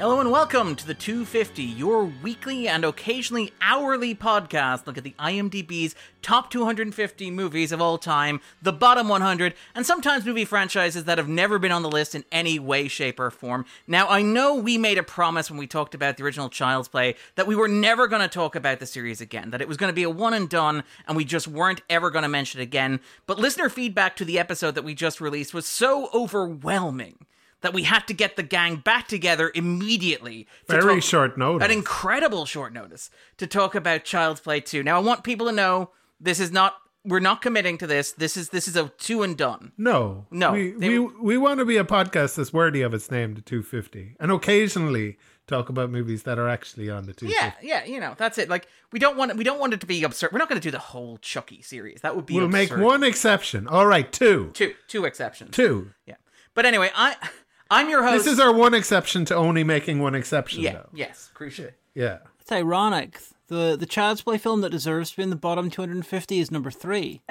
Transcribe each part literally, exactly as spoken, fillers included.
Hello and welcome to the two fifty, your weekly and occasionally hourly podcast. Look at the IMDb's top two hundred fifty movies of all time, the bottom one hundred, and sometimes movie franchises that have never been on the list in any way, shape, or form. Now, I know we made a promise when we talked about the original Child's Play that we were never going to talk about the series again, that it was going to be a one and done, and we just weren't ever going to mention it again. But listener feedback to the episode that we just released was so overwhelming that we had to get the gang back together immediately. To Very talk, short notice. An incredible short notice to talk about Child's Play two. Now, I want people to know this is not, we're not committing to this. This is this is a two and done. No. No. We, they, we, we want to be a podcast that's worthy of its name, the two fifty. And occasionally talk about movies that are actually on the two fifty. Yeah, yeah, you know, that's it. Like, we don't want it, we don't want it to be absurd. We're not going to do the whole Chucky series. That would be We'll absurd. Make one exception. All right, two. Two. Two exceptions. Two. Yeah. But anyway, I... I'm your host. This is our one exception to only making one exception, yeah, though. Yes, crucial. Yeah. It's ironic. The the Child's Play film that deserves to be in the bottom two hundred fifty is number three.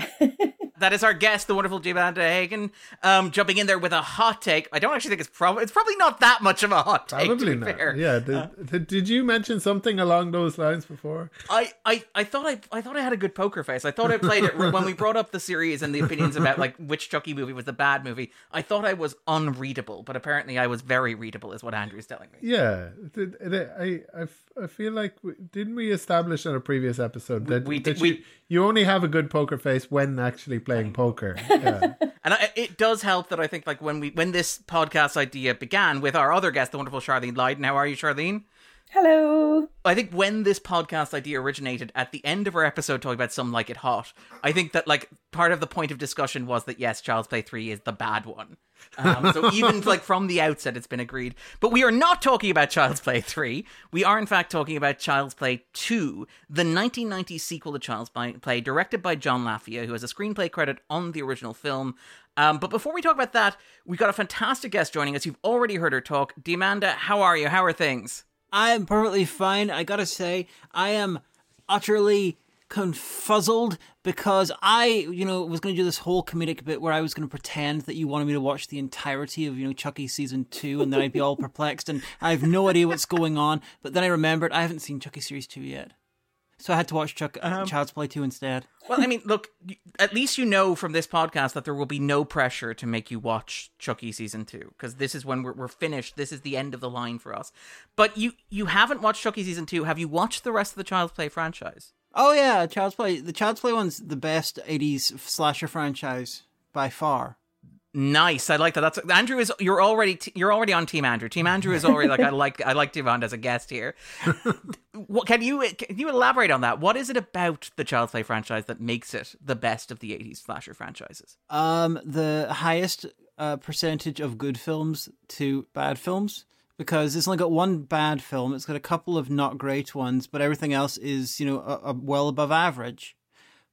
That is our guest, the wonderful Diamanda Hagan, um, jumping in there with a hot take. I don't actually think it's probably... It's probably not that much of a hot take, probably to be not. Fair. Yeah. Did, uh, did, did you mention something along those lines before? I, I, I thought I I thought I had a good poker face. I thought I played it... when we brought up the series and the opinions about like which Chucky movie was the bad movie, I thought I was unreadable, but apparently I was very readable, is what Andrew's telling me. Yeah. Did, did, I, I, I feel like... We, didn't we establish in a previous episode that, we, we, that we, you, you only have a good poker face when actually... playing poker. Yeah. And I, it does help that I think like when we when this podcast idea began with our other guest, the wonderful Charlene Lydon. How are you, Charlene? Hello. I think when this podcast idea originated at the end of our episode talking about Some Like It Hot, I think that like part of the point of discussion was that yes, Child's Play three is the bad one. Um, so even like from the outset, it's been agreed. But we are not talking about Child's Play three. We are in fact talking about Child's Play two, the nineteen ninety sequel to Child's Play, directed by John Lafia, who has a screenplay credit on the original film. Um, but before we talk about that, we've got a fantastic guest joining us. You've already heard her talk. Diamanda, how are you? How are things? I am perfectly fine. I gotta say, I am utterly confuzzled because I, you know, was going to do this whole comedic bit where I was going to pretend that you wanted me to watch the entirety of, you know, Chucky season two, and then I'd be all perplexed and I have no idea what's going on. But then I remembered I haven't seen Chucky series two yet. So I had to watch Chuck, um, Child's Play two instead. Well, I mean, look, at least you know from this podcast that there will be no pressure to make you watch Chucky Season two, because this is when we're, we're finished. This is the end of the line for us. But you, you haven't watched Chucky Season two. Have you watched the rest of the Child's Play franchise? Oh, yeah, Child's Play. The Child's Play one's the best eighties slasher franchise by far. Nice, I like that. That's Andrew is you're already t- you're already on Team Andrew. Team Andrew is already like I like I like Diamanda as a guest here. What can you can you elaborate on that? What is it about the Child's Play franchise that makes it the best of the eighties slasher franchises? Um, the highest uh, percentage of good films to bad films, because it's only got one bad film. It's got a couple of not great ones, but everything else is you know a, a well above average.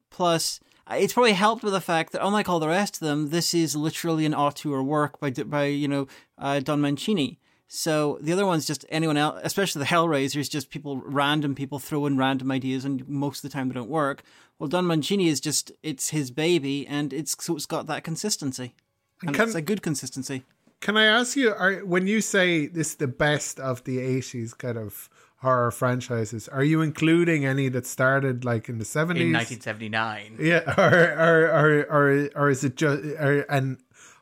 Plus, it's probably helped with the fact that, unlike all the rest of them, this is literally an auteur work by, by you know, uh, Don Mancini. So the other one's just anyone else, especially the Hellraisers, just people, random people throw in random ideas, and most of the time they don't work. Well, Don Mancini is just, it's his baby, and it's so it's got that consistency. And can, it's a good consistency. Can I ask you, are, when you say this is the best of the eighties kind of horror franchises, are you including any that started like in the seventies? In nineteen seventy-nine. Yeah, or or or or, or is it just or, and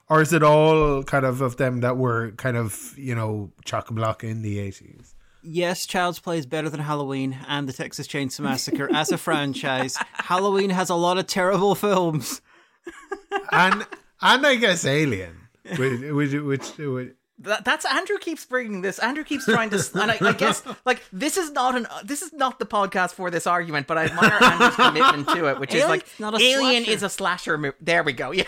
or is it all kind of of them that were kind of you know chock-a-block in the eighties? Yes, Child's Play is better than Halloween and the Texas Chainsaw Massacre as a franchise. Halloween has a lot of terrible films, and and I guess Alien, which which which. which That, that's Andrew keeps bringing this. Andrew keeps trying to, and I, I guess like this is not an this is not the podcast for this argument. But I admire Andrew's commitment to it, which Alien, is like not a Alien slasher. Is a slasher movie. There we go. Yes.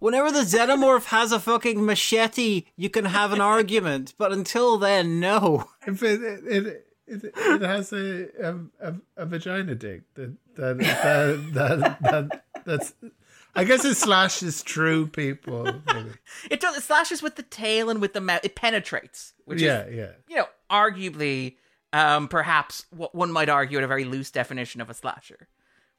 Whenever the Xenomorph has a fucking machete, you can have an argument. But until then, no. If it it it, it has a a, a a vagina dick. That that that, that, that that's. I guess it slashes true people. Really. It does. It slashes with the tail and with the mouth. It penetrates, which yeah, is, yeah. you know, arguably, um, perhaps what one might argue at a very loose definition of a slasher.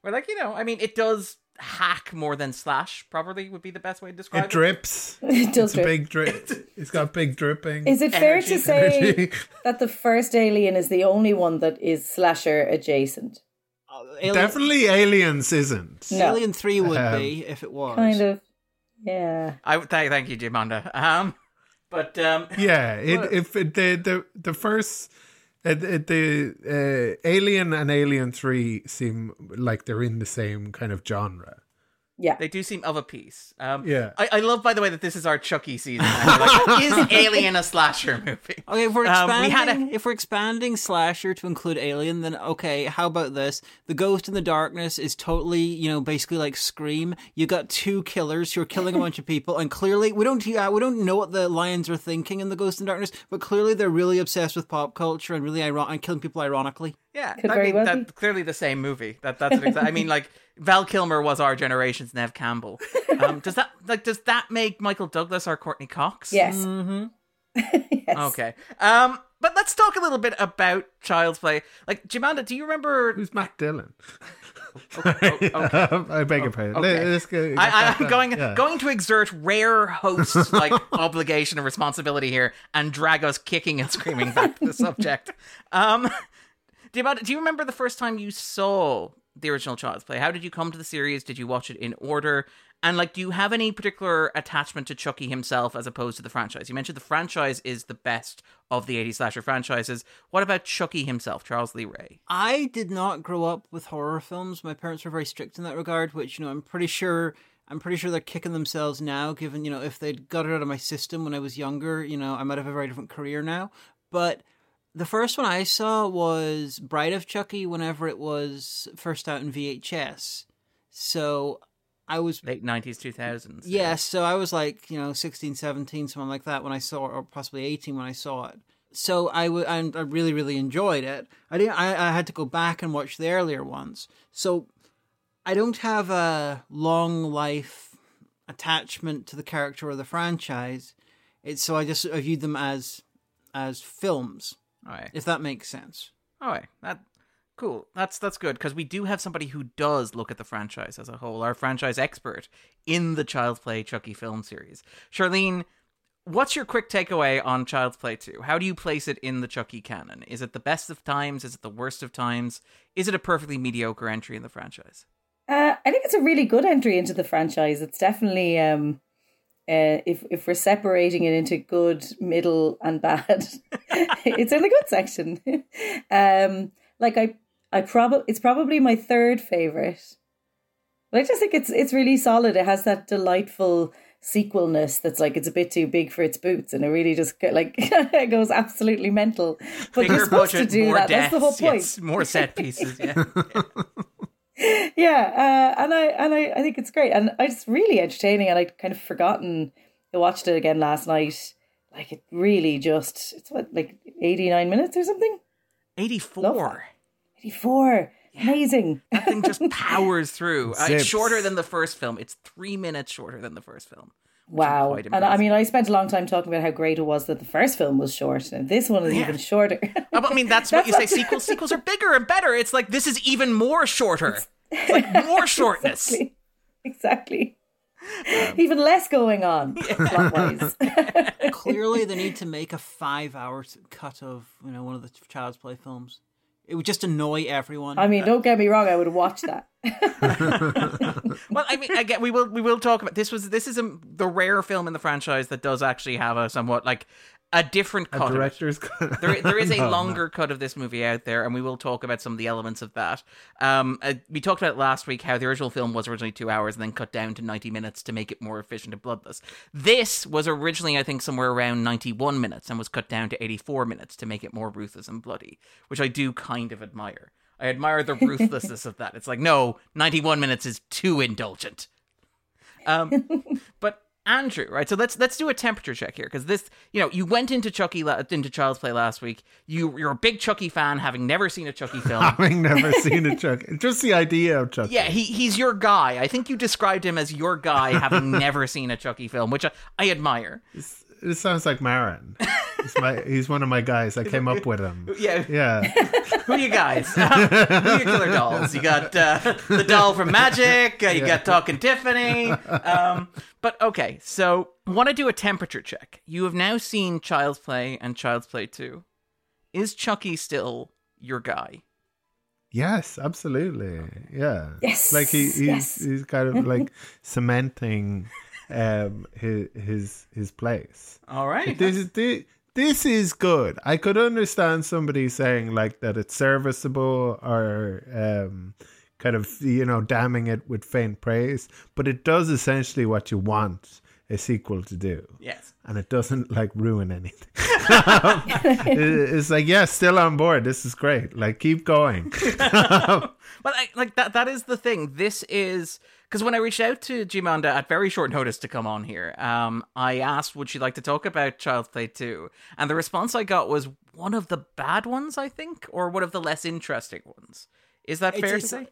Where, like, you know, I mean, it does hack more than slash, probably would be the best way to describe it. It drips. It does. It's drip. A big drip. It's got big dripping. Is it Energy. fair to say Energy. that the first Alien is the only one that is slasher adjacent? Uh, Alien... Definitely Aliens isn't. No. Alien three would um, be if it was. Kind of. Yeah. I th- thank you, Diamanda. Um, but um, yeah, it, if it, the the the first. Uh, the uh, Alien and Alien three seem like they're in the same kind of genre. Yeah, they do seem of a piece. Um, yeah, I, I love, by the way, that this is our Chucky season. Like, is Alien a slasher movie? Okay, if we're expanding, um, we had a- if we're expanding slasher to include Alien, then okay, how about this? The Ghost in the Darkness is totally, you know, basically like Scream. You got two killers who are killing a bunch of people, and clearly we don't uh, we don't know what the lions are thinking in The Ghost in the Darkness, but clearly they're really obsessed with pop culture and really iron- and killing people ironically. Yeah, Could I mean, well that, clearly the same movie. That that's an exa- I mean, like, Val Kilmer was our generation's Nev Campbell. Um, does that like does that make Michael Douglas our Courtney Cox? Yes. Mm-hmm. Yes. Okay. Um, but let's talk a little bit about Child's Play. Like, Diamanda, do you remember who's Mac Dillon? Okay, okay. um, I beg your pardon. Okay. Let's go. I, I'm going yeah. going to exert rare host like obligation and responsibility here, and drag us kicking and screaming back to the subject. Um, Diamanda, do you remember the first time you saw the original Child's Play? How did you come to the series? Did you watch it in order? And, like, do you have any particular attachment to Chucky himself as opposed to the franchise? You mentioned the franchise is the best of the eighties slasher franchises. What about Chucky himself, Charles Lee Ray? I did not grow up with horror films. My parents were very strict in that regard, which, you know, I'm pretty sure... I'm pretty sure they're kicking themselves now, given, you know, if they'd got it out of my system when I was younger, you know, I might have a very different career now. But... the first one I saw was Bride of Chucky whenever it was first out in V H S. So I was... late nineties, two thousands. Yeah, so I was like, you know, sixteen, seventeen, something like that when I saw it, or possibly eighteen when I saw it. So I, w- I really, really enjoyed it. I, didn't, I, I had to go back and watch the earlier ones. So I don't have a long life attachment to the character or the franchise. It's, so I just I viewed them as as films. All right. If that makes sense. All right. That, cool. That's that's good, because we do have somebody who does look at the franchise as a whole, our franchise expert in the Child's Play Chucky film series. Charlene, what's your quick takeaway on Child's Play two? How do you place it in the Chucky canon? Is it the best of times? Is it the worst of times? Is it a perfectly mediocre entry in the franchise? Uh, I think it's a really good entry into the franchise. It's definitely... Um... Uh, if if we're separating it into good, middle, and bad, it's in the good section. um, like I, I probably it's probably my third favorite. But I just think it's it's really solid. It has that delightful sequelness that's like it's a bit too big for its boots, and it really just like it goes absolutely mental. But bigger you're supposed budget, to do more that. Deaths, that's the whole point. Yes, more set pieces. Yeah. yeah. Yeah, uh, and I and I, I think it's great, and it's really entertaining. And I kind of forgotten. I watched it again last night. Like, it really just it's what like eighty nine minutes or something. Eighty four. Eighty four. Yeah. Amazing. That thing just powers through. Uh, it's shorter than the first film. It's three minutes shorter than the first film. Wow. And I mean, I spent a long time talking about how great it was that the first film was short, and this one is yeah. even shorter. I mean, that's what that's you what... say. Sequels, sequels are bigger and better. It's like, this is even more shorter. It's like more shortness. Exactly. exactly. Um, even less going on. Yeah. Clearly, the need to make a five-hour cut of, you know, one of the Child's Play films. It would just annoy everyone. I mean, don't get me wrong, I would watch that. Well, I mean, again, we will we will talk about this. Was this is a, the rare film in the franchise that does actually have a somewhat like a different cut. A director's cut. There, there is a no, longer no. cut of this movie out there, and we will talk about some of the elements of that. Um, uh, we talked about last week how the original film was originally two hours and then cut down to ninety minutes to make it more efficient and bloodless. This was originally, I think, somewhere around ninety-one minutes and was cut down to eighty-four minutes to make it more ruthless and bloody, which I do kind of admire. I admire the ruthlessness of that. It's like, no, ninety-one minutes is too indulgent. Um, but Andrew, right? So let's let's do a temperature check here, because this, you know, you went into Chucky into Child's Play last week. You you're a big Chucky fan, having never seen a Chucky film. Having never seen a Chucky, just the idea of Chucky. Yeah, he he's your guy. I think you described him as your guy, having never seen a Chucky film, which I, I admire. It's, it sounds like Marin. He's my, he's one of my guys. I came up with him. Yeah. Yeah. Who are you guys? Who are your killer dolls? You got uh, the doll from Magic. Uh, you yeah. got Talking Tiffany. Um, but okay, so want to do a temperature check. You have now seen Child's Play and Child's Play two. Is Chucky still your guy? Yes, absolutely. Yeah. Yes. Like he, he's yes. he's kind of like cementing um his his his place. All right. This is this, this is good. I could understand somebody saying like that it's serviceable or um kind of, you know, damning it with faint praise, but it does essentially what you want a sequel to do. Yes. And it doesn't like ruin anything. It's like, yeah, still on board. This is great. Like, keep going. But I, like that that is the thing. This is because when I reached out to Diamanda at very short notice to come on here, um, I asked would she like to talk about Child's Play two? And the response I got was one of the bad ones, I think, or one of the less interesting ones. Is that it's, fair to say?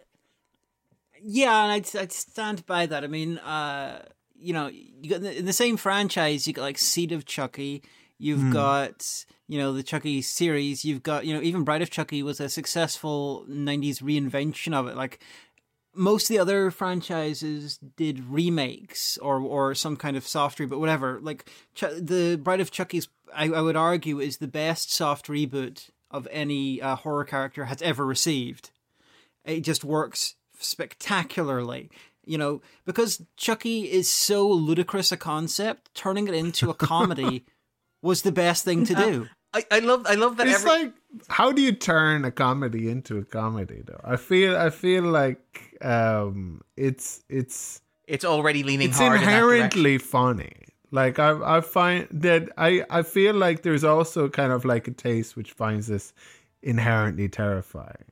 Yeah, and I'd, I'd stand by that. I mean, uh you know, you got in the same franchise, you got like Seed of Chucky, you've mm. got, you know, the Chucky series, you've got, you know, even Bride of Chucky was a successful nineties reinvention of it. Like most of the other franchises did remakes or, or some kind of soft reboot, whatever. Like Ch- the Bride of Chucky's, I, I would argue, is the best soft reboot of any uh, horror character has ever received. It just works spectacularly. You know, because Chucky is so ludicrous a concept, turning it into a comedy was the best thing to do. Uh, I, I love, I love that. It's every- like, how do you turn a comedy into a comedy, though? I feel, I feel like um, it's, it's, it's already leaning. It's hard inherently in that funny. Like I, I find that I, I feel like there's also kind of like a taste which finds this inherently terrifying.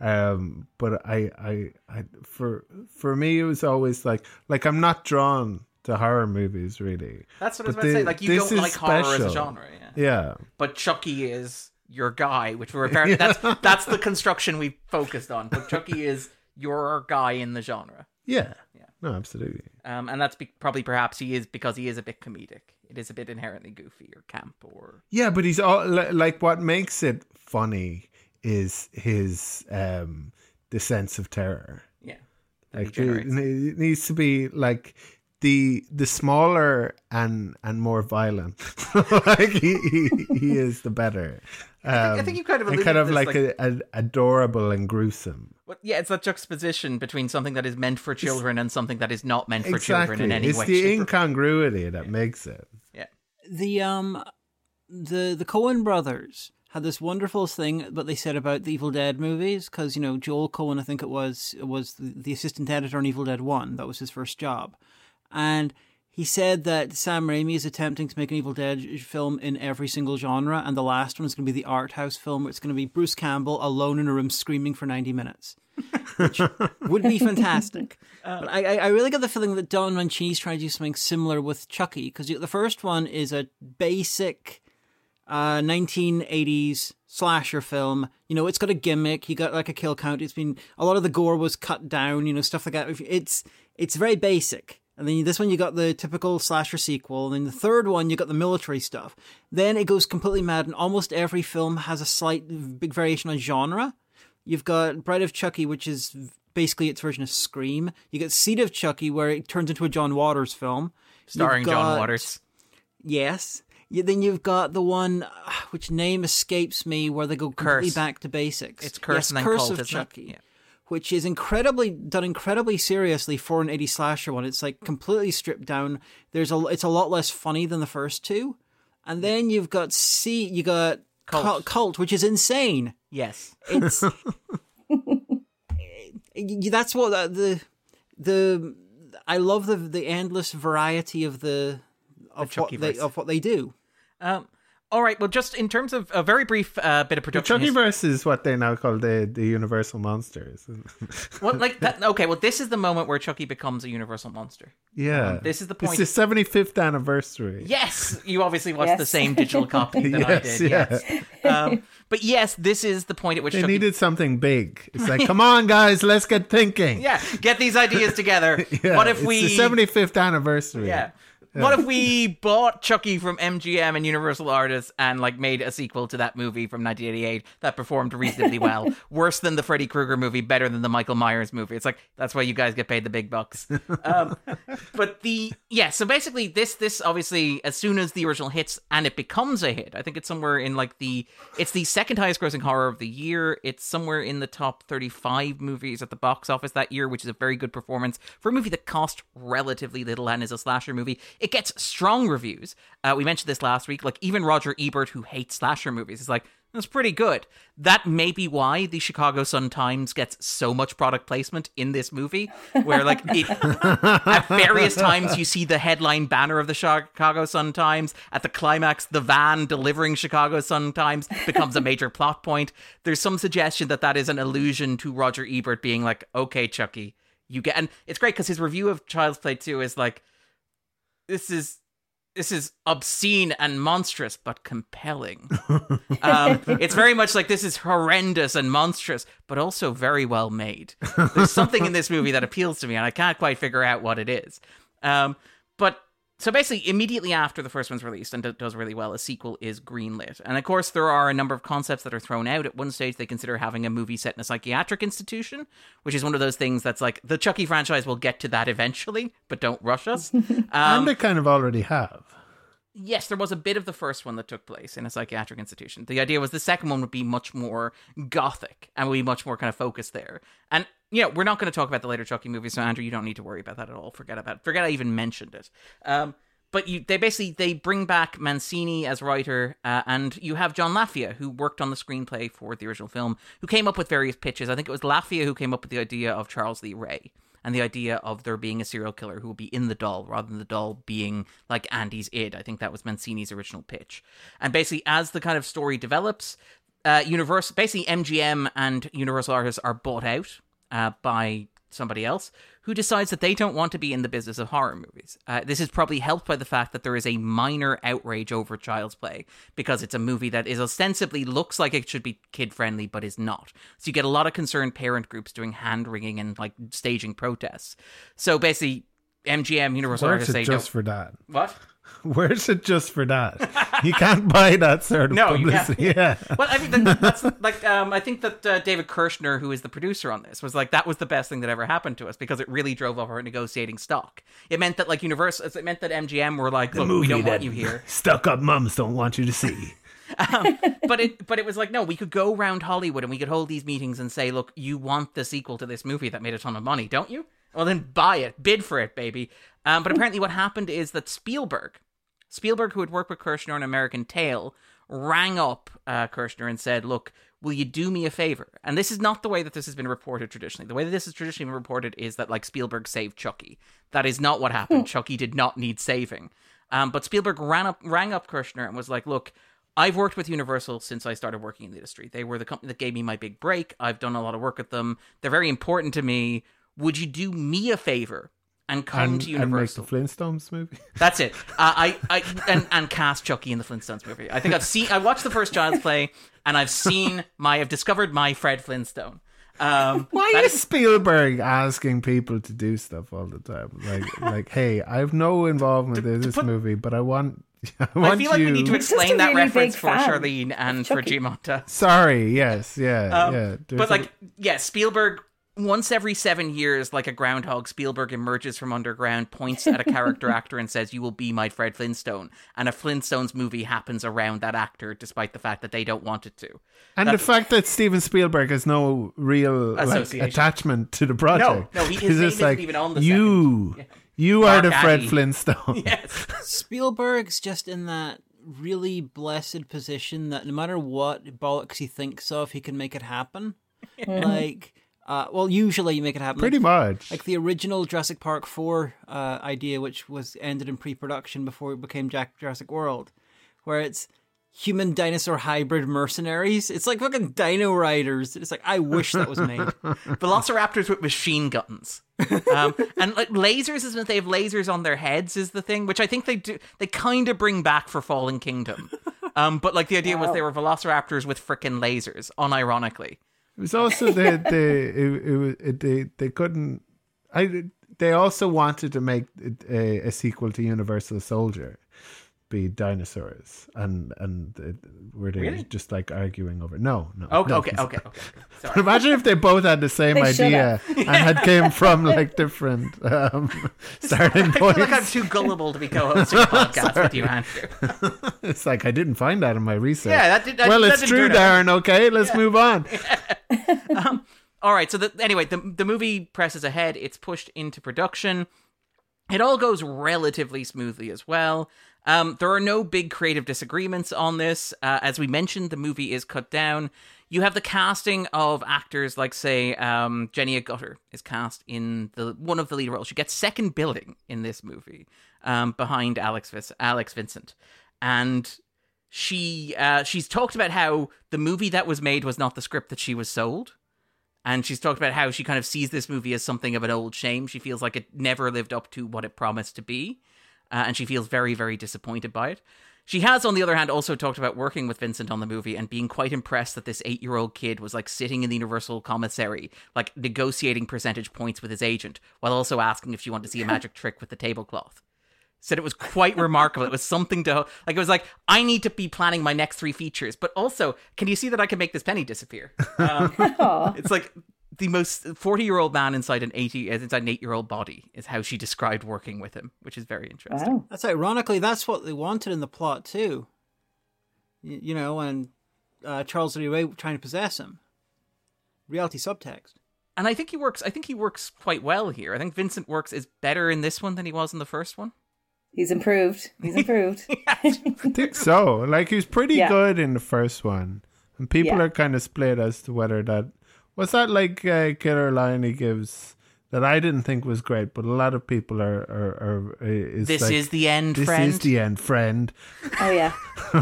Um, but I, I, I, for, for me, it was always like, like I'm not drawn to horror movies really. That's what but I was about the, to say. Like you don't like horror special. As a genre. Yeah. yeah. But Chucky is your guy, which we're apparently, yeah. that's, that's the construction we focused on. But Chucky is your guy in the genre. Yeah. Yeah. No, absolutely. Um, and that's be- probably perhaps he is because he is a bit comedic. It is a bit inherently goofy or camp or. Yeah. But he's all like, like what makes it funny is his um the sense of terror. Yeah. Like it, it needs to be like the the smaller and and more violent. Like he, he, he is the better. Um, I, think, I think you kind of alluded kind of to this, like, like a, a, adorable and gruesome. Well, yeah, it's that juxtaposition between something that is meant for children it's, and something that is not meant for exactly. children in any it's way. It's the incongruity or... that yeah. makes it. Yeah. The um the the Coen brothers had this wonderful thing that they said about the Evil Dead movies, because, you know, Joel Coen, I think it was, was the, the assistant editor on Evil Dead one. That was his first job. And he said that Sam Raimi is attempting to make an Evil Dead film in every single genre, and the last one is going to be the art house film, where it's going to be Bruce Campbell alone in a room screaming for ninety minutes, which would be fantastic. Um, but I, I really got the feeling that Don Mancini's trying to do something similar with Chucky, because the first one is a basic... Uh, nineteen eighties slasher film. You know, it's got a gimmick. You got like a kill count. It's been a lot of the gore was cut down. You know, stuff like that. It's it's very basic. And then this one, you got the typical slasher sequel. And then the third one, you got the military stuff. Then it goes completely mad, and almost every film has a slight big variation on genre. You've got Bride of Chucky, which is basically its version of Scream. You got Seed of Chucky, where it turns into a John Waters film, starring got, John Waters. Yes. Yeah, then you've got the one uh, which name escapes me, where they go completely Curse. Back to basics. It's Curse yes, and then Curse Cult, of Chucky, yeah. which is incredibly done incredibly seriously for an eighties slasher one. It's like completely stripped down. There's a it's a lot less funny than the first two, and then you've got C, you got Cult, cult, cult which is insane. Yes, it's that's what uh, the the I love the the endless variety of the. Of what, they, of what they do. Um, all right, well, just in terms of a very brief uh, bit of production... The Chuckyverse is what they now call the, the Universal Monsters. Well, like that, okay, well, this is the moment where Chucky becomes a Universal Monster. Yeah. Um, this is the point... It's the seventy-fifth anniversary. Yes! You obviously watched yes. the same digital copy that yes, I did, yeah. yes. Um, but yes, this is the point at which... They Chucky... needed something big. It's like, come on, guys, let's get thinking. Yeah, get these ideas together. Yeah, what if we... It's the seventy-fifth anniversary. Yeah. Yeah. What if we bought Chucky from M G M and Universal Artists and like made a sequel to that movie from nineteen eighty-eight that performed reasonably well? Worse than the Freddy Krueger movie, better than the Michael Myers movie. It's like, that's why you guys get paid the big bucks. Um, but the, yeah, so basically this, this obviously, as soon as the original hits and it becomes a hit, I think it's somewhere in like the, it's the second highest grossing horror of the year. It's somewhere in the top thirty-five movies at the box office that year, which is a very good performance for a movie that cost relatively little and is a slasher movie. It gets strong reviews. Uh, we mentioned this last week. Like, even Roger Ebert, who hates slasher movies, is like, that's pretty good. That may be why the Chicago Sun-Times gets so much product placement in this movie, where, like, it, at various times you see the headline banner of the Chicago Sun-Times. At the climax, the van delivering Chicago Sun-Times becomes a major plot point. There's some suggestion that that is an allusion to Roger Ebert being like, okay, Chucky, you get... And it's great, because his review of Child's Play two is like, This is this is obscene and monstrous, but compelling. Um, it's very much like, this is horrendous and monstrous, but also very well made. There's something in this movie that appeals to me, and I can't quite figure out what it is. Um, but so basically, immediately after the first one's released and d- does really well, a sequel is greenlit. And of course, there are a number of concepts that are thrown out. At one stage, they consider having a movie set in a psychiatric institution, which is one of those things that's like, the Chucky franchise will get to that eventually, but don't rush us. Um, and they kind of already have. Yes, there was a bit of the first one that took place in a psychiatric institution. The idea was the second one would be much more gothic and would be much more kind of focused there. And yeah, you know, we're not going to talk about the later Chucky movies, so Andrew, you don't need to worry about that at all. Forget about it. Forget I even mentioned it. Um, but you, they basically, they bring back Mancini as writer, uh, and you have John Lafia, who worked on the screenplay for the original film, who came up with various pitches. I think it was Lafia who came up with the idea of Charles Lee Ray, and the idea of there being a serial killer who would be in the doll rather than the doll being like Andy's id. I think that was Mancini's original pitch. And basically, as the kind of story develops, uh, Universal, basically M G M and Universal Artists are bought out Uh, by somebody else who decides that they don't want to be in the business of horror movies. Uh, this is probably helped by the fact that there is a minor outrage over Child's Play, because it's a movie that is ostensibly looks like it should be kid-friendly, but is not. So you get a lot of concerned parent groups doing hand-wringing and like staging protests. So basically, M G M, Universal Artists say... Where's it just no. for that? What? Where's it just for that? You can't buy that sort of no, publicity. You can't. Yeah. Well, I mean, that, that's like um, I think that uh, David Kirshner, who is the producer on this, was like, that was the best thing that ever happened to us, because it really drove up our negotiating stock. It meant that like Universal, it meant that M G M were like, look, we don't want you here. Stuck-up mums don't want you to see. um, but it but it was like, no, we could go around Hollywood and we could hold these meetings and say, look, you want the sequel to this movie that made a ton of money, don't you? Well, then buy it. Bid for it, baby. Um, but apparently what happened is that Spielberg, Spielberg, who had worked with Kirshner on American Tail, rang up uh, Kirshner and said, look, will you do me a favor? And this is not the way that this has been reported traditionally. The way that this is traditionally been reported is that, like, Spielberg saved Chucky. That is not what happened. Chucky did not need saving. Um, but Spielberg ran up, rang up Kirshner and was like, look, I've worked with Universal since I started working in the industry. They were the company that gave me my big break. I've done a lot of work with them. They're very important to me. Would you do me a favor and come and, to Universal? And make the Flintstones movie? That's it. Uh, I, I and, and cast Chucky in the Flintstones movie. I think I've seen... I watched the first Child's Play, and I've seen my... I've discovered my Fred Flintstone. Um, Why is Spielberg asking people to do stuff all the time? Like, like hey, I have no involvement to, in this put, movie, but I want... I, want I feel like you... we need to explain that really reference for Charlene and for G. Monta. Sorry, yes, yeah, um, yeah. There's but, like, a... yeah, Spielberg... Once every seven years, like a groundhog, Spielberg emerges from underground, points at a character actor and says, you will be my Fred Flintstone. And a Flintstones movie happens around that actor, despite the fact that they don't want it to. And That's... the fact that Steven Spielberg has no real like, attachment to the project. No, no, he, his name isn't like, even on the You, yeah. you are the Fred Flintstone. Yes. Spielberg's just in that really blessed position that no matter what bollocks he thinks of, he can make it happen. Yeah. Like... Uh, well, usually you make it happen. Pretty like, much. Like the original Jurassic Park four uh, idea, which was ended in pre-production before it became Jack Jurassic World, where it's human dinosaur hybrid mercenaries. It's like fucking Dino Riders. It's like, I wish that was made. Velociraptors with machine guns. Um, and like lasers, is they have lasers on their heads is the thing, which I think they do. They kind of bring back for Fallen Kingdom. Um, but like the idea wow. was they were velociraptors with frickin' lasers, unironically. It was also the the it, it was it, they they couldn't I they also wanted to make a, a sequel to Universal Soldier be dinosaurs, and and it, were they really? just like arguing over? No, no. Okay, no, okay, okay, okay. Sorry. But imagine if they both had the same they idea and had came from like different um, starting points. I feel like I'm too gullible to be co-hosting a podcast with you, Andrew. It's like I didn't find that in my research. Yeah, that did. I, well, that it's true, Darren. Okay, let's yeah. move on. Yeah. Um, all right. So the, anyway, the the movie presses ahead. It's pushed into production. It all goes relatively smoothly as well. Um, there are no big creative disagreements on this. Uh, as we mentioned, the movie is cut down. You have the casting of actors like, say, um, Jenny Agutter is cast in the one of the lead roles. She gets second billing in this movie um, behind Alex Vis- Alex Vincent. And she uh, she's talked about how the movie that was made was not the script that she was sold. And she's talked about how she kind of sees this movie as something of an old shame. She feels like it never lived up to what it promised to be. Uh, and she feels very, very disappointed by it. She has, on the other hand, also talked about working with Vincent on the movie and being quite impressed that this eight-year-old kid was, like, sitting in the Universal commissary, like, negotiating percentage points with his agent, while also asking if she wanted to see a magic trick with the tablecloth. Said it was quite remarkable. It was something to... Like, it was like, I need to be planning my next three features, but also, can you see that I can make this penny disappear? Um, it's like... The most forty-year-old man inside an eighty, inside an eight-year-old body is how she described working with him, which is very interesting. Wow. That's ironically, that's what they wanted in the plot too. You, you know, and uh, Charles Lee Ray trying to possess him. Reality subtext. And I think he works. I think he works quite well here. I think Vincent works is better in this one than he was in the first one. He's improved. He's improved. Yeah, I think so. Like he was pretty yeah. good in the first one, and people yeah. are kind of split as to whether that. Was that like a killer line he gives that I didn't think was great, but a lot of people are... are, are is this like, is the end, this friend. This is the end, friend. Oh, yeah.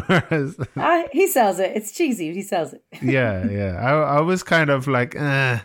Whereas, uh, he sells it. It's cheesy, but he sells it. yeah, yeah. I, I was kind of like, eh,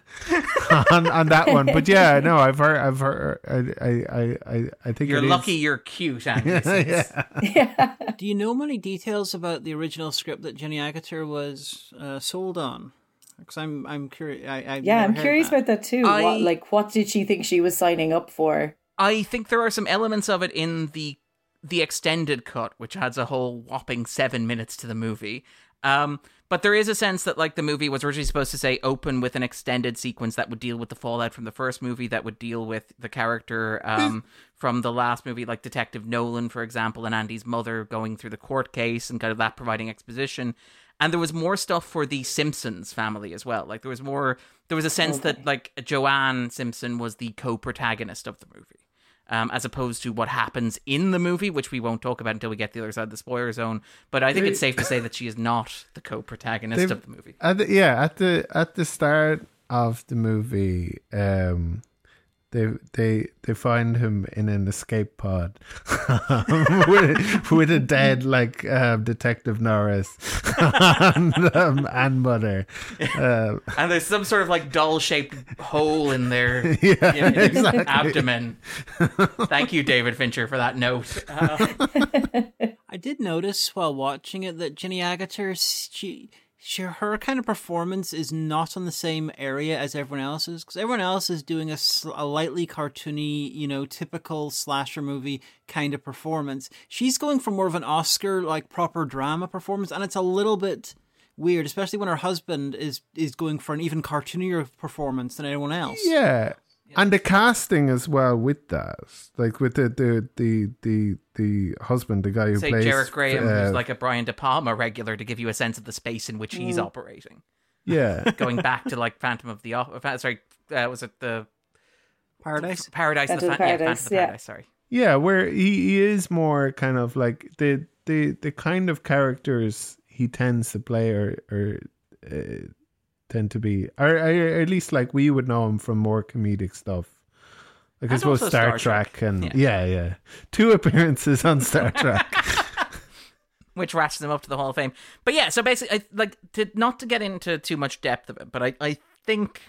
on, on that one. But yeah, no, I've heard... I've heard I, I, I, I think You're lucky is. You're cute, Andy. yeah. yeah. Do you know many details about the original script that Jenny Agutter was uh, sold on? Because I'm, I'm curious. I, I've yeah, I'm curious that. about that too. I, what, like, what did she think she was signing up for? I think there are some elements of it in the the extended cut, which adds a whole whopping seven minutes to the movie. Um, but there is a sense that, like, the movie was originally supposed to say open with an extended sequence that would deal with the fallout from the first movie, that would deal with the character um, from the last movie, like Detective Nolan, for example, and Andy's mother going through the court case and kind of that providing exposition. And there was more stuff for the Simpsons family as well. Like, there was more, there was a sense okay. that, like, Joanne Simpson was the co-protagonist of the movie, um, as opposed to what happens in the movie, which we won't talk about until we get to the other side of the spoiler zone. But I think they, it's safe to say that she is not the co-protagonist of the movie. At the, yeah, at the at the start of the movie, um, they they they find him in an escape pod with, with a dead like uh, Detective Norris and, um, and mother, uh, and there's some sort of like doll shaped hole in their yeah, you know, exactly. abdomen. Thank you, David Fincher, for that note. Uh, I did notice while watching it that Jenny Agutter, she, she her kind of performance is not on the same area as everyone else's, because everyone else is doing a, sl- a lightly cartoony, you know, typical slasher movie kind of performance. She's going for more of an Oscar, like, proper drama performance, and it's a little bit weird, especially when her husband is is going for an even cartoonier performance than anyone else. Yeah, and the casting as well with that, like with the the the the, the husband, the guy who Say plays Jarrett Graham, uh, who's like a Brian De Palma regular, to give you a sense of the space in which he's mm. operating. Yeah, going back to like Phantom of the Opera. Sorry, uh, was it the Paradise? Paradise, Phantom the Fan- Paradise, yeah, Phantom of yeah. Paradise. Sorry. Yeah, where he, he is more kind of like the the the kind of characters he tends to play or or. Uh, tend to be, or, or at least like we would know him from more comedic stuff. Like I suppose Star, Star Trek, Trek and yeah. yeah, yeah. Two appearances on Star Trek. Which ratchets him up to the Hall of Fame. But yeah, so basically, I, like, to, not to get into too much depth of it, but I, I think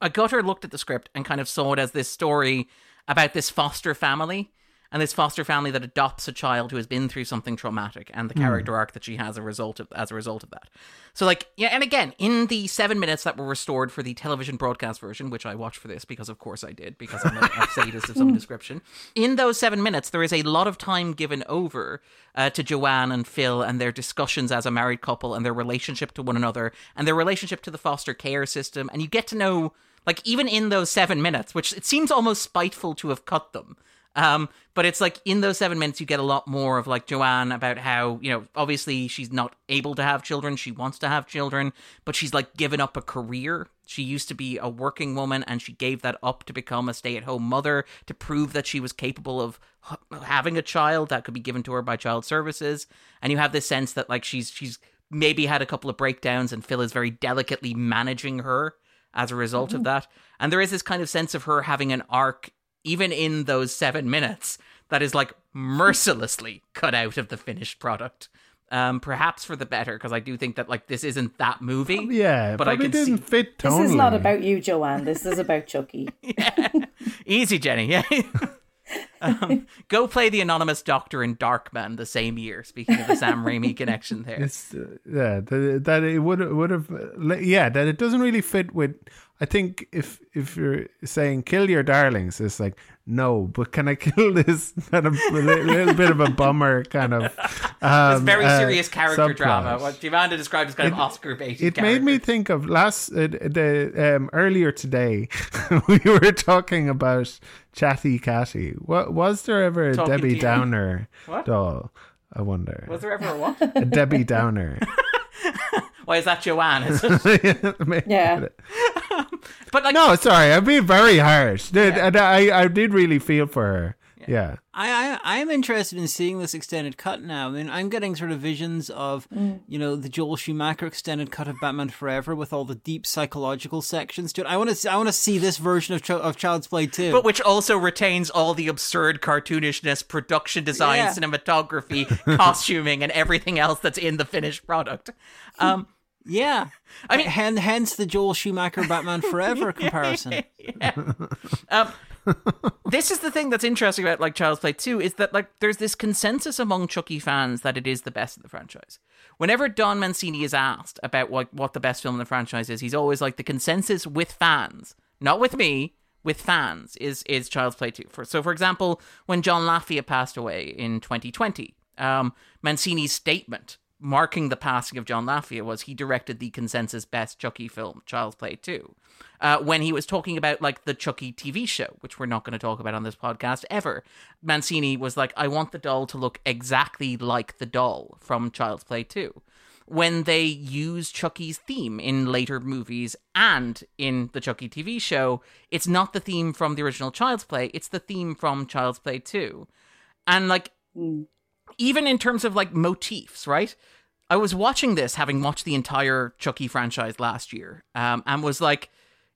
Agutter looked at the script and kind of saw it as this story about this foster family. and this foster family that adopts a child who has been through something traumatic and the mm. character arc that she has a result of, as a result of that. So, like, yeah, and again, in the seven minutes that were restored for the television broadcast version, which I watched for this because, of course, I did, because I'm a sadist of some description, in those seven minutes, there is a lot of time given over uh, to Joanne and Phil and their discussions as a married couple and their relationship to one another and their relationship to the foster care system. And you get to know, like, even in those seven minutes, which it seems almost spiteful to have cut them. Um, but it's like in those seven minutes, you get a lot more of like Joanne about how, you know, obviously she's not able to have children. She wants to have children, but she's like given up a career. She used to be a working woman and she gave that up to become a stay-at-home mother to prove that she was capable of having a child that could be given to her by child services. And you have this sense that like she's she's maybe had a couple of breakdowns and Phil is very delicately managing her as a result mm-hmm. of that. And there is this kind of sense of her having an arc even in those seven minutes, that is like mercilessly cut out of the finished product. Um, perhaps for the better, because I do think that like this isn't that movie. Well, yeah, but I can didn't see... fit totally. This is not about you, Joanne. This is about Chucky. Yeah. Easy, Jenny. Yeah. Um, go play the anonymous doctor in Darkman the same year. Speaking of the Sam Raimi connection, there. It's, uh, yeah, that, that it would would have. Yeah, that it doesn't really fit with. I think if if you're saying kill your darlings, it's like no, but can I kill this kind of little, little bit of a bummer kind of um, this very serious uh, character subplot. Drama. What Diamanda described as kind it, of Oscar baiting. It characters. Made me think of last uh, the um, earlier today we were talking about Chatty Catty. What was there ever talking a Debbie Downer doll? I wonder. Was there ever a what? A Debbie Downer. Why is that Joanne? Is it? Yeah. Um, but like, no, sorry, I'm being very harsh. Dude, yeah. And I, I did really feel for her. Yeah. yeah. I, I, I'm interested in seeing this extended cut now. I mean, I'm getting sort of visions of, mm. you know, the Joel Schumacher extended cut of Batman Forever with all the deep psychological sections. Dude, I want to, I want to see this version of Ch- of Child's Play two, but which also retains all the absurd cartoonishness, production design, yeah. cinematography, costuming, and everything else that's in the finished product. Um. Yeah, I mean, and hence the Joel Schumacher Batman Forever comparison. Yeah. Um, this is the thing that's interesting about like Child's Play two is that like there's this consensus among Chucky fans that it is the best of the franchise. Whenever Don Mancini is asked about what what the best film in the franchise is, he's always like the consensus with fans, not with me, with fans is is Child's Play two. For so, for example, when John Lafia passed away in twenty twenty, um, Mancini's statement marking the passing of John Lafia was he directed the consensus best Chucky film, Child's Play two. Uh, when he was talking about like the Chucky T V show, which we're not going to talk about on this podcast ever, Mancini was like, "I want the doll to look exactly like the doll from Child's Play two." When they use Chucky's theme in later movies and in the Chucky T V show, it's not the theme from the original Child's Play; it's the theme from Child's Play two, and like. Mm. Even in terms of, like, motifs, right? I was watching this, having watched the entire Chucky franchise last year, um, and was like,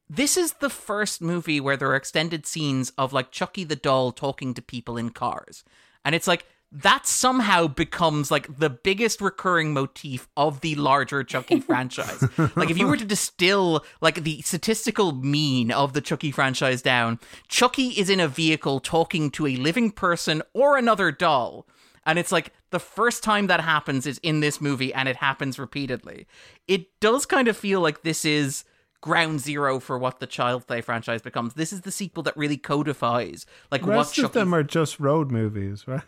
this is the first movie where there are extended scenes of, like, Chucky the doll talking to people in cars. And it's like, that somehow becomes, like, the biggest recurring motif of the larger Chucky franchise. Like, if you were to distill, like, the statistical mean of the Chucky franchise down, Chucky is in a vehicle talking to a living person or another doll. And it's like the first time that happens is in this movie and it happens repeatedly. It does kind of feel like this is ground zero for what the Child's Play franchise becomes. This is the sequel that really codifies like what Chucky... The rest of them are just road movies, right?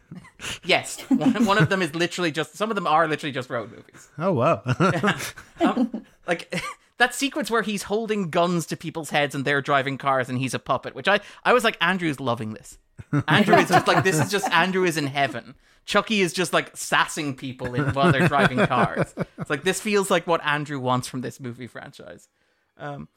Yes. One, one of them is literally just... Some of them are literally just road movies. Oh, wow. Yeah. Um, like... That sequence where he's holding guns to people's heads and they're driving cars and he's a puppet, which I, I was like, Andrew's loving this. Andrew is just like, this is just, Andrew is in heaven. Chucky is just like sassing people in, while they're driving cars. It's like, this feels like what Andrew wants from this movie franchise. Um,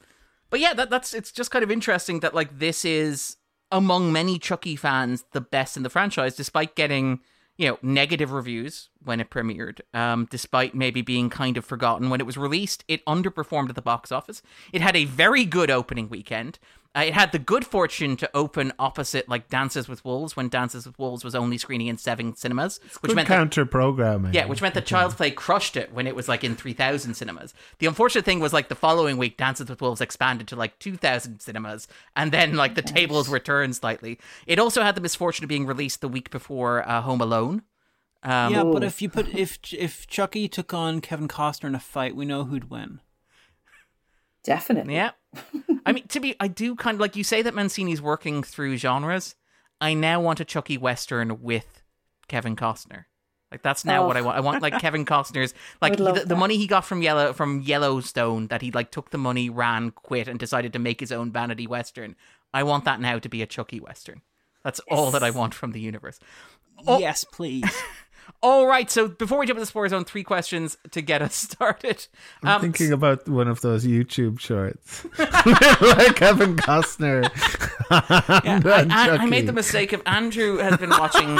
but yeah, that, that's, it's just kind of interesting that like, this is among many Chucky fans, the best in the franchise, despite getting, you know, negative reviews when it premiered, um, despite maybe being kind of forgotten. When it was released, it underperformed at the box office. It had a very good opening weekend. Uh, it had the good fortune to open opposite, like, Dances with Wolves, when Dances with Wolves was only screening in seven cinemas. Which good meant counter-programming. That, yeah, which meant that Child's Play crushed it when it was, like, in three thousand cinemas. The unfortunate thing was, like, the following week, Dances with Wolves expanded to, like, two thousand cinemas, and then, like, the tables were turned slightly. It also had the misfortune of being released the week before uh, Home Alone. Um, yeah, but if you put if if Chucky took on Kevin Costner in a fight, we know who'd win. Definitely. Yeah. I mean, to be, I do kind of, like, you say that Mancini's working through genres. I now want a Chucky Western with Kevin Costner. Like, that's now oh. what I want. I want, like, Kevin Costner's, like, the, the money he got from Yellow from Yellowstone, that he, like, took the money, ran, quit, and decided to make his own vanity Western. I want that now to be a Chucky Western. That's yes. all that I want from the universe. Oh. Yes, please. All right, so before we jump into the spoiler zone, three questions to get us started. Um, I'm thinking about one of those YouTube shorts. Like Kevin Costner. Yeah, and I, I, I made the mistake of Andrew has been watching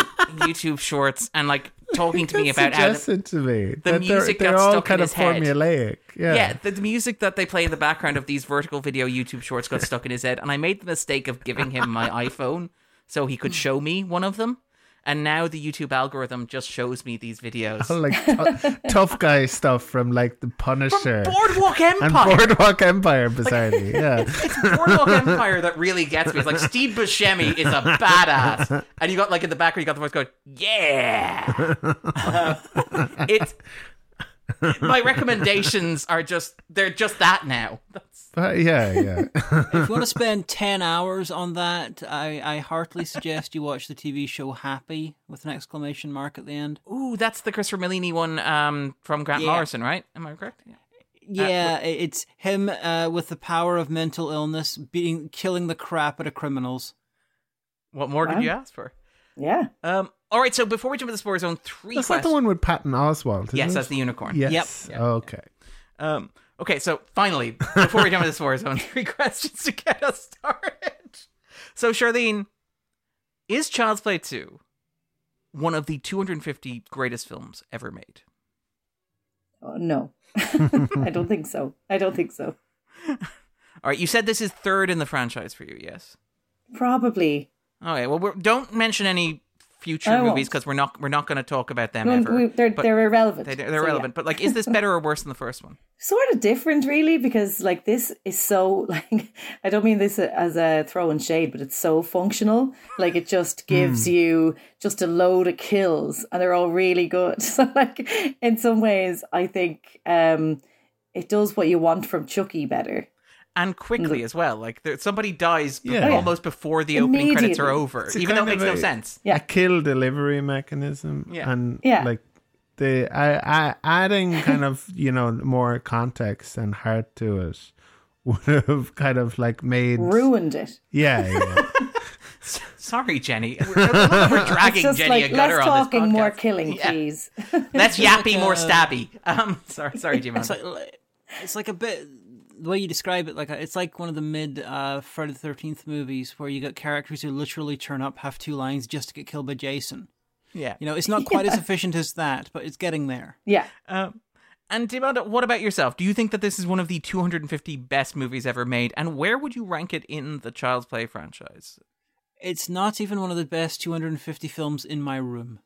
YouTube shorts and, like, talking to me about how the, to me the that music they're, they're got all stuck kind in his of formulaic. Head. Yeah, yeah the, the music that they play in the background of these vertical video YouTube shorts got stuck in his head, and I made the mistake of giving him my iPhone so he could show me one of them. And now the YouTube algorithm just shows me these videos. Oh, like t- tough guy stuff from, like, The Punisher. From Boardwalk Empire. And Boardwalk Empire, bizarrely. Yeah. It's, it's Boardwalk Empire that really gets me. It's like, Steve Buscemi is a badass. And you got, like, in the background, you got the voice going, yeah. Uh, it's, my recommendations are just, they're just that now. That's... But yeah, yeah. If you want to spend ten hours on that, I, I heartily suggest you watch the T V show Happy with an exclamation mark at the end. Ooh, that's the Christopher Melini one um, from Grant yeah. Morrison, right? Am I correct? Yeah. Yeah, uh, it's him uh, with the power of mental illness beating, killing the crap out of criminals. What more wow. did you ask for? Yeah. Um, all right, so before we jump into the spoiler zone, three that's questions. That's not the one with Patton Oswalt, is yes, it? Yes, that's the unicorn. Yes. Yep. Okay. Um, okay, so finally, before we jump into the spoiler zone, three questions to get us started. So, Charlene, is Child's Play two one of the two hundred fifty greatest films ever made? Oh, no. I don't think so. I don't think so. All right, you said this is third in the franchise for you, yes? Probably. Okay, well, we're, don't mention any future movies because we're not we're not going to talk about them no, ever. We, they're, they're irrelevant. They, they're so, irrelevant. Yeah. But, like, is this better or worse than the first one? Sort of different, really, because, like, this is so, like, I don't mean this as a throw and shade, but it's so functional. Like, it just gives mm. you just a load of kills, and they're all really good. So, like, in some ways, I think um, it does what you want from Chucky better. And quickly as well. Like, there, somebody dies b- yeah. almost before the opening credits are over, it's even though it makes a, no sense. Yeah. A kill delivery mechanism. Yeah. And, yeah. like, the I, I, adding kind of, you know, more context and heart to it would have kind of, like, made... Ruined it. Yeah, yeah. Sorry, Jenny. We're, we're dragging just Jenny like, Agutter on this podcast. Less talking, more killing, yeah. please. Less yappy, like, more uh... stabby. Um, sorry, sorry, Jim. It's, like, it's like a bit... The way you describe it, like it's like one of the mid uh, Friday the thirteenth movies where you got characters who literally turn up, have two lines just to get killed by Jason. Yeah. You know, it's not quite yeah. as efficient as that, but it's getting there. Yeah. Um, and Diamanda, what about yourself? Do you think that this is one of the two hundred fifty best movies ever made? And where would you rank it in the Child's Play franchise? It's not even one of the best two hundred fifty films in my room.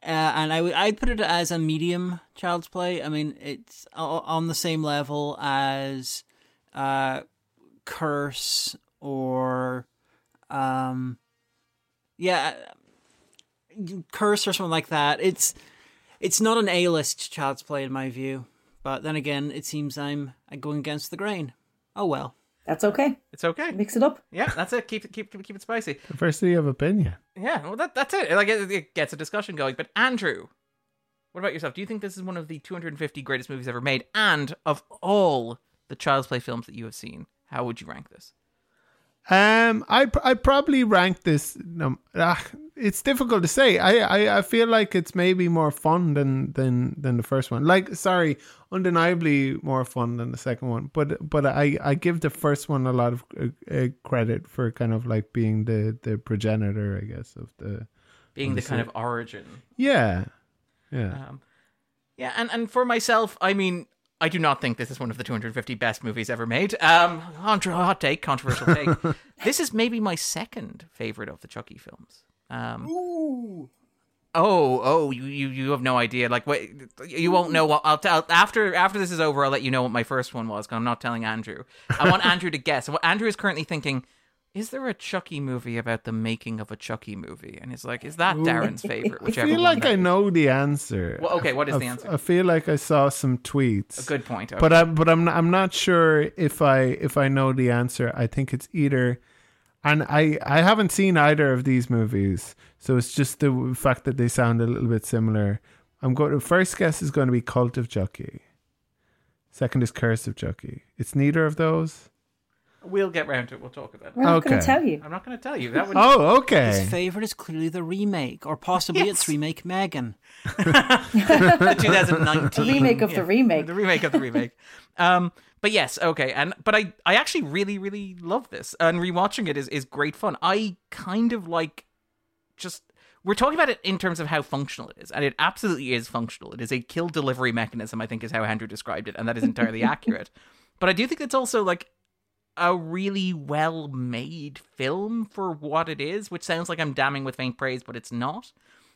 Uh, and I would I'd put it as a medium Child's Play. I mean, it's on the same level as uh, Curse or, um, yeah, Curse or something like that. It's it's not an A-list Child's Play in my view. But then again, it seems I'm going against the grain. Oh well. That's okay. It's okay. Mix it up. Yeah, that's it. Keep it, keep, keep it spicy. Diversity of opinion. Yeah, well, that that's it. Like, it, it gets a discussion going. But Andrew, what about yourself? Do you think this is one of the two hundred fifty greatest movies ever made? And of all the Child's Play films that you have seen, how would you rank this? Um, I I probably rank this. Um, ah, it's difficult to say. I, I, I feel like it's maybe more fun than, than than the first one. Like, sorry, undeniably more fun than the second one. But but I, I give the first one a lot of uh, credit for kind of like being the, the progenitor, I guess, of the being of the, the kind of origin. Yeah, yeah, um, yeah. And and for myself, I mean, I do not think this is one of the two hundred fifty best movies ever made. Um, hot take, controversial take. This is maybe my second favorite of the Chucky films. Um, Ooh. Oh, oh, you, you, you have no idea. Like, what, you won't know what I'll tell after after this is over. I'll let you know what my first one was, because I'm not telling Andrew. I want Andrew to guess. What Andrew is currently thinking: is there a Chucky movie about the making of a Chucky movie? And it's like, is that Darren's favorite? Whichever I feel like I is. know the answer. Well, okay, what is I, the answer? I feel like I saw some tweets. A good point. Okay. But I, but I'm I'm not sure if I if I know the answer. I think it's either. And I, I haven't seen either of these movies, so it's just the fact that they sound a little bit similar. I'm going. To, first guess is going to be Cult of Chucky. Second is Curse of Chucky. It's neither of those. We'll get round to it. We'll talk about it. I'm not okay. going to tell you. I'm not going to tell you. That would. Oh, okay. His favorite is clearly the remake, or possibly yes. its remake, Megan. The twenty nineteen remake of yeah, the remake. The remake of the remake. Um. But yes, okay, and but I, I actually really, really love this, and rewatching it is, is great fun. I kind of like just... We're talking about it in terms of how functional it is, and it absolutely is functional. It is a kill delivery mechanism, I think is how Andrew described it, and that is entirely accurate. But I do think it's also, like, a really well-made film for what it is, which sounds like I'm damning with faint praise, but it's not.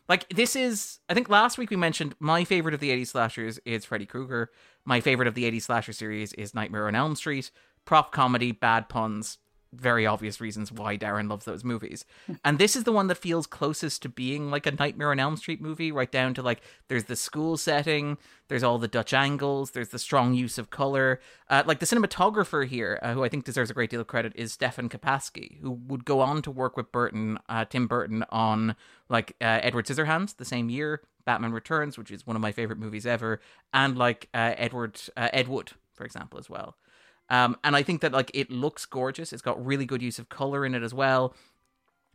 Like, this is... I think last week we mentioned my favorite of the eighties slashers is Freddy Krueger. My favorite of the eighties slasher series is Nightmare on Elm Street. Prop comedy, bad puns, very obvious reasons why Darren loves those movies. And this is the one that feels closest to being like a Nightmare on Elm Street movie, right down to, like, there's the school setting, there's all the Dutch angles, there's the strong use of color. Uh, like, the cinematographer here, uh, who I think deserves a great deal of credit, is Stefan Kapasky, who would go on to work with Burton, uh, Tim Burton on, like, uh, Edward Scissorhands the same year, Batman Returns, which is one of my favorite movies ever, and, like, uh, Edward uh, Ed Wood, for example, as well. Um, and I think that, like, it looks gorgeous. It's got really good use of color in it as well.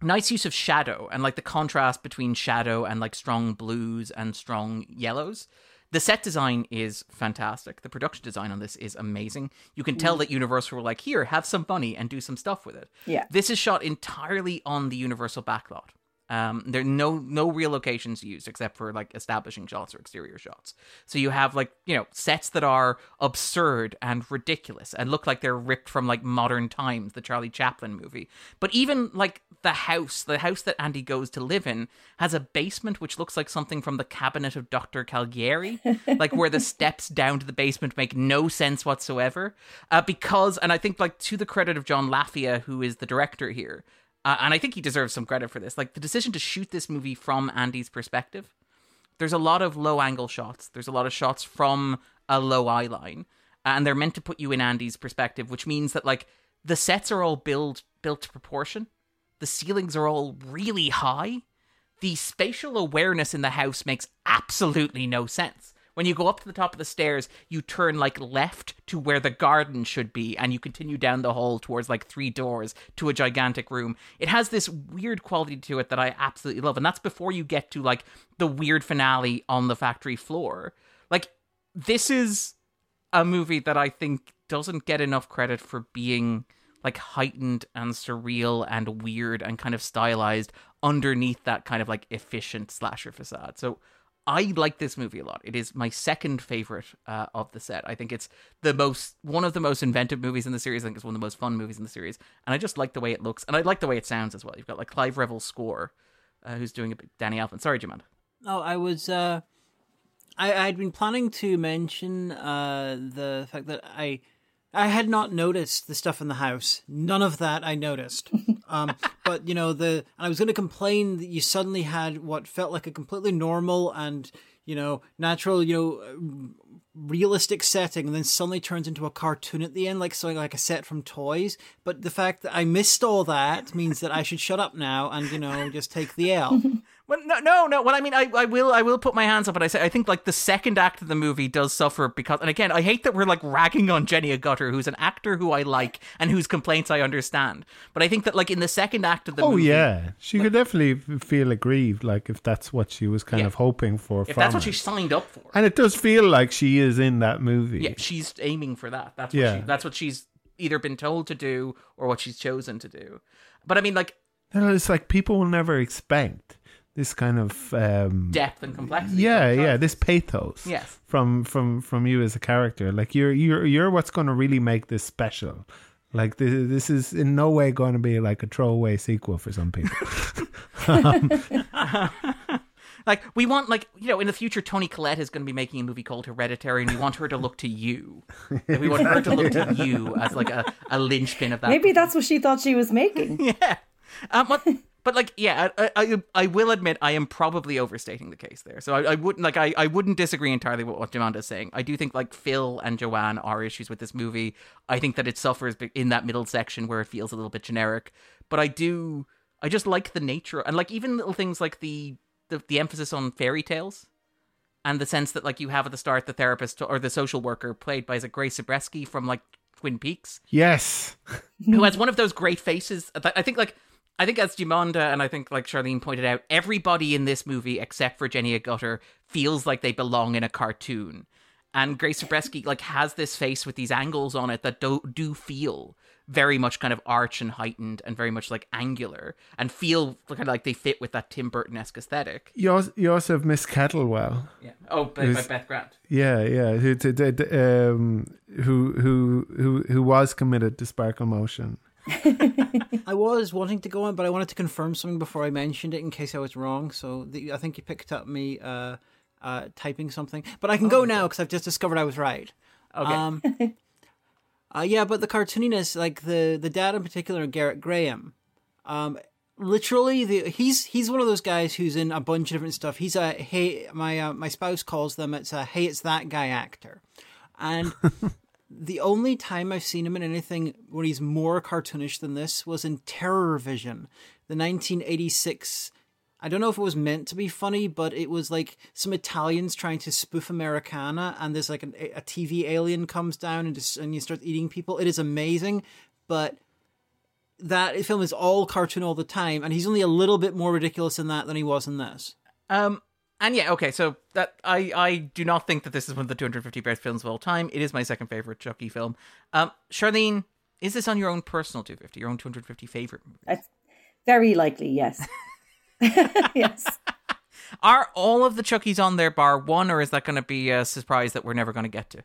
Nice use of shadow and, like, the contrast between shadow and, like, strong blues and strong yellows. The set design is fantastic. The production design on this is amazing. You can tell that Universal were like, here, have some money and do some stuff with it. Yeah. This is shot entirely on the Universal backlot. Um, there are no, no real locations used except for, like, establishing shots or exterior shots. So you have, like, you know, sets that are absurd and ridiculous and look like they're ripped from, like, modern times, the Charlie Chaplin movie. But even, like, the house, the house that Andy goes to live in has a basement which looks like something from the Cabinet of Doctor Caligari, like, where the steps down to the basement make no sense whatsoever. Uh, because, and I think, like, to the credit of John Lafia, who is the director here, Uh, and I think he deserves some credit for this. Like, the decision to shoot this movie from Andy's perspective, there's a lot of low-angle shots. There's a lot of shots from a low eye line. And they're meant to put you in Andy's perspective, which means that, like, the sets are all build, built to proportion. The ceilings are all really high. The spatial awareness in the house makes absolutely no sense. When you go up to the top of the stairs, you turn, like, left to where the garden should be, and you continue down the hall towards, like, three doors to a gigantic room. It has this weird quality to it that I absolutely love, and that's before you get to, like, the weird finale on the factory floor. Like, this is a movie that I think doesn't get enough credit for being, like, heightened and surreal and weird and kind of stylized underneath that kind of, like, efficient slasher facade. So... I like this movie a lot. It is my second favorite uh, of the set. I think it's the most, one of the most inventive movies in the series. I think it's one of the most fun movies in the series. And I just like the way it looks. And I like the way it sounds as well. You've got, like, Clive Revel's score, uh, who's doing it, Danny Elfman. Sorry, Diamanda. Oh, I was, uh, I, I'd been planning to mention uh, the fact that I, I had not noticed the stuff in the house. None of that I noticed. Um, but, you know, the and I was going to complain that you suddenly had what felt like a completely normal and, you know, natural, you know, realistic setting, and then suddenly turns into a cartoon at the end, like something like a set from Toys. But the fact that I missed all that means that I should shut up now and, you know, just take the L. Well, no, no, no. Well, I mean, I, I will, I will put my hands up, and I say I think, like, the second act of the movie does suffer because, and again, I hate that we're, like, ragging on Jenny Agutter, who's an actor who I like and whose complaints I understand, but I think that, like, in the second act of the oh, movie, oh yeah, she, like, could definitely feel aggrieved, like, if that's what she was kind yeah. of hoping for, if that's what her. she signed up for, and it does feel like she is in that movie. Yeah, she's aiming for that. That's what yeah, she, that's what she's either been told to do or what she's chosen to do. But I mean, like, no, it's like people will never expect this kind of um, depth and complexity. Yeah, yeah, this pathos. Yes. From from from you as a character, like you're you're you're what's going to really make this special. Like this, this is in no way going to be like a throwaway sequel for some people. um, like we want, like you know, in the future, Toni Collette is going to be making a movie called Hereditary, and we want her to look to you. Like, we want her to look to you as like a, a linchpin of that. Maybe movie. That's what she thought she was making. Yeah. Um, what, but like, yeah, I, I I will admit I am probably overstating the case there. So I, I wouldn't like I, I wouldn't disagree entirely with what Diamanda is saying. I do think like Phil and Joanne are issues with this movie. I think that it suffers in that middle section where it feels a little bit generic. But I do I just like the nature and like even little things like the the, the emphasis on fairy tales and the sense that like you have at the start the therapist or the social worker played by Grace Zabriskie from like Twin Peaks. Yes, who has one of those great faces. I think like. I think as Diamanda and I think like Charlene pointed out, everybody in this movie except for Jenny Agutter feels like they belong in a cartoon. And Grace Zabriskie like has this face with these angles on it that do, do feel very much kind of arch and heightened and very much like angular and feel kind of like they fit with that Tim Burton-esque aesthetic. You also, you also have Miss Kettlewell. Yeah. Oh, by, by Beth Grant. Yeah, yeah. Who, to, to, um, who, who, who, who was committed to Sparkle Motion. I was wanting to go on, but I wanted to confirm something before I mentioned it in case I was wrong. So the, I think you picked up me uh, uh, typing something, but I can oh, go now because I've just discovered I was right. Okay. Um, uh, yeah, but the cartooniness, like the the dad in particular, Garrett Graham, um, literally the he's he's one of those guys who's in a bunch of different stuff. He's a hey my uh, my spouse calls them it's a hey it's that guy actor, and. The only time I've seen him in anything where he's more cartoonish than this was in Terror Vision, the nineteen eighty-six. I don't know if it was meant to be funny, but it was like some Italians trying to spoof Americana, and there's like an, a T V alien comes down and just, and you start eating people. It is amazing, but that film is all cartoon all the time, and he's only a little bit more ridiculous in that than he was in this. Um. And yeah, okay, so that I, I do not think that this is one of the two hundred fifty best films of all time. It is my second favorite Chucky film. Um, Charlene, is this on your own personal two hundred fifty, your own two hundred fifty favorite movie? That's very likely, yes. Yes. Are all of the Chuckies on there bar one, or is that going to be a surprise that we're never going to get to?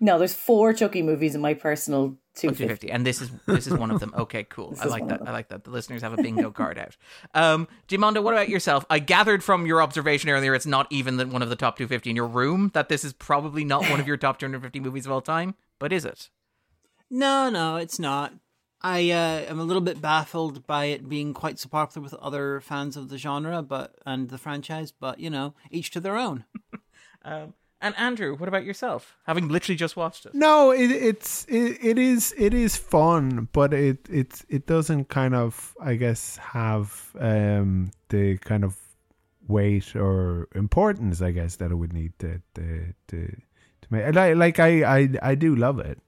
No, there's four Chucky movies in my personal two hundred fifty, and this is this is one of them. Okay, cool. This I like that. I like that. The listeners have a bingo card out. Um, Diamanda, what about yourself? I gathered from your observation earlier, it's not even the, one of the top two hundred fifty in your room. That this is probably not one of your top two hundred fifty movies of all time. But is it? No, no, it's not. I uh, am a little bit baffled by it being quite so popular with other fans of the genre, but and the franchise. But you know, each to their own. um. And Andrew, what about yourself? Having literally just watched it. No, it, it's it, it is it is fun, but it it it doesn't kind of I guess have um, the kind of weight or importance I guess that it would need to to to, to make. Like, like I, I I do love it,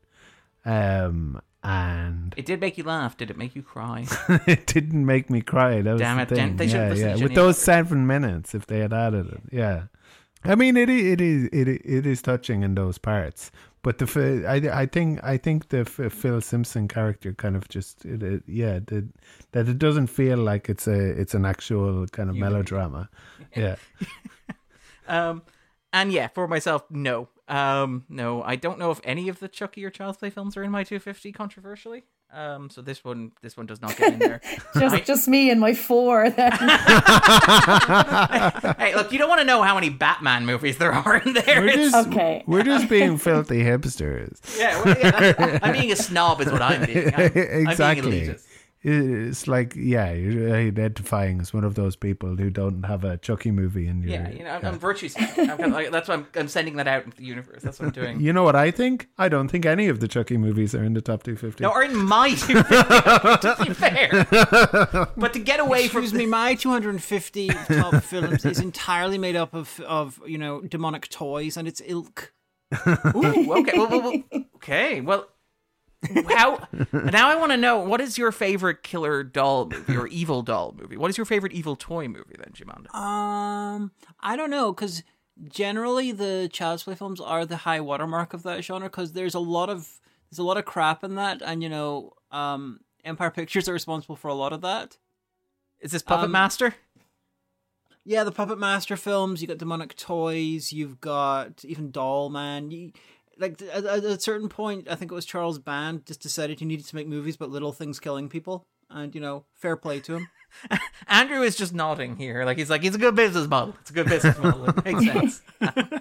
um, and it did make you laugh. Did it make you cry? It didn't make me cry. That was damn it. The thing. They yeah, yeah. With those seven minutes, if they had added it, yeah. I mean, it is it is it it is touching in those parts, but the I, I think I think the Phil Simpson character kind of just it, it, yeah the, that it doesn't feel like it's a it's an actual kind of melodrama, yeah. um, and yeah, for myself, no, um, no, I don't know if any of the Chucky or Child's Play films are in my two hundred fifty, controversially. Um, so this one, this one does not get in there. just, I, just me and my four. Then. Hey, look, you don't want to know how many Batman movies there are in there. We're just, okay, we're just being filthy hipsters. Yeah, well, yeah I'm being a snob, is what I'm being. I'm, exactly. I'm being it's like, yeah, you're identifying as one of those people who don't have a Chucky movie in your. Yeah, you know, I'm, yeah. I'm virtue signaling. I'm kind of like, that's why I'm, I'm sending that out into the universe. That's what I'm doing. You know what I think? I don't think any of the Chucky movies are in the top two hundred fifty. No, are in my two hundred fifty, to be fair. But to get away Excuse from... Excuse me, my two hundred fifty top films is entirely made up of, of, you know, demonic toys and its ilk. Ooh, okay. Well, well, well, okay, well... How now? I want to know, what is your favorite killer doll movie or evil doll movie? What is your favorite evil toy movie then, Diamanda? Um, I don't know, because generally the Child's Play films are the high watermark of that genre. Because there's a lot of there's a lot of crap in that, and you know, um, Empire Pictures are responsible for a lot of that. Is this Puppet um, Master? yeah, the Puppet Master films, you got Demonic Toys, you've got even Doll Man. You, like at, at a certain point, I think it was Charles Band just decided he needed to make movies about little things killing people, and you know, fair play to him. Andrew is just nodding here, like he's like, it's a good business model. It's a good business model. It makes sense.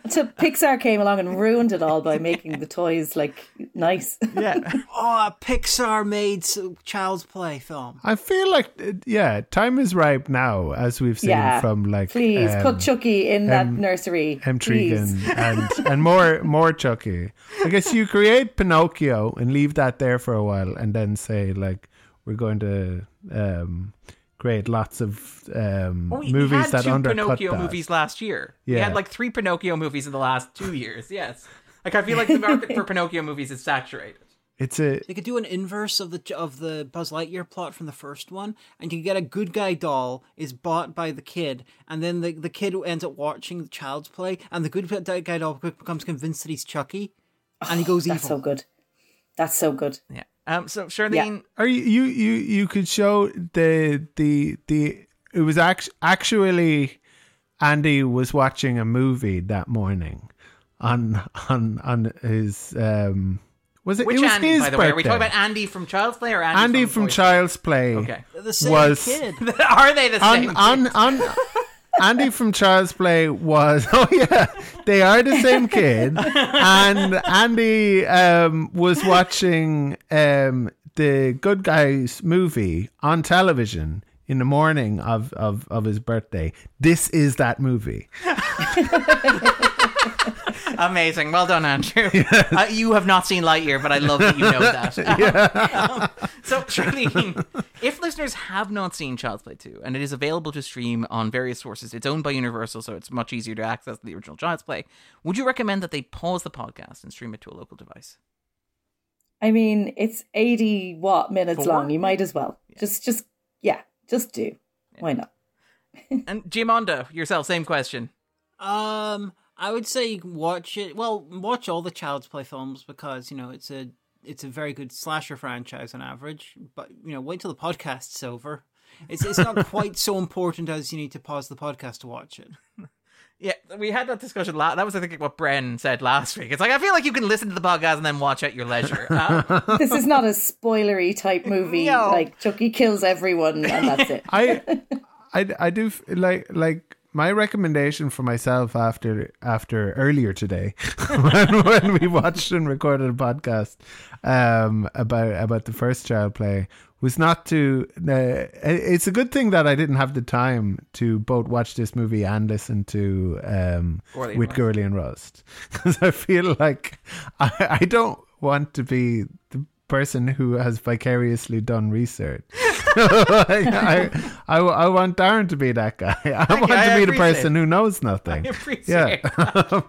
So Pixar came along and ruined it all by making the toys like nice. Yeah. Oh, a Pixar made Child's Play film. I feel like, yeah, time is ripe now, as we've seen yeah. from like. Please um, put Chucky in M- that nursery. M. Tregan and and more more Chucky. I guess you create Pinocchio and leave that there for a while, and then say like, we're going to. Um, Great, lots of um, well, we movies that undercut that. We had two Pinocchio movies last year. Yeah. We had like three Pinocchio movies in the last two years, yes. Like I feel like the market for Pinocchio movies is saturated. It's a... They could do an inverse of the of the Buzz Lightyear plot from the first one, and you get a good guy doll is bought by the kid, and then the, the kid ends up watching the Child's Play, and the good guy doll becomes convinced that he's Chucky, and oh, he goes evil. That's so good. That's so good. Yeah. Um, so Charlene, yeah. are you, you, you, you could show the the the it was act- actually Andy was watching a movie that morning on on on his um was it which it was Andy his by the birthday. way are we talking about Andy from Child's Play or Andy, Andy from, from Child's Play? Okay, the same was, kid. Are they the same? On, kid? on on. Andy from Child's Play was oh yeah they are the same kid, and Andy um, was watching um, the Good Guys movie on television in the morning of, of, of his birthday. This is that movie. Amazing. Well done, Andrew. Yes. Uh, you have not seen Lightyear, but I love that you know that. Um, yeah. um, so, Charlene, if listeners have not seen Child's Play two, and it is available to stream on various sources, it's owned by Universal, so it's much easier to access than the original Child's Play, would you recommend that they pause the podcast and stream it to a local device? I mean, it's eighty-what minutes Four? long. You might as well. Yeah. Just, just, yeah, just do. Yeah. Why not? And Diamanda, yourself, same question. Um... I would say watch it. Well, watch all the Child's Play films because you know it's a it's a very good slasher franchise on average. But you know, wait till the podcast's over. It's it's not quite so important as you need to pause the podcast to watch it. Yeah, we had that discussion last. That was, I think, what Bren said last week. It's like I feel like you can listen to the podcast and then watch at your leisure. Uh, this is not a spoilery type movie. No. Like Chucky kills everyone and that's it. I, I, I do like like. My recommendation for myself after after earlier today, when, when we watched and recorded a podcast um, about about the first Child Play, was not to. Uh, it's a good thing that I didn't have the time to both watch this movie and listen to um, With Gourley and Rust, because I feel like I, I don't want to be the person who has vicariously done research. I, I, I want Darren to be that guy. I want I, I to be the person it. who knows nothing. I appreciate yeah. that.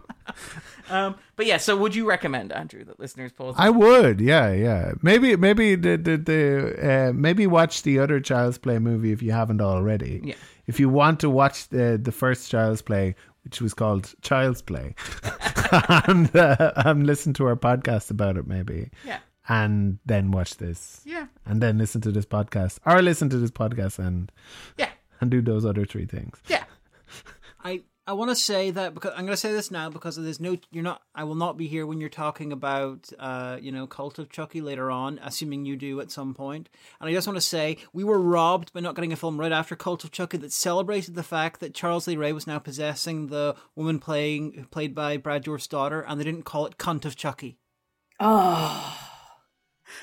um, but yeah, so would you recommend, Andrew, that listeners pause? I would. Yeah, yeah. Maybe, maybe the the, the uh, maybe watch the other Child's Play movie if you haven't already. Yeah. If you want to watch the the first Child's Play, which was called Child's Play, and uh, and listen to our podcast about it, maybe. Yeah. And then watch this. Yeah. And then listen to this podcast. Or listen to this podcast and yeah. and do those other three things. Yeah. I I want to say that because I'm going to say this now because there's no you're not I will not be here when you're talking about uh you know Cult of Chucky later on, assuming you do at some point. And I just want to say we were robbed by not getting a film right after Cult of Chucky that celebrated the fact that Charles Lee Ray was now possessing the woman playing played by Brad Dourif's daughter, and they didn't call it Cunt of Chucky. Oh.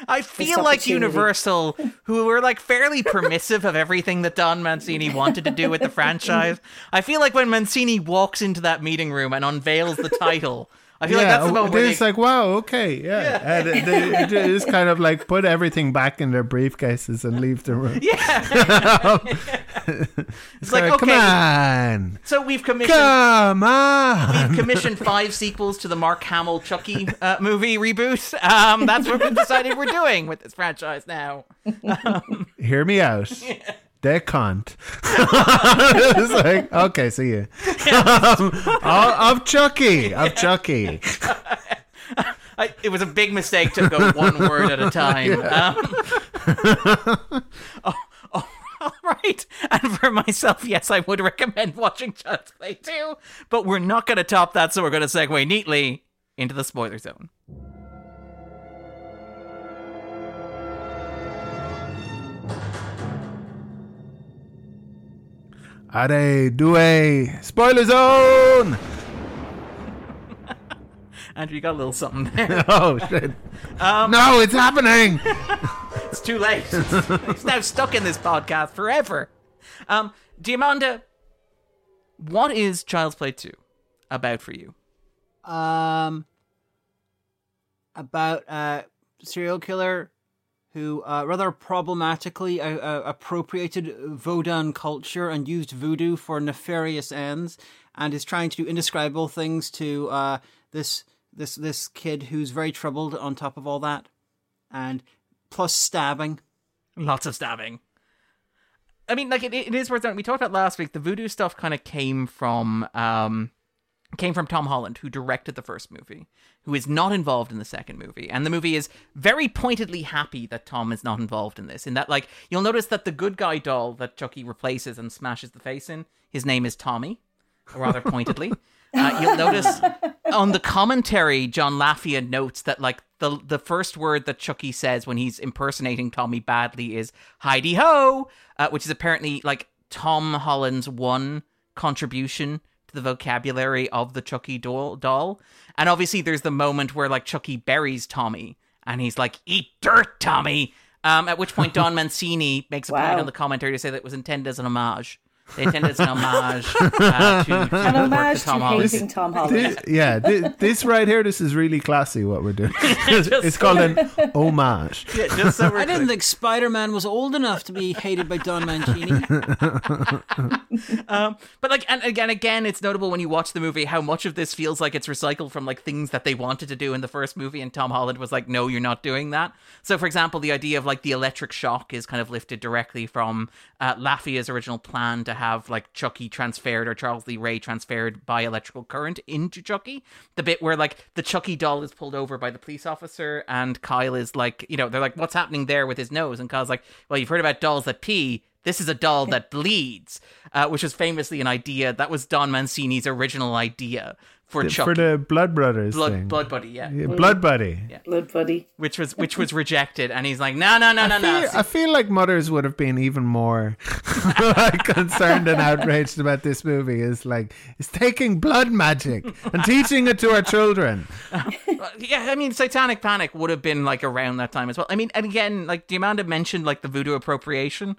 I feel like Universal, who were like fairly permissive of everything that Don Mancini wanted to do with the franchise. I feel like when Mancini walks into that meeting room and unveils the title, I feel yeah, like that's the moment. It's like, wow, okay, yeah. yeah. And they, they just kind of like put everything back in their briefcases and leave the room. Yeah. It's so, like, okay. Come on. So we've commissioned. Come on. We've commissioned five sequels to the Mark Hamill Chucky uh, movie reboot. Um, that's what we've decided we're doing with this franchise now. Um, Hear me out. Yeah. They can't. It's like, okay, see you. Yeah. Um, of Chucky. Of Chucky. I, it was a big mistake to go one word at a time. Yeah. Um, oh, all right. great. And for myself, yes, I would recommend watching Child's Play two, but we're not going to top that, so we're going to segue neatly into the spoiler zone. Are do a spoiler zone. Andrew, you got a little something there. Oh shit! um, no, it's happening. It's too late. It's now stuck in this podcast forever. Um, Diamanda, what is Child's Play two about for you? Um, about a serial killer who uh, rather problematically uh, uh, appropriated Vodun culture and used voodoo for nefarious ends, and is trying to do indescribable things to uh, this this this kid who's very troubled. On top of all that, and plus stabbing, lots of stabbing. I mean, like it, it is worth noting. We talked about last week. The voodoo stuff kind of came from um, came from Tom Holland, who directed the first movie, who is not involved in the second movie. And the movie is very pointedly happy that Tom is not involved in this. In that, like, you'll notice that the good guy doll that Chucky replaces and smashes the face in, his name is Tommy, rather pointedly. Uh, you'll notice on the commentary, John Lafia notes that, like, the the first word that Chucky says when he's impersonating Tommy badly is hidey-ho, uh, which is apparently, like, Tom Holland's one contribution the vocabulary of the Chucky doll, doll. And obviously there's the moment where, like, Chucky buries Tommy and he's like, eat dirt, Tommy. Um, at which point Don Mancini makes a wow. point on the commentary to say that it was intended as an homage. They intended as an homage uh, to, to an homage to, Tom to hating Tom Holland. This, yeah, this, this right here, this is really classy what we're doing. It's called an homage. Yeah, just so I didn't think Spider-Man was old enough to be hated by Don Mancini. um, but like, and again, again, it's notable when you watch the movie how much of this feels like it's recycled from, like, things that they wanted to do in the first movie, and Tom Holland was like, "No, you're not doing that." So, for example, the idea of, like, the electric shock is kind of lifted directly from uh, Lafia's original plan to have, like, Chucky transferred or Charles Lee Ray transferred by electrical current into Chucky. The bit where, like, the Chucky doll is pulled over by the police officer and Kyle is like, you know, they're like, what's happening there with his nose? And Kyle's like, well, you've heard about dolls that pee. This is a doll that bleeds, uh, which was famously an idea. That was Don Mancini's original idea for Chucky. For the Blood Brothers Blood, thing. Blood Buddy, yeah. yeah. Blood Buddy. Yeah. Blood Buddy. Which was which was rejected. And he's like, no, no, no, I no, feel, no. I feel like mothers would have been even more concerned and outraged about this movie. It's like, it's taking blood magic and teaching it to our children. Uh, yeah, I mean, Satanic Panic would have been, like, around that time as well. I mean, and again, like, Diamanda mentioned, like, the voodoo appropriation,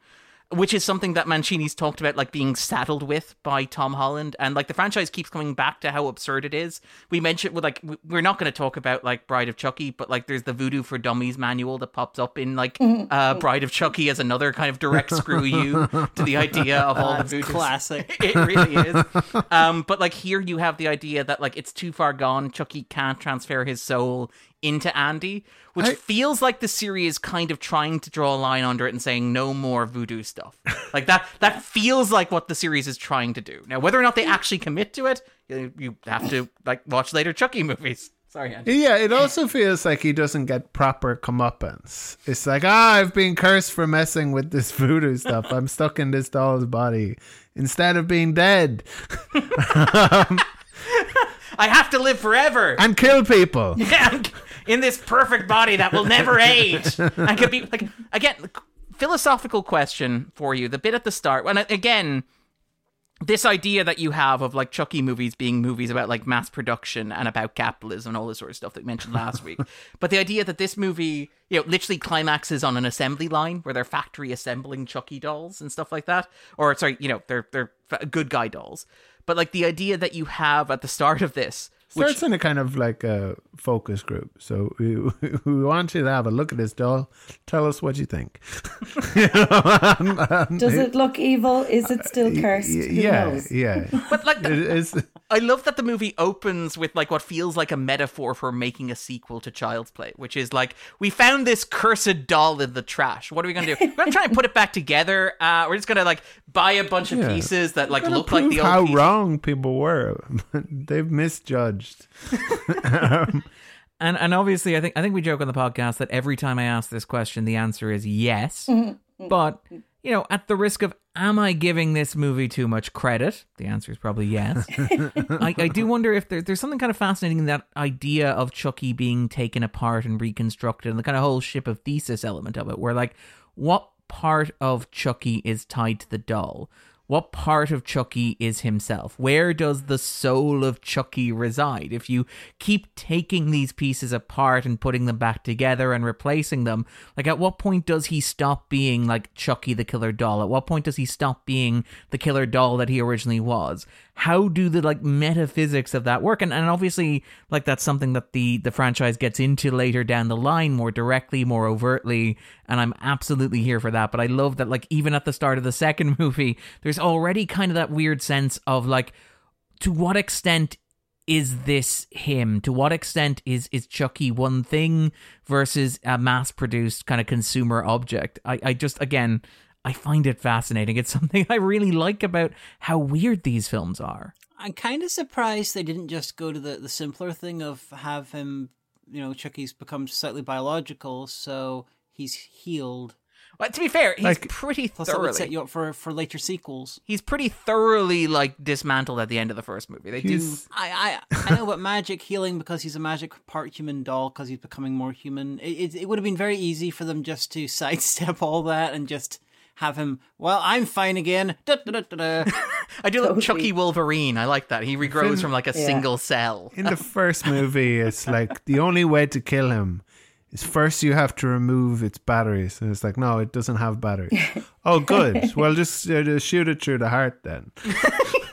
which is something that Mancini's talked about, like, being saddled with by Tom Holland. And, like, the franchise keeps coming back to how absurd it is. We mentioned, like, we're not going to talk about, like, Bride of Chucky, but, like, there's the Voodoo for Dummies manual that pops up in, like, uh, Bride of Chucky as another kind of direct screw you to the idea of all the voodoo. Classic. It really is. Um, but, like, here you have the idea that, like, it's too far gone. Chucky can't transfer his soul into Andy, which I... feels like the series kind of trying to draw a line under it and saying no more voodoo stuff. Like that that feels like what the series is trying to do. Now, whether or not they actually commit to it, you, you have to, like, watch later Chucky movies. Sorry, Andy. Yeah, it also feels like he doesn't get proper comeuppance. It's like, ah, I've been cursed for messing with this voodoo stuff. I'm stuck in this doll's body instead of being dead. um, I have to live forever and kill people. Yeah. I'm... in this perfect body that will never age. I could be, like, again, philosophical question for you. The bit at the start, when, again, this idea that you have of, like, Chucky movies being movies about, like, mass production and about capitalism and all this sort of stuff that we mentioned last week. But the idea that this movie, you know, literally climaxes on an assembly line where they're factory assembling Chucky dolls and stuff like that. Or, sorry, you know, they're, they're good guy dolls. But, like, the idea that you have at the start of this, which starts in a kind of, like, a focus group. So we, we want you to have a look at this doll. Tell us what you think. You know, um, um, does it look evil? Is it still cursed? Y- yeah, Who knows? yeah. But, like, the, I love that the movie opens with, like, what feels like a metaphor for making a sequel to Child's Play, which is like, we found this cursed doll in the trash. What are we going to do? We're going to try and put it back together. Uh, we're just going to, like, buy a bunch yeah. of pieces that, like, look like the old how pieces. Wrong people were. They've misjudged. um, and and obviously I think I think we joke on the podcast that every time I ask this question the answer is yes, but you know, at the risk of, am I giving this movie too much credit? The answer is probably yes. I, I do wonder if there, there's something kind of fascinating in that idea of Chucky being taken apart and reconstructed and the kind of whole ship of thesis element of it, where, like, what part of Chucky is tied to the doll? What part of Chucky is himself? Where does the soul of Chucky reside? If you keep taking these pieces apart and putting them back together and replacing them, like, at what point does he stop being, like, Chucky the killer doll? At what point does he stop being the killer doll that he originally was? How do the, like, metaphysics of that work? And and obviously, like, that's something that the, the franchise gets into later down the line, more directly, more overtly, and I'm absolutely here for that. But I love that, like, even at the start of the second movie, there's There's already kind of that weird sense of, like, to what extent is this him? To what extent is is Chucky one thing versus a mass-produced kind of consumer object? I, I just, again, I find it fascinating. It's something I really like about how weird these films are. I'm kind of surprised they didn't just go to the, the simpler thing of have him, you know, Chucky's become slightly biological, so he's healed. Well, to be fair, he's like, pretty thoroughly... Plus, that would set you up for, for later sequels. He's pretty thoroughly, like, dismantled at the end of the first movie. They he's... do... I, I, I know, but magic healing, because he's a magic part human doll, because he's becoming more human. It, it, it would have been very easy for them just to sidestep all that and just have him, well, I'm fine again. Da, da, da, da, da. I do totally. Love Chucky Wolverine. I like that. He regrows in, from, like, a yeah. single cell. In the first movie, it's like, the only way to kill him... First, you have to remove its batteries. And it's like, no, it doesn't have batteries. Oh, good. Well, just, uh, just shoot it through the heart then.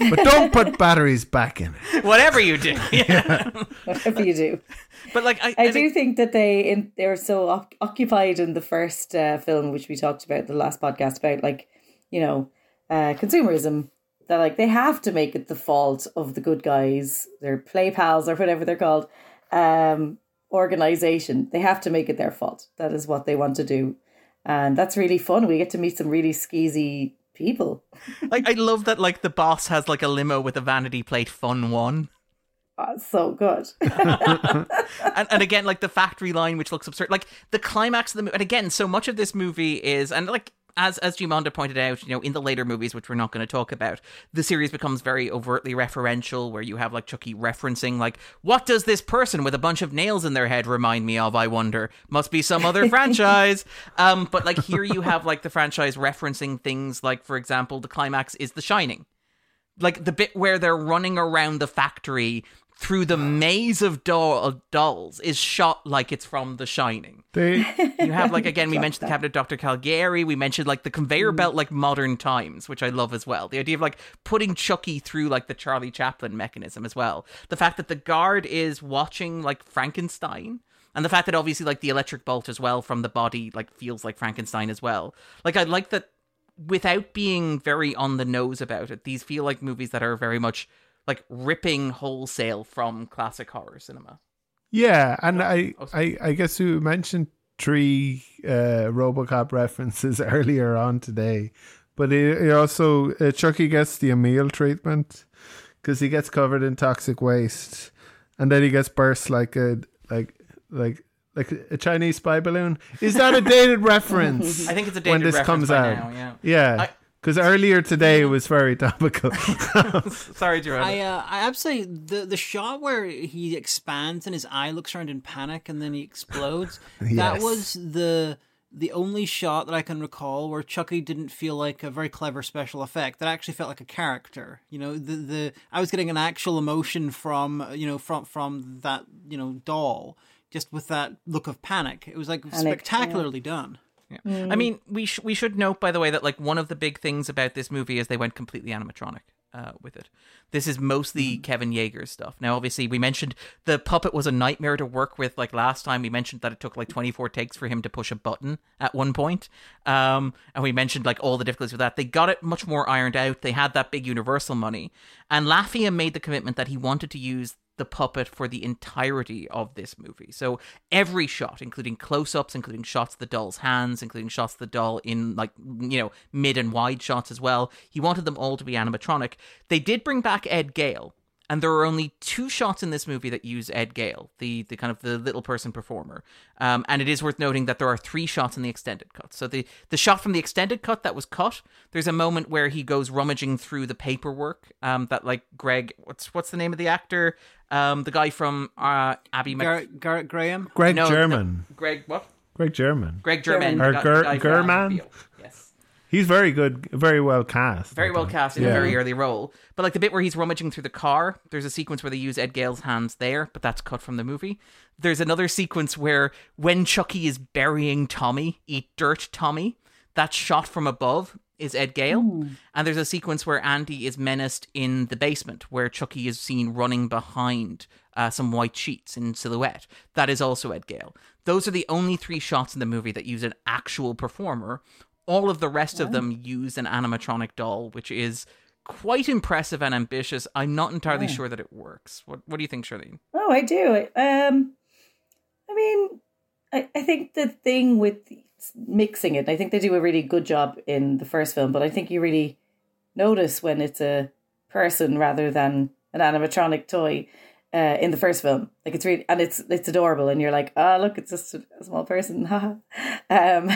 But don't put batteries back in it. Whatever you do. Yeah. Yeah. Whatever you do. But like, I, I, I do think, think that they in, they were so op- occupied in the first uh, film, which we talked about the last podcast about, like, you know, uh, consumerism. That, like, they have to make it the fault of the good guys, their play pals or whatever they're called. Um organization. They have to make it their fault. That is what they want to do. And that's really fun. We get to meet some really skeezy people. Like, I love that, like, the boss has, like, a limo with a vanity plate, Fun One. Oh, so good. and, and again, like, the factory line, which looks absurd. Like, the climax of the movie. And again, so much of this movie is, and, like, As as Diamanda pointed out, you know, in the later movies, which we're not going to talk about, the series becomes very overtly referential, where you have, like, Chucky referencing, like, what does this person with a bunch of nails in their head remind me of, I wonder? Must be some other franchise. Um, but, like, here you have, like, the franchise referencing things like, for example, the climax is The Shining. Like, the bit where they're running around the factory through the maze of doll- dolls is shot like it's from The Shining. They... You have, like, again, we mentioned that. The Cabinet of Doctor Caligari. We mentioned, like, the conveyor belt, like, modern times, which I love as well. The idea of, like, putting Chucky through, like, the Charlie Chaplin mechanism as well. The fact that the guard is watching, like, Frankenstein. And the fact that, obviously, like, the electric bolt as well from the body, like, feels like Frankenstein as well. Like, I like that without being very on the nose about it, these feel like movies that are very much... like ripping wholesale from classic horror cinema. Yeah, and I, I, I guess you mentioned three uh, RoboCop references earlier on today, but it, it also uh, Chucky gets the Emile treatment because he gets covered in toxic waste, and then he gets burst like a like like like a Chinese spy balloon. Is that a dated reference? I think it's a dated when this reference comes by out. Now, yeah. yeah. I- Because earlier today it was very topical. Sorry, Gerard. I, uh, I absolutely... The, the shot where he expands and his eye looks around in panic and then he explodes, yes. That was the the only shot that I can recall where Chucky didn't feel like a very clever special effect. That actually felt like a character. You know, the, the I was getting an actual emotion from, you know, from, from that, you know, doll, just with that look of panic. It was, like, panic, spectacularly yeah. done. Yeah. Mm. I mean, we sh- we should note, by the way, that, like, one of the big things about this movie is they went completely animatronic uh, with it. This is mostly mm. Kevin Yeager's stuff. Now, obviously, we mentioned the puppet was a nightmare to work with. Like, last time, we mentioned that it took, like, twenty-four takes for him to push a button at one point. Um, and we mentioned, like, all the difficulties with that. They got it much more ironed out. They had that big Universal money. And Lafia made the commitment that he wanted to use the puppet for the entirety of this movie. So every shot, including close-ups, including shots of the doll's hands, including shots of the doll in, like, you know, mid and wide shots as well, he wanted them all to be animatronic. They did bring back Ed Gale, And there are only two shots in this movie that use Ed Gale, the the kind of the little person performer. Um, and it is worth noting that there are three shots in the extended cut. So the, the shot from the extended cut that was cut, there's a moment where he goes rummaging through the paperwork um, that, like, Greg... What's what's the name of the actor? Um, the guy from uh, Abby... Gar- Mac- Gar- Graham? Greg no, German. No, Greg what? Greg German. Greg German. Or Ger- German. Yes. He's very good, very well cast. Very well cast in yeah. a very early role. But like the bit where he's rummaging through the car, there's a sequence where they use Ed Gale's hands there, but that's cut from the movie. There's another sequence where when Chucky is burying Tommy, eat dirt Tommy, that's shot from above is Ed Gale. Ooh. And there's a sequence where Andy is menaced in the basement where Chucky is seen running behind uh, some white sheets in silhouette. That is also Ed Gale. Those are the only three shots in the movie that use an actual performer. All of the rest wow. of them use an animatronic doll, which is quite impressive and ambitious. I'm not entirely yeah. sure that it works. What What do you think, Charlene? Oh, I do. Um, I mean, I, I think the thing with mixing it, I think they do a really good job in the first film, but I think you really notice when it's a person rather than an animatronic toy. Uh, in the first film, like it's really, and it's it's adorable, and you're like, oh look, it's just a small person. um,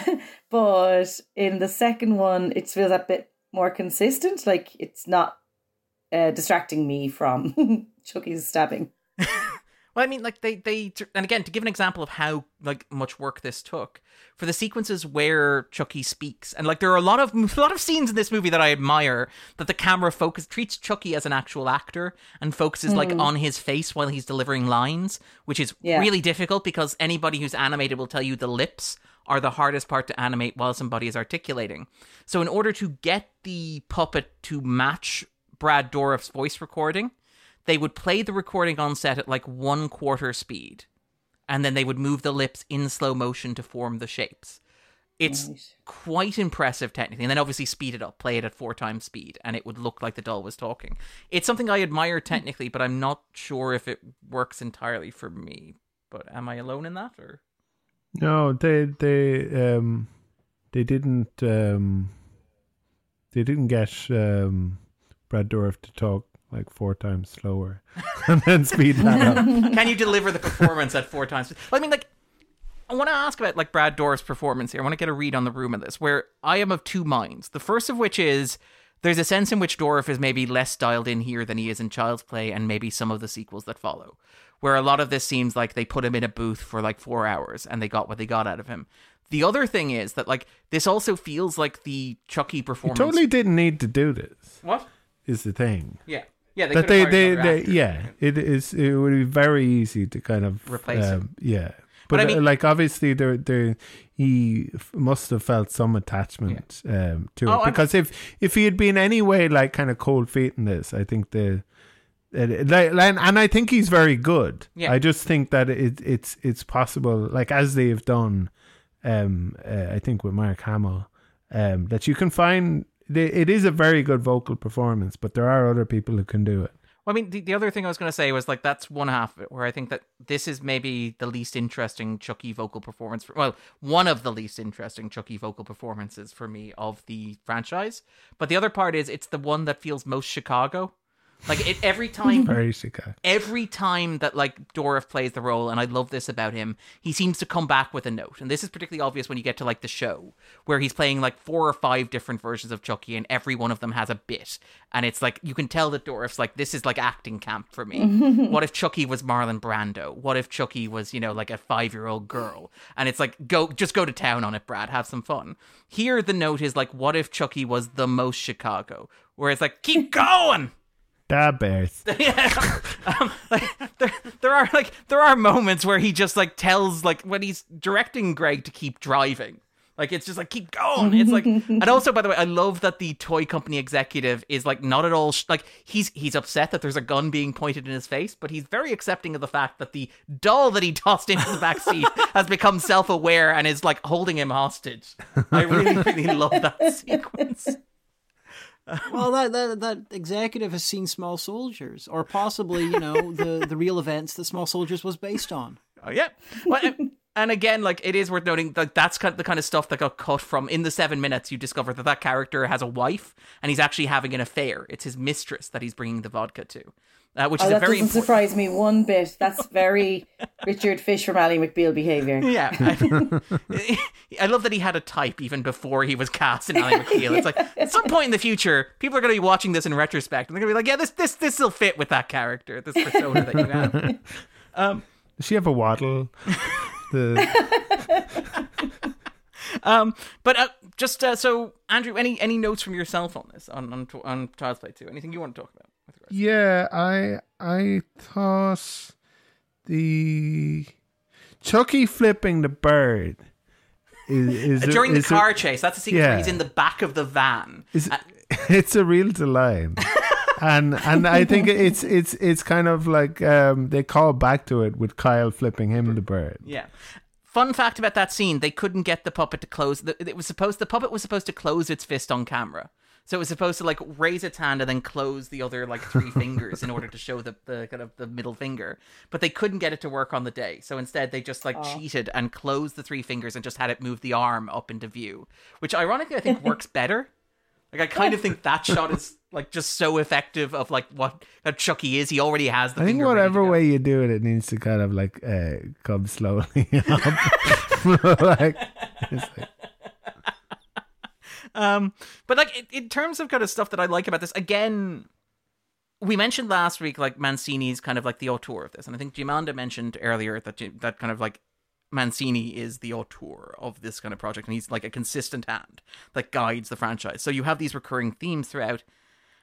but in the second one, it feels a bit more consistent. Like it's not uh, distracting me from Chucky's stabbing. Well, I mean, like they, they, and again, to give an example of how like much work this took for the sequences where Chucky speaks, and like there are a lot of a lot of scenes in this movie that I admire that the camera focus treats Chucky as an actual actor and focuses mm. like on his face while he's delivering lines, which is yeah. really difficult because anybody who's animated will tell you the lips are the hardest part to animate while somebody is articulating. So, in order to get the puppet to match Brad Dourif's voice recording, they would play the recording on set at like one quarter speed, and then they would move the lips in slow motion to form the shapes. It's nice. Quite impressive technically. And then obviously speed it up, play it at four times speed, and it would look like the doll was talking. It's something I admire technically, but I'm not sure if it works entirely for me. But am I alone in that? Or no, they they um they didn't um they didn't get um Brad Dourif to talk like four times slower and then speed that up. Can you deliver the performance at four times? I mean, like, I want to ask about like Brad Dourif's performance here. I want to get a read on the room of this, where I am of two minds. The first of which is there's a sense in which Dourif is maybe less dialed in here than he is in Child's Play and maybe some of the sequels that follow, where a lot of this seems like they put him in a booth for like four hours and they got what they got out of him. The other thing is that like this also feels like the Chucky performance. You totally didn't need to do this. What? Is the thing. Yeah. Yeah, they, they, they, they yeah, it is. It would be very easy to kind of replace um, him. Yeah, but, but I mean, uh, like obviously, there, there, he f- must have felt some attachment yeah. um, to oh, it because I'm... if if he had been any way like kind of cold feet in this, I think the, it, like, and, and I think he's very good. Yeah. I just think that it it's it's possible, like as they have done, um, uh, I think with Mark Hamill, um, that you can find. It is a very good vocal performance, but there are other people who can do it. Well, I mean, the, the other thing I was going to say was like that's one half of it where I think that this is maybe the least interesting Chucky vocal performance. For, well, one of the least interesting Chucky vocal performances for me of the franchise. But the other part is it's the one that feels most Chicago. Like it, every time, very Chicago. Every time that like Dourif plays the role, and I love this about him, he seems to come back with a note. And this is particularly obvious when you get to like the show where he's playing like four or five different versions of Chucky, and every one of them has a bit. And it's like you can tell that Dourif's like, this is like acting camp for me. What if Chucky was Marlon Brando? What if Chucky was, you know, like a five-year-old girl? And it's like, go, just go to town on it, Brad. Have some fun. Here, the note is like, what if Chucky was the most Chicago? Where it's like, keep going. Da bears. Yeah. Um, like, there, there are like there are moments where he just like tells like when he's directing Greg to keep driving. Like it's just like keep going. It's like and also by the way, I love that the toy company executive is like not at all sh- like he's he's upset that there's a gun being pointed in his face, but he's very accepting of the fact that the doll that he tossed into the back seat has become self-aware and is like holding him hostage. I really really love that sequence. Well, that, that that executive has seen Small Soldiers, or possibly, you know, the, the real events that Small Soldiers was based on. Oh, yeah. Well, and again, like, it is worth noting that that's kind of the kind of stuff that got cut from. In the seven minutes, you discover that that character has a wife, and he's actually having an affair. It's his mistress that he's bringing the vodka to. Uh, which oh, is that a very doesn't important... surprise me one bit. That's very Richard Fish from Ally McBeal behaviour. Yeah. I, I love that he had a type even before he was cast in Ally McBeal. It's like, at some point in the future, people are going to be watching this in retrospect and they're going to be like, yeah, this this this will fit with that character, this persona that you have. Um, Does she have a waddle? the... Um, but uh, just uh, so, Andrew, any, any notes from yourself on this, on, on, on Child's Play two? Anything you want to talk about? Yeah, I I thought the Chucky flipping the bird is, is during a, is the car a, chase. That's the sequence yeah. where he's in the back of the van. It's, uh, it's a real delight, and and I think it's it's it's kind of like um, they call back to it with Kyle flipping him the bird. Yeah. Fun fact about that scene: they couldn't get the puppet to close. The, it was supposed the puppet was supposed to close its fist on camera. So it was supposed to, like, raise its hand and then close the other, like, three fingers in order to show the, the kind of the middle finger. But they couldn't get it to work on the day. So instead, they just, like, Aww. cheated and closed the three fingers and just had it move the arm up into view. Which, ironically, I think works better. Like, I kind of think that shot is, like, just so effective of, like, what Chucky is. He already has the I finger. I think whatever way you do it, it needs to kind of, like, uh, come slowly up. like, it's like... Um, but like in terms of kind of stuff that I like about this, again, we mentioned last week, like, Mancini's kind of like the auteur of this. And I think Diamanda mentioned earlier that that kind of like Mancini is the auteur of this kind of project. And he's like a consistent hand that guides the franchise. So you have these recurring themes throughout.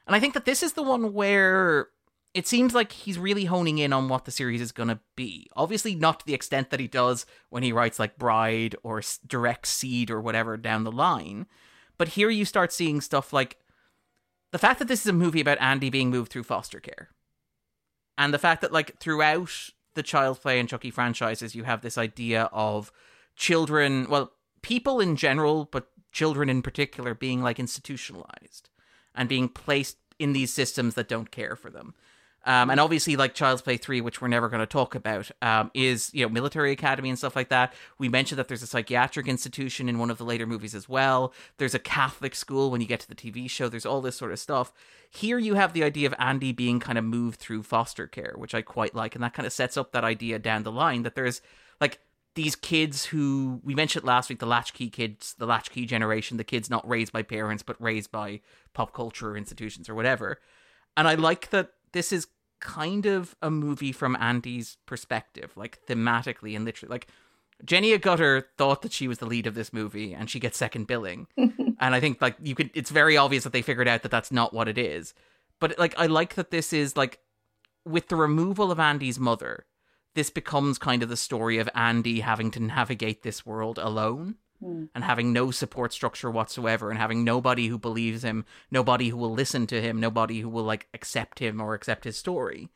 And I think that this is the one where it seems like he's really honing in on what the series is going to be. Obviously not to the extent that he does when he writes like Bride or Direct Seed or whatever down the line. But here you start seeing stuff like the fact that this is a movie about Andy being moved through foster care. And the fact that, like, throughout the Child's Play and Chucky franchises, you have this idea of children, well, people in general, but children in particular being, like, institutionalized and being placed in these systems that don't care for them. Um, and obviously, like, Child's Play three, which we're never going to talk about, um, is, you know, military academy and stuff like that. We mentioned that there's a psychiatric institution in one of the later movies as well. There's a Catholic school when you get to the T V show. There's all this sort of stuff. Here you have the idea of Andy being kind of moved through foster care, which I quite like. And that kind of sets up that idea down the line that there's, like, these kids who, we mentioned last week, the latchkey kids, the latchkey generation, the kids not raised by parents, but raised by pop culture or institutions or whatever. And I like that this is kind of a movie from Andy's perspective, like thematically and literally. Like, Jenny Agutter thought that she was the lead of this movie and she gets second billing. And I think, like, you could, it's very obvious that they figured out that that's not what it is. But, like, I like that this is, like, with the removal of Andy's mother, this becomes kind of the story of Andy having to navigate this world alone. And having no support structure whatsoever and having nobody who believes him, nobody who will listen to him, nobody who will, like, accept him or accept his story.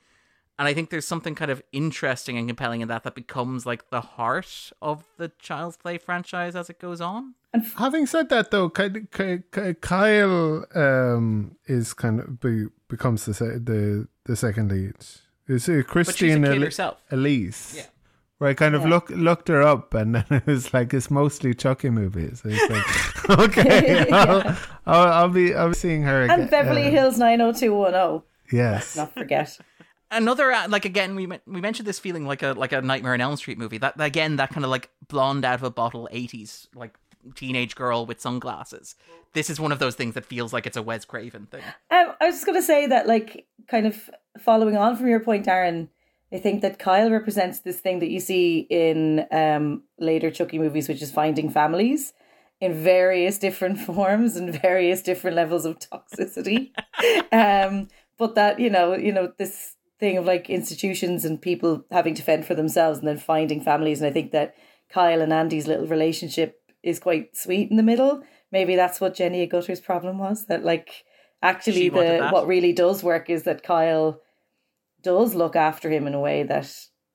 And I think there's something kind of interesting and compelling in that that becomes, like, the heart of the Child's Play franchise as it goes on. And having said that, though, Kyle um, is kind of be, becomes the, the the second lead. It's uh, Christine Al- Elise. Yeah. Where I kind of yeah. look, looked her up and then it was like, it's mostly Chucky movies. So it's like, okay, I'll, yeah. I'll, I'll, be, I'll be seeing her again. And Beverly uh, Hills nine oh two one oh. Yes. Let's not forget. Another, like, again, we we mentioned this feeling like a like a Nightmare on Elm Street movie. That Again, that kind of, like, blonde out of a bottle eighties, like, teenage girl with sunglasses. This is one of those things that feels like it's a Wes Craven thing. Um, I was just going to say that, like, kind of following on from your point, Aaron, I think that Kyle represents this thing that you see in um, later Chucky movies, which is finding families in various different forms and various different levels of toxicity. um, but that, you know, you know, this thing of, like, institutions and people having to fend for themselves and then finding families. And I think that Kyle and Andy's little relationship is quite sweet in the middle. Maybe that's what Jenny Agutter's problem was, that, like, actually the what really does work is that Kyle does look after him in a way that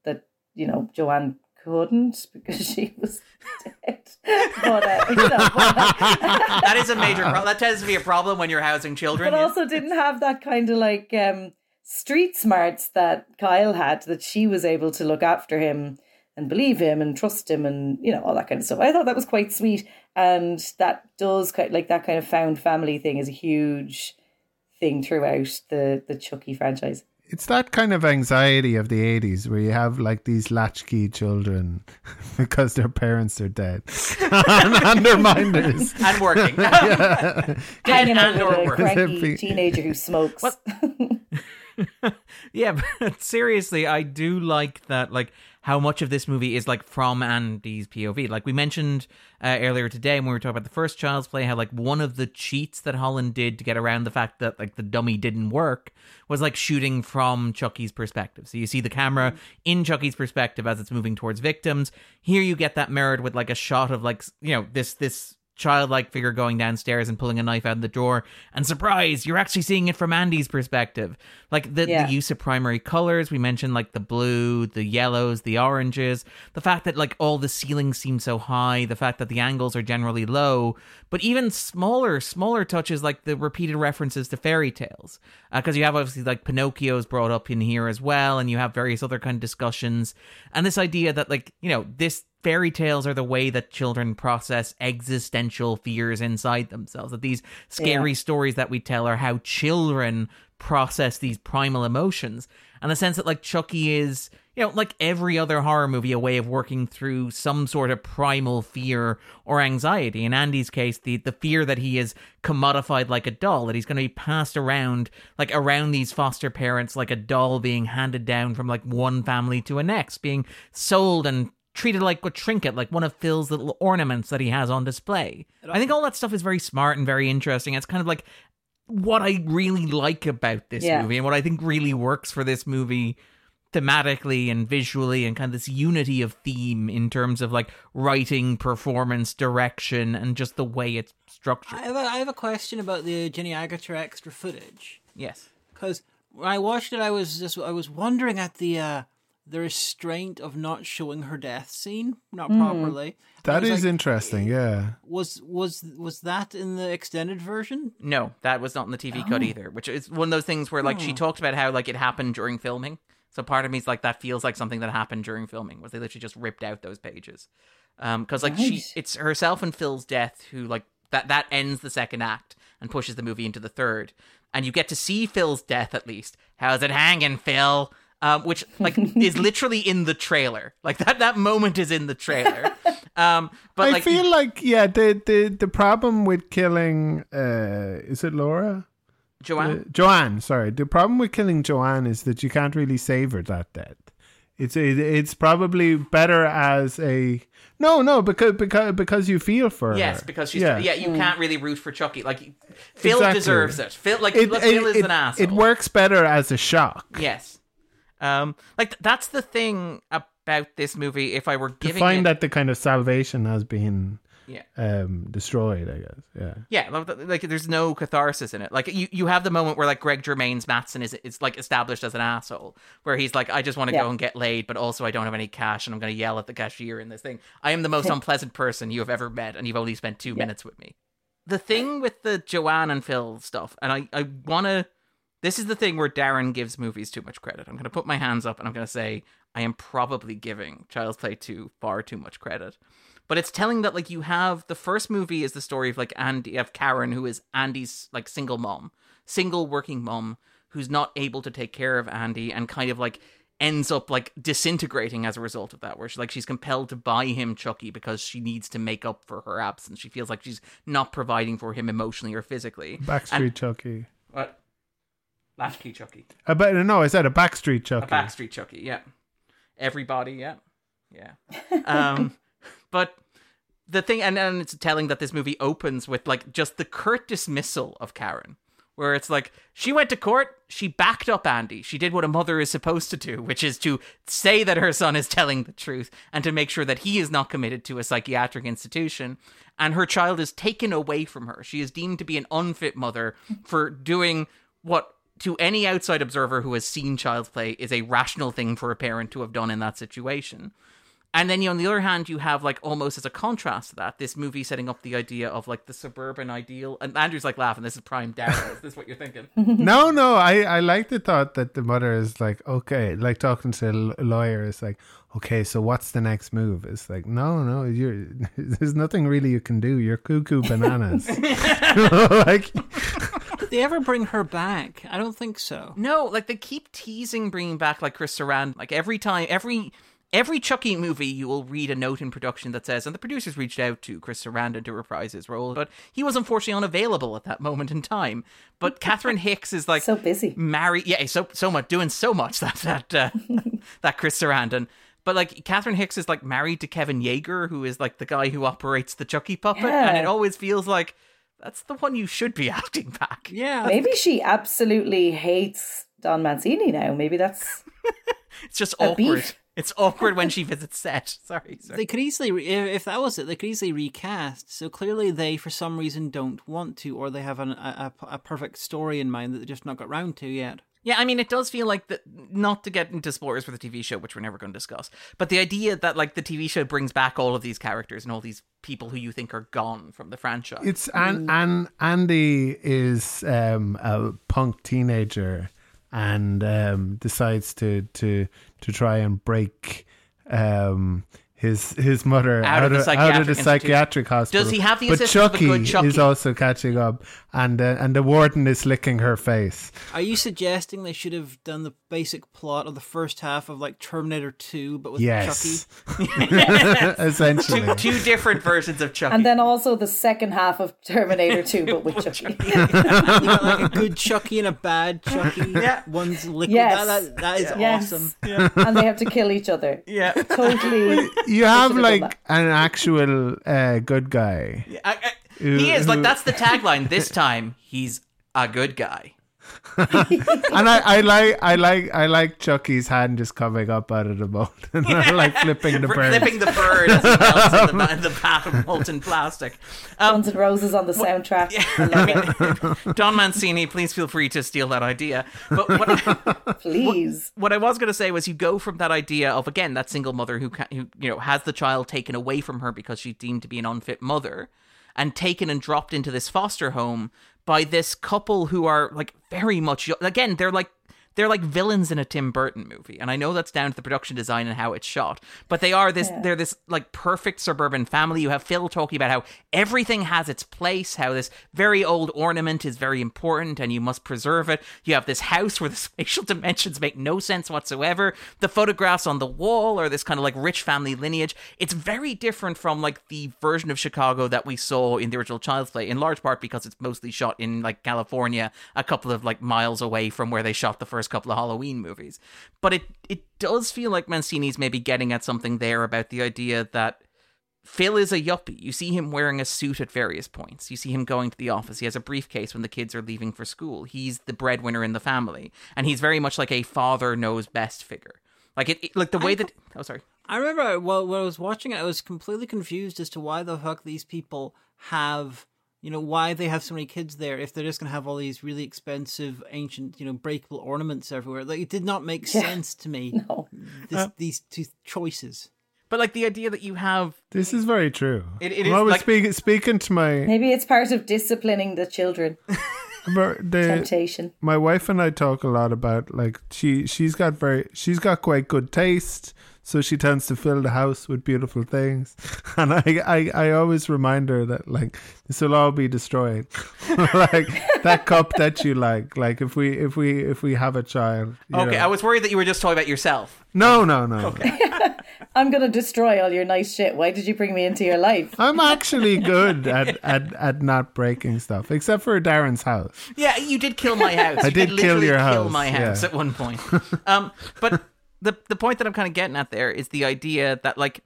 that you know Joanne couldn't because she was dead. But, uh, you know, but, uh, that is a major problem. That tends to be a problem when you're housing children. But yeah. Also didn't have that kind of, like, um, street smarts that Kyle had, that she was able to look after him and believe him and trust him and, you know, all that kind of stuff. I thought that was quite sweet, and that does, like, that kind of found family thing is a huge thing throughout the the Chucky franchise. it's that kind of anxiety of the eighties where you have like these latchkey children because their parents are dead and, and they're minders and working. Yeah. Dead and, and or working. Cranky be... teenager who smokes. Well, yeah, but seriously, I do like that, like how much of this movie is like from Andy's P O V. Like we mentioned uh, earlier today when we were talking about the first Child's Play, how like one of the cheats that Holland did to get around the fact that like the dummy didn't work was like shooting from Chucky's perspective. So you see the camera in Chucky's perspective as it's moving towards victims. Here you get that mirrored with like a shot of like, you know, this this childlike figure going downstairs and pulling a knife out of the drawer, and surprise, you're actually seeing it from Andy's perspective. Like the, yeah. the use of primary colors we mentioned, like the blue, the yellows, the oranges, the fact that like all the ceilings seem so high, the fact that the angles are generally low, but even smaller smaller touches like the repeated references to fairy tales, because uh, you have obviously like Pinocchio's brought up in here as well, and you have various other kind of discussions, and this idea that like, you know, this fairy tales are the way that children process existential fears inside themselves. That these scary yeah. stories that we tell are how children process these primal emotions. And the sense that, like, Chucky is, you know, like every other horror movie, a way of working through some sort of primal fear or anxiety. In Andy's case, the, the fear that he is commodified like a doll, that he's going to be passed around, like, around these foster parents, like a doll being handed down from, like, one family to a next, being sold and treated like a trinket, like one of Phil's little ornaments that he has on display. I think all that stuff is very smart and very interesting. It's kind of like what I really like about this yeah. movie, and what I think really works for this movie thematically and visually, and kind of this unity of theme in terms of like writing, performance, direction, and just the way it's structured. I have a, I have a question about the Jenny Agutter extra footage. Yes. Because when I watched it, I was just I was wondering at the... Uh... the restraint of not showing her death scene, not mm. properly. That is like, interesting, yeah. Was was was that in the extended version? No, that was not in the T V oh. cut either, which is one of those things where, like, oh. she talked about how, like, it happened during filming. So part of me is like, that feels like something that happened during filming, was they literally just ripped out those pages. Um, because, like, right. she, it's herself and Phil's death who, like, that, that ends the second act and pushes the movie into the third. And you get to see Phil's death, at least. How's it hanging, Phil? Um, which like is literally in the trailer. Like that, that moment is in the trailer. Um, but I like, feel like yeah, the the the problem with killing uh, is it Laura? Joanne. Uh, Joanne, sorry. The problem with killing Joanne is that you can't really savor that death. It's it, it's probably better as a no no because because because you feel for yes, her. Yes, because she's yeah. yeah you can't really root for Chucky. Like Phil exactly. deserves it. Phil like it, look, it, Phil is it, an asshole. It works better as a shock. Yes. Um, like th- that's the thing about this movie. If I were giving, to find it... that the kind of salvation has been yeah. um, destroyed, I guess. Yeah, yeah. Like there's no catharsis in it. Like you, you have the moment where like Greg Germain's Madsen is is like established as an asshole, where he's like, I just want to yeah. go and get laid, but also I don't have any cash, and I'm going to yell at the cashier in this thing. I am the most unpleasant person you have ever met, and you've only spent two yeah. minutes with me. The thing with the Joanne and Phil stuff, and I, I want to. This is the thing where Darren gives movies too much credit. I'm going to put my hands up and I'm going to say I am probably giving Child's Play two far too much credit. But it's telling that like you have the first movie is the story of like Andy of Karen, who is Andy's like single mom, single working mom who's not able to take care of Andy and kind of like ends up like disintegrating as a result of that, where she's like she's compelled to buy him Chucky because she needs to make up for her absence. She feels like she's not providing for him emotionally or physically. Backstreet and, Chucky. What? Latchkey Chucky. I bet, no, I said a Backstreet Chucky. A Backstreet Chucky, yeah. Everybody, yeah. Yeah. um, but the thing, and, and it's telling that this movie opens with, like, just the curt dismissal of Karen, where it's like, she went to court, she backed up Andy, she did what a mother is supposed to do, which is to say that her son is telling the truth and to make sure that he is not committed to a psychiatric institution, and her child is taken away from her. She is deemed to be an unfit mother for doing what... to any outside observer who has seen Child's Play is a rational thing for a parent to have done in that situation. And then, you know, on the other hand, you have like almost as a contrast to that, this movie setting up the idea of like the suburban ideal. And Andrew's like laughing. This is prime Darren. Is this what you're thinking? no, no. I, I like the thought that the mother is like, okay, like talking to a lawyer is like, okay, so what's the next move? It's like, no, no, you're, there's nothing really you can do. You're cuckoo bananas. like, they ever bring her back? I don't think so. No, like they keep teasing bringing back like Chris Sarandon. Like every time, every every Chucky movie, you will read a note in production that says, and the producers reached out to Chris Sarandon to reprise his role, but he was unfortunately unavailable at that moment in time. But Catherine Hicks is like so busy, married, yeah, so so much doing so much that that uh, that Chris Sarandon. But, like, Catherine Hicks is, like, married to Kevin Yeager, who is, like, the guy who operates the Chucky puppet. Yeah. And it always feels like, that's the one you should be acting back. Yeah. Maybe she absolutely hates Don Mancini now. Maybe that's... It's just awkward. Beef. It's awkward when she visits set. Sorry, sorry. They could easily, if that was it, they could easily recast. So clearly they, for some reason, don't want to, or they have an, a, a perfect story in mind that they've just not got round to yet. Yeah, I mean, it does feel like, that, not to get into spoilers for the T V show, which we're never going to discuss, but the idea that, like, the T V show brings back all of these characters and all these people who you think are gone from the franchise. It's An- An- Andy is um, a punk teenager and um, decides to, to to try and break... Um, His his mother out, out, of, the out of the psychiatric hospital. Does he have the but assistance Chucky of a good Chucky? Is also catching up, and uh, and the warden is licking her face. Are you suggesting they should have done the basic plot of the first half of like Terminator two, but with yes. Chucky? Yes, essentially two, two different versions of Chucky, and then also the second half of Terminator two, but with Chucky. You got like a good Chucky and a bad Chucky. Yeah, one's licking. Yes. that, that, that is yeah. awesome. Yes. Yeah. And they have to kill each other. Yeah, totally. You have like an actual uh, good guy. Yeah, I, I, he is like that's the tagline this time. He's a good guy. And I, I like, I like, I like Chucky's hand just coming up out of the mold and yeah. like flipping the bird, flipping the bird as it melts in the, in the bath of molten plastic. Um, Guns and Roses on the soundtrack. Yeah, I mean, Don Mancini, please feel free to steal that idea. But what I, please, what, what I was going to say was, you go from that idea of again that single mother who can, who you know has the child taken away from her because she's deemed to be an unfit mother, and taken and dropped into this foster home by this couple who are like very much young. Again, they're like they're like villains in a Tim Burton movie, and I know that's down to the production design and how it's shot, but they are this yeah. they're this like perfect suburban family. You have Phil talking about how everything has its place, how this very old ornament is very important and you must preserve it. You have this house where the spatial dimensions make no sense whatsoever. The photographs on the wall are this kind of like rich family lineage. It's very different from like the version of Chicago that we saw in the original Child's Play, in large part because it's mostly shot in like California, a couple of like miles away from where they shot the first couple of Halloween movies. But it it does feel like Mancini's maybe getting at something there about the idea that Phil is a yuppie. You see him wearing a suit at various points. You see him going to the office. He has a briefcase when the kids are leaving for school. He's the breadwinner in the family, and he's very much like a father knows best figure. Like it, it like the way I, that oh sorry I remember while, while I was watching it, I was completely confused as to why the heck these people have You know, why they have so many kids there if they're just going to have all these really expensive, ancient, you know, breakable ornaments everywhere. Like, it did not make yeah. sense to me, no. this, uh, these two choices. But, like, the idea that you have... This is very true. It, it is, I was like, speak, speaking to my... Maybe it's part of disciplining the children. the, Temptation. My wife and I talk a lot about, like, she, she's got very... She's got quite good taste, so she tends to fill the house with beautiful things. And I, I, I always remind her that, like, this will all be destroyed. Like, that cup that you like. Like, if we if we, if we have a child. Okay, know. I was worried that you were just talking about yourself. No, no, no. Okay. I'm going to destroy all your nice shit. Why did you bring me into your life? I'm actually good at, at, at not breaking stuff, except for Darren's house. Yeah, you did kill my house. I you did, did kill your kill house. kill my house yeah. at one point. Um, but... The the point that I'm kind of getting at there is the idea that, like,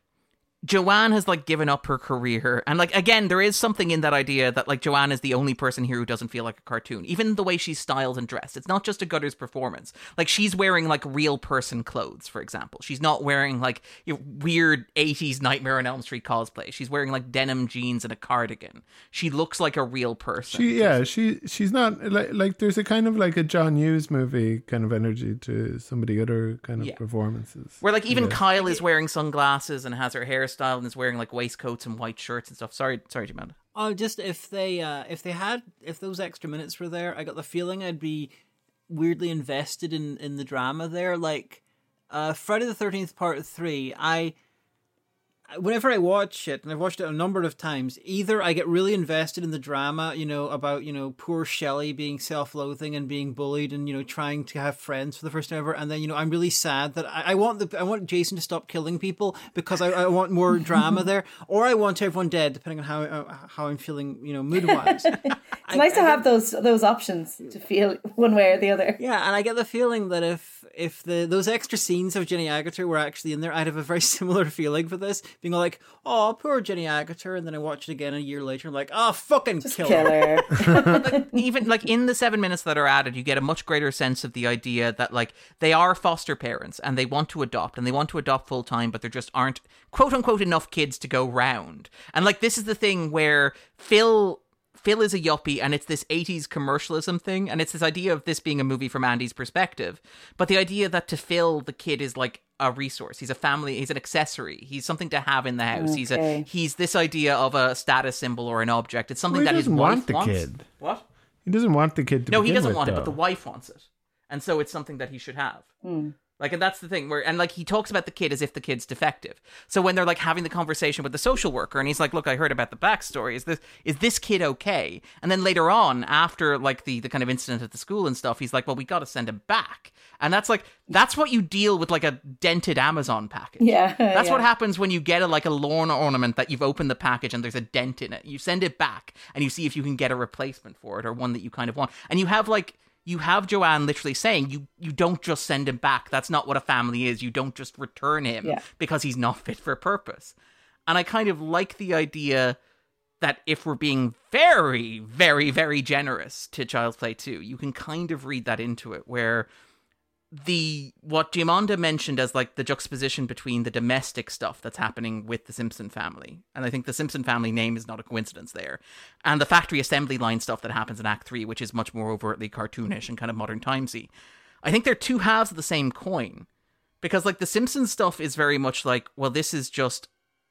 Joanne has, like, given up her career. And, like, again, there is something in that idea that, like, Joanne is the only person here who doesn't feel like a cartoon. Even the way she's styled and dressed. It's not just a Gutter's performance. Like, she's wearing, like, real person clothes, for example. She's not wearing, like, you know, weird eighties Nightmare on Elm Street cosplay. She's wearing, like, denim jeans and a cardigan. She looks like a real person. She, yeah, she she's not, like, like, there's a kind of, like, a John Hughes movie kind of energy to some of the other kind of yeah. performances. Where, like, even yeah. Kyle is wearing sunglasses and has her hair style and is wearing like waistcoats and white shirts and stuff. Sorry, sorry, Diamanda. Oh, just if they uh, if they had if those extra minutes were there, I got the feeling I'd be weirdly invested in, in the drama there. Like uh, Friday the thirteenth Part Three, I whenever I watch it, and I've watched it a number of times, either I get really invested in the drama, you know, about, you know, poor Shelley being self-loathing and being bullied and, you know, trying to have friends for the first time ever. And then, you know, I'm really sad that I, I want the I want Jason to stop killing people because I, I want more drama there. Or I want everyone dead, depending on how uh, how I'm feeling, you know, mood-wise. It's I, nice to I have get, those those options to feel one way or the other. Yeah, and I get the feeling that if if the those extra scenes of Jenny Agutter were actually in there, I'd have a very similar feeling for this, being all like, oh, poor Jenny Agutter, and then I watch it again a year later, and I'm like, oh, fucking Just kill, kill her. her. But even, like, in the seven minutes that are added, you get a much greater sense of the idea that, like, they are foster parents, and they want to adopt, and they want to adopt full-time, but there just aren't, quote-unquote, enough kids to go round. And, like, this is the thing where Phil... Phil is a yuppie, and it's this eighties commercialism thing, and it's this idea of this being a movie from Andy's perspective. But the idea that to Phil, the kid is like a resource. He's a family. He's an accessory. He's something to have in the house. Okay. He's a he's this idea of a status symbol or an object. It's something well, that his wife want the wants. Kid. What? He doesn't want the kid to. No, he doesn't with, want though. It, but the wife wants it, and so it's something that he should have. Mm. Like, and that's the thing where, and like, he talks about the kid as if the kid's defective. So when they're like having the conversation with the social worker and he's like, look, I heard about the backstory. Is this, is this kid okay? And then later on, after like the, the kind of incident at the school and stuff, he's like, well, we got to send him back. And that's like, that's what you deal with, like a dented Amazon package. Yeah. That's yeah. what happens when you get a, like a lawn ornament that you've opened the package and there's a dent in it. You send it back and you see if you can get a replacement for it or one that you kind of want. And you have like, You have Joanne literally saying, you, you don't just send him back. That's not what a family is. You don't just return him yeah. because he's not fit for purpose. And I kind of like the idea that if we're being very, very, very generous to Child's Play two, you can kind of read that into it, where the what Diamanda mentioned as like the juxtaposition between the domestic stuff that's happening with the Simpson family, and I think the Simpson family name is not a coincidence there, and the factory assembly line stuff that happens in Act three, which is much more overtly cartoonish and kind of modern timesy. I think they're two halves of the same coin, because like the Simpson stuff is very much like, well, this is just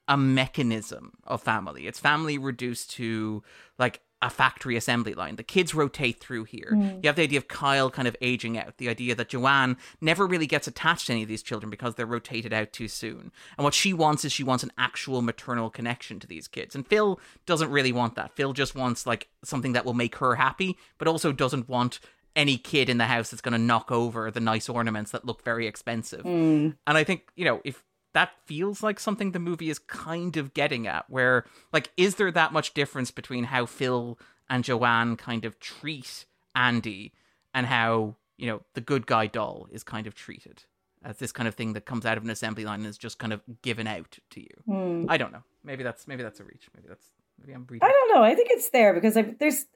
a mechanism of family. It's family reduced to like a factory assembly line. The kids rotate through here. Mm. You have the idea of Kyle kind of aging out, the idea that Joanne never really gets attached to any of these children because they're rotated out too soon. And what she wants is she wants an actual maternal connection to these kids. And Phil doesn't really want that. Phil just wants like something that will make her happy, but also doesn't want any kid in the house that's going to knock over the nice ornaments that look very expensive. Mm. And I think, you know, if that feels like something the movie is kind of getting at, where, like, is there that much difference between how Phil and Joanne kind of treat Andy and how, you know, the good guy doll is kind of treated as this kind of thing that comes out of an assembly line and is just kind of given out to you? Mm. I don't know. Maybe that's, maybe that's a reach. Maybe that's, maybe I'm reading. I don't know. I think it's there because I, there's,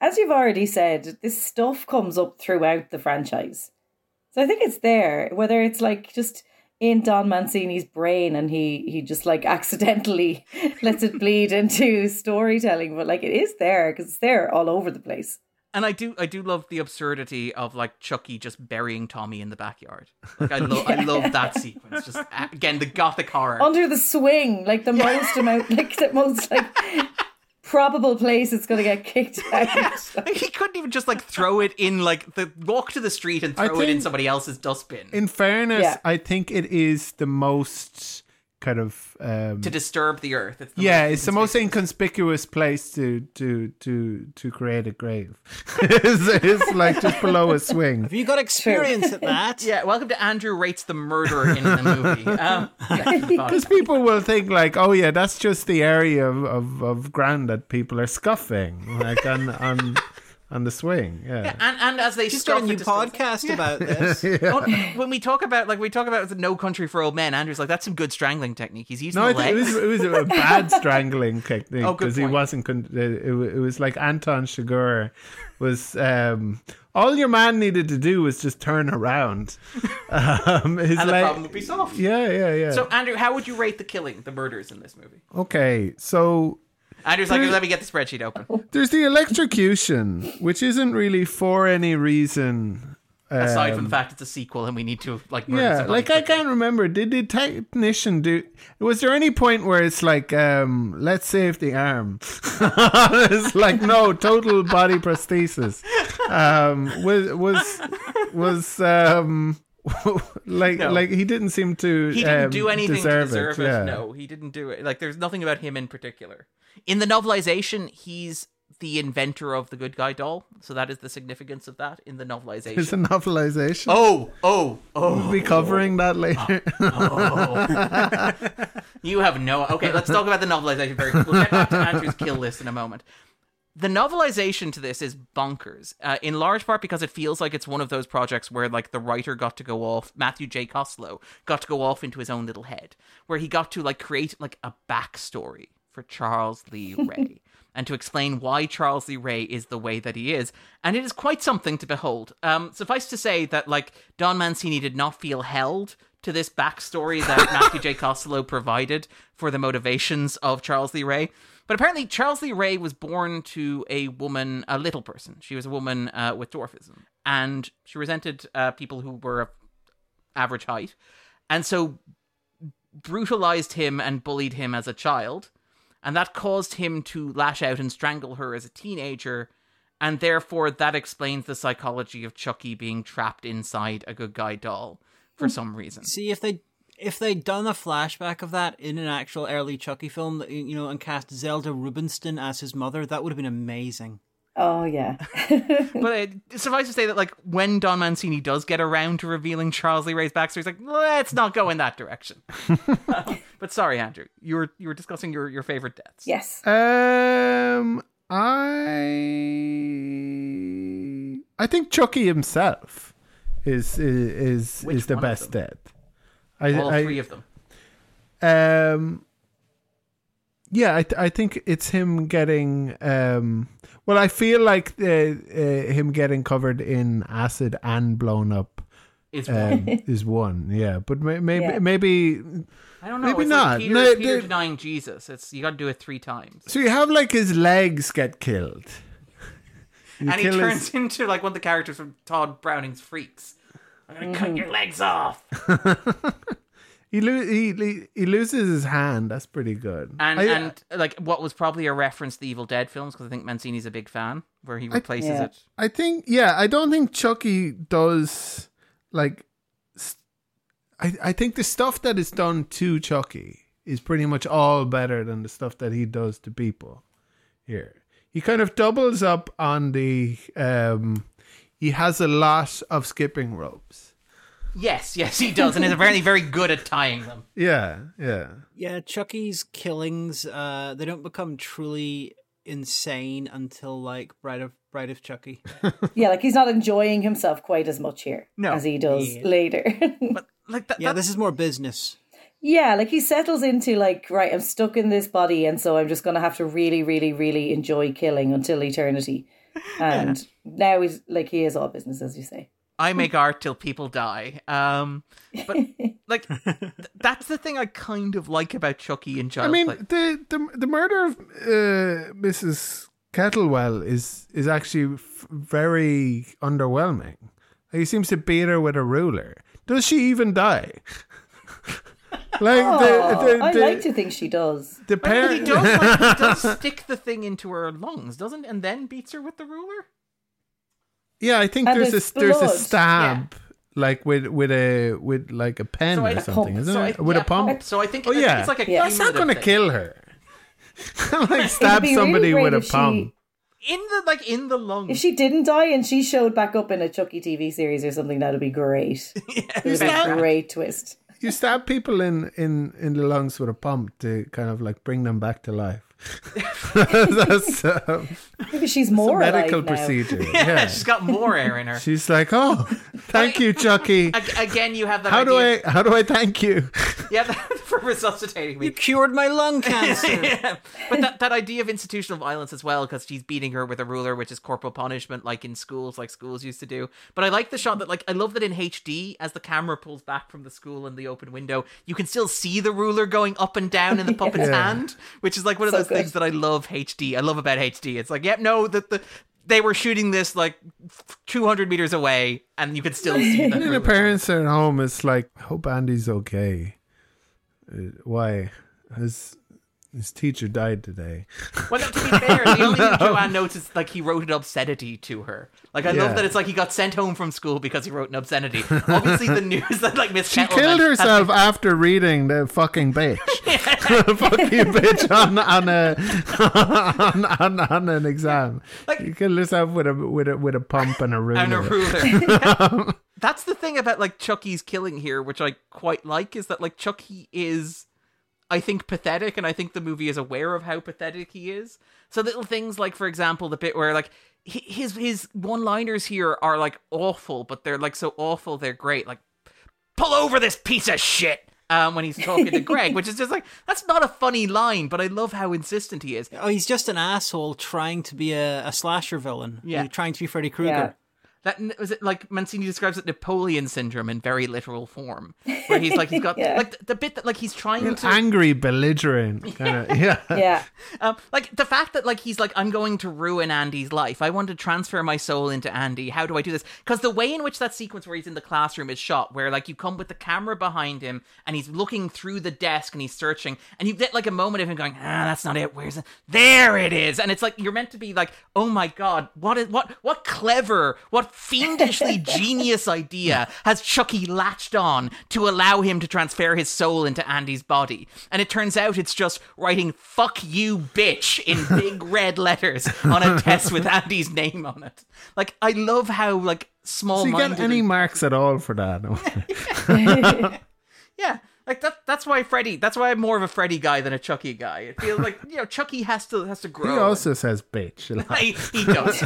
as you've already said, this stuff comes up throughout the franchise. So I think it's there, whether it's like just in Don Mancini's brain and he he just like accidentally lets it bleed into storytelling, but like it is there because it's there all over the place. And I do I do love the absurdity of like Chucky just burying Tommy in the backyard. Like I love yeah. I love that sequence. Just again the gothic horror under the swing, like the yeah. most amount, like the most like probable place it's going to get kicked out. Yeah. Like, he couldn't even just like throw it in like the walk to the street and throw it in somebody else's dustbin. In fairness, yeah. I think it is the most kind of um, to disturb the earth. It's the yeah, it's the most inconspicuous place to to to to create a grave. it's, it's like just below a swing. Have you got experience at that? Yeah. Welcome to Andrew rates the murderer in the movie. Because um, people will think like, oh yeah, that's just the area of of, of ground that people are scuffing, like on on. On the swing, yeah. yeah and, and as they She's got a new podcast yeah. about this. yeah. When we talk about, like, we talk about the No Country for Old Men, Andrew's like, that's some good strangling technique. He's using no, the legs. No, it, it was a bad strangling technique because oh, he wasn't, con- it, it was like Anton Chigurh was, um, all your man needed to do was just turn around. Um, his and the leg- problem would be solved. Yeah, yeah, yeah. So, Andrew, how would you rate the killing, the murders in this movie? Okay, so... Andrew's like, let me get the spreadsheet open. There's the electrocution, which isn't really for any reason. Um, Aside from the fact it's a sequel and we need to, like, murder yeah, like, quickly. I can't remember. Did the technician do... Was there any point where it's like, um, let's save the arm? It's like, no, total body prosthesis. Um, was... Was... was um, like no. like he didn't seem to he didn't um, do anything deserve to deserve it, it. Yeah. No, he didn't do it. Like, there's nothing about him in particular in the novelization. He's the inventor of the good guy doll, so that is the significance of that in the novelization. It's a novelization. Oh, oh, oh! We'll be covering that later. Oh, oh. You have no. Okay, let's talk about the novelization. Very. We'll get back to Andrew's kill list in a moment. The novelization to this is bonkers, uh, in large part because it feels like it's one of those projects where, like, the writer got to go off, Matthew J. Koslow got to go off into his own little head, where he got to, like, create, like, a backstory for Charles Lee Ray, and to explain why Charles Lee Ray is the way that he is, and it is quite something to behold. Um, suffice to say that, like, Don Mancini did not feel held to this backstory that Matthew J. Koslow provided for the motivations of Charles Lee Ray. But apparently, Charles Lee Ray was born to a woman, a little person. She was a woman uh, with dwarfism. And she resented uh, people who were of average height. And so brutalized him and bullied him as a child. And that caused him to lash out and strangle her as a teenager. And therefore, that explains the psychology of Chucky being trapped inside a good guy doll for some reason. See, if they... If they'd done a flashback of that in an actual early Chucky film, you know, and cast Zelda Rubinstein as his mother, that would have been amazing. Oh, yeah. But it, suffice to say that, like, when Don Mancini does get around to revealing Charles Lee Ray's backstory, he's like, let's not go in that direction. uh, but sorry, Andrew, you were you were discussing your, your favorite deaths. Yes. Um, I I think Chucky himself is is is, is the best death. I, All I, three of them. Um, yeah, I, th- I think it's him getting. Um, well, I feel like the, uh, him getting covered in acid and blown up is um, one. Is one. Yeah, but may- maybe yeah. maybe I don't know. Maybe it's not. Like Peter, no, Peter denying Jesus. It's you got to do it three times. So you have like his legs get killed, and he turns his... into like one of the characters from Todd Browning's Freaks. I'm going to mm-hmm. cut your legs off. he, lo- he, he, he loses his hand. That's pretty good. And, I, and like what was probably a reference to the Evil Dead films, because I think Mancini's a big fan, where he replaces I, yeah. it. I think, yeah, I don't think Chucky does, like, st- I, I think the stuff that is done to Chucky is pretty much all better than the stuff that he does to people here. He kind of doubles up on the... Um, He has a lot of skipping ropes. Yes, yes, he does. And is apparently very good at tying them. Yeah, yeah. Yeah, Chucky's killings, uh, they don't become truly insane until, like, Bride of Bride of Chucky. Yeah, like, he's not enjoying himself quite as much here no. as he does yeah. later. But, like, that, yeah, that's... this is more business. Yeah, like, he settles into, like, right, I'm stuck in this body, and so I'm just going to have to really, really, really enjoy killing until eternity. And yeah. now he's like, he is all business, as you say. I make art till people die. Um, but like, th- that's the thing I kind of like about Chucky and Child's Play. I mean, the, the the murder of uh, Missus Kettlewell is is actually f- very underwhelming. Like, he seems to beat her with a ruler. Does she even die? Like oh, the, the, the, I like to think she does. The par- he, does like, he does stick the thing into her lungs, doesn't? And then beats her with the ruler. Yeah, I think and there's a blood. there's a stab, yeah. like with, with a with like a pen so or I, something, isn't so it? I, with yeah, a pump. So I think. Oh yeah, I think it's like a yeah. that's not going to kill her. Like stab somebody really with a pump she, in the like in the lungs. If she didn't die and she showed back up in a Chucky T V series or something, that would be great. Yeah, it would be a great twist. You stab people in, in, in the lungs with a pump to kind of like bring them back to life. That's, um, maybe she's more a medical alive now. Procedure. Yeah, yeah, she's got more air in her. She's like, oh, thank you, Chucky. Again, you have that. How idea. do I? How do I thank you? Yeah, for resuscitating me. You cured my lung cancer. Yeah. But that, that idea of institutional violence as well, because she's beating her with a ruler, which is corporal punishment, like in schools, like schools used to do. But I like the shot that, like, I love that in H D, as the camera pulls back from the school and the open window, you can still see the ruler going up and down in the puppet's yeah. hand, which is like one so of those. Good. Things that I love H D. I love about H D. It's like, yep, yeah, no, that the they were shooting this like two hundred meters away, and you could still see. That the parents are at home. It's like, I hope Andy's okay. Uh, why has His teacher died today. Well, no, to be fair, the only thing Joanne notes is like he wrote an obscenity to her. Like I yeah. love that it's like he got sent home from school because he wrote an obscenity. Obviously, the news that like Miss she Kettleman killed herself like... after reading the fucking bitch, the fucking bitch on on a on, on, on an exam. Like, she killed herself with a with a with a pump and a ruler. And a ruler. Yeah. That's the thing about like Chucky's killing here, which I quite like, is that like Chucky is, I think, pathetic, and I think the movie is aware of how pathetic he is. So little things like, for example, the bit where like his his one-liners here are like awful, but they're like so awful they're great. Like, pull over this piece of shit, um, when he's talking to Greg, which is just like, that's not a funny line, but I love how insistent he is. Oh, he's just an asshole trying to be a, a slasher villain. Yeah, trying to be Freddy Krueger. Yeah. That was it. Like Mancini describes it, Napoleon syndrome in very literal form, where he's like he's got yeah. like the, the bit that like he's trying An to angry, belligerent kind of yeah yeah. Um, like the fact that like he's like, I'm going to ruin Andy's life. I want to transfer my soul into Andy. How do I do this? Because the way in which that sequence where he's in the classroom is shot, where like you come with the camera behind him and he's looking through the desk and he's searching, and you get like a moment of him going, ah, that's not it. Where's it? There it is. And it's like you're meant to be like, oh my god, what is what what clever what fiendishly genius idea has Chucky latched on to allow him to transfer his soul into Andy's body? And it turns out it's just writing "fuck you, bitch" in big red letters on a test with Andy's name on it. Like, I love how like small-minded. So you get any marks at all for that? Yeah. Like that that's why Freddy that's why I'm more of a Freddy guy than a Chucky guy. It feels like, you know, Chucky has to has to grow. He also and... says bitch. Like. he, he does.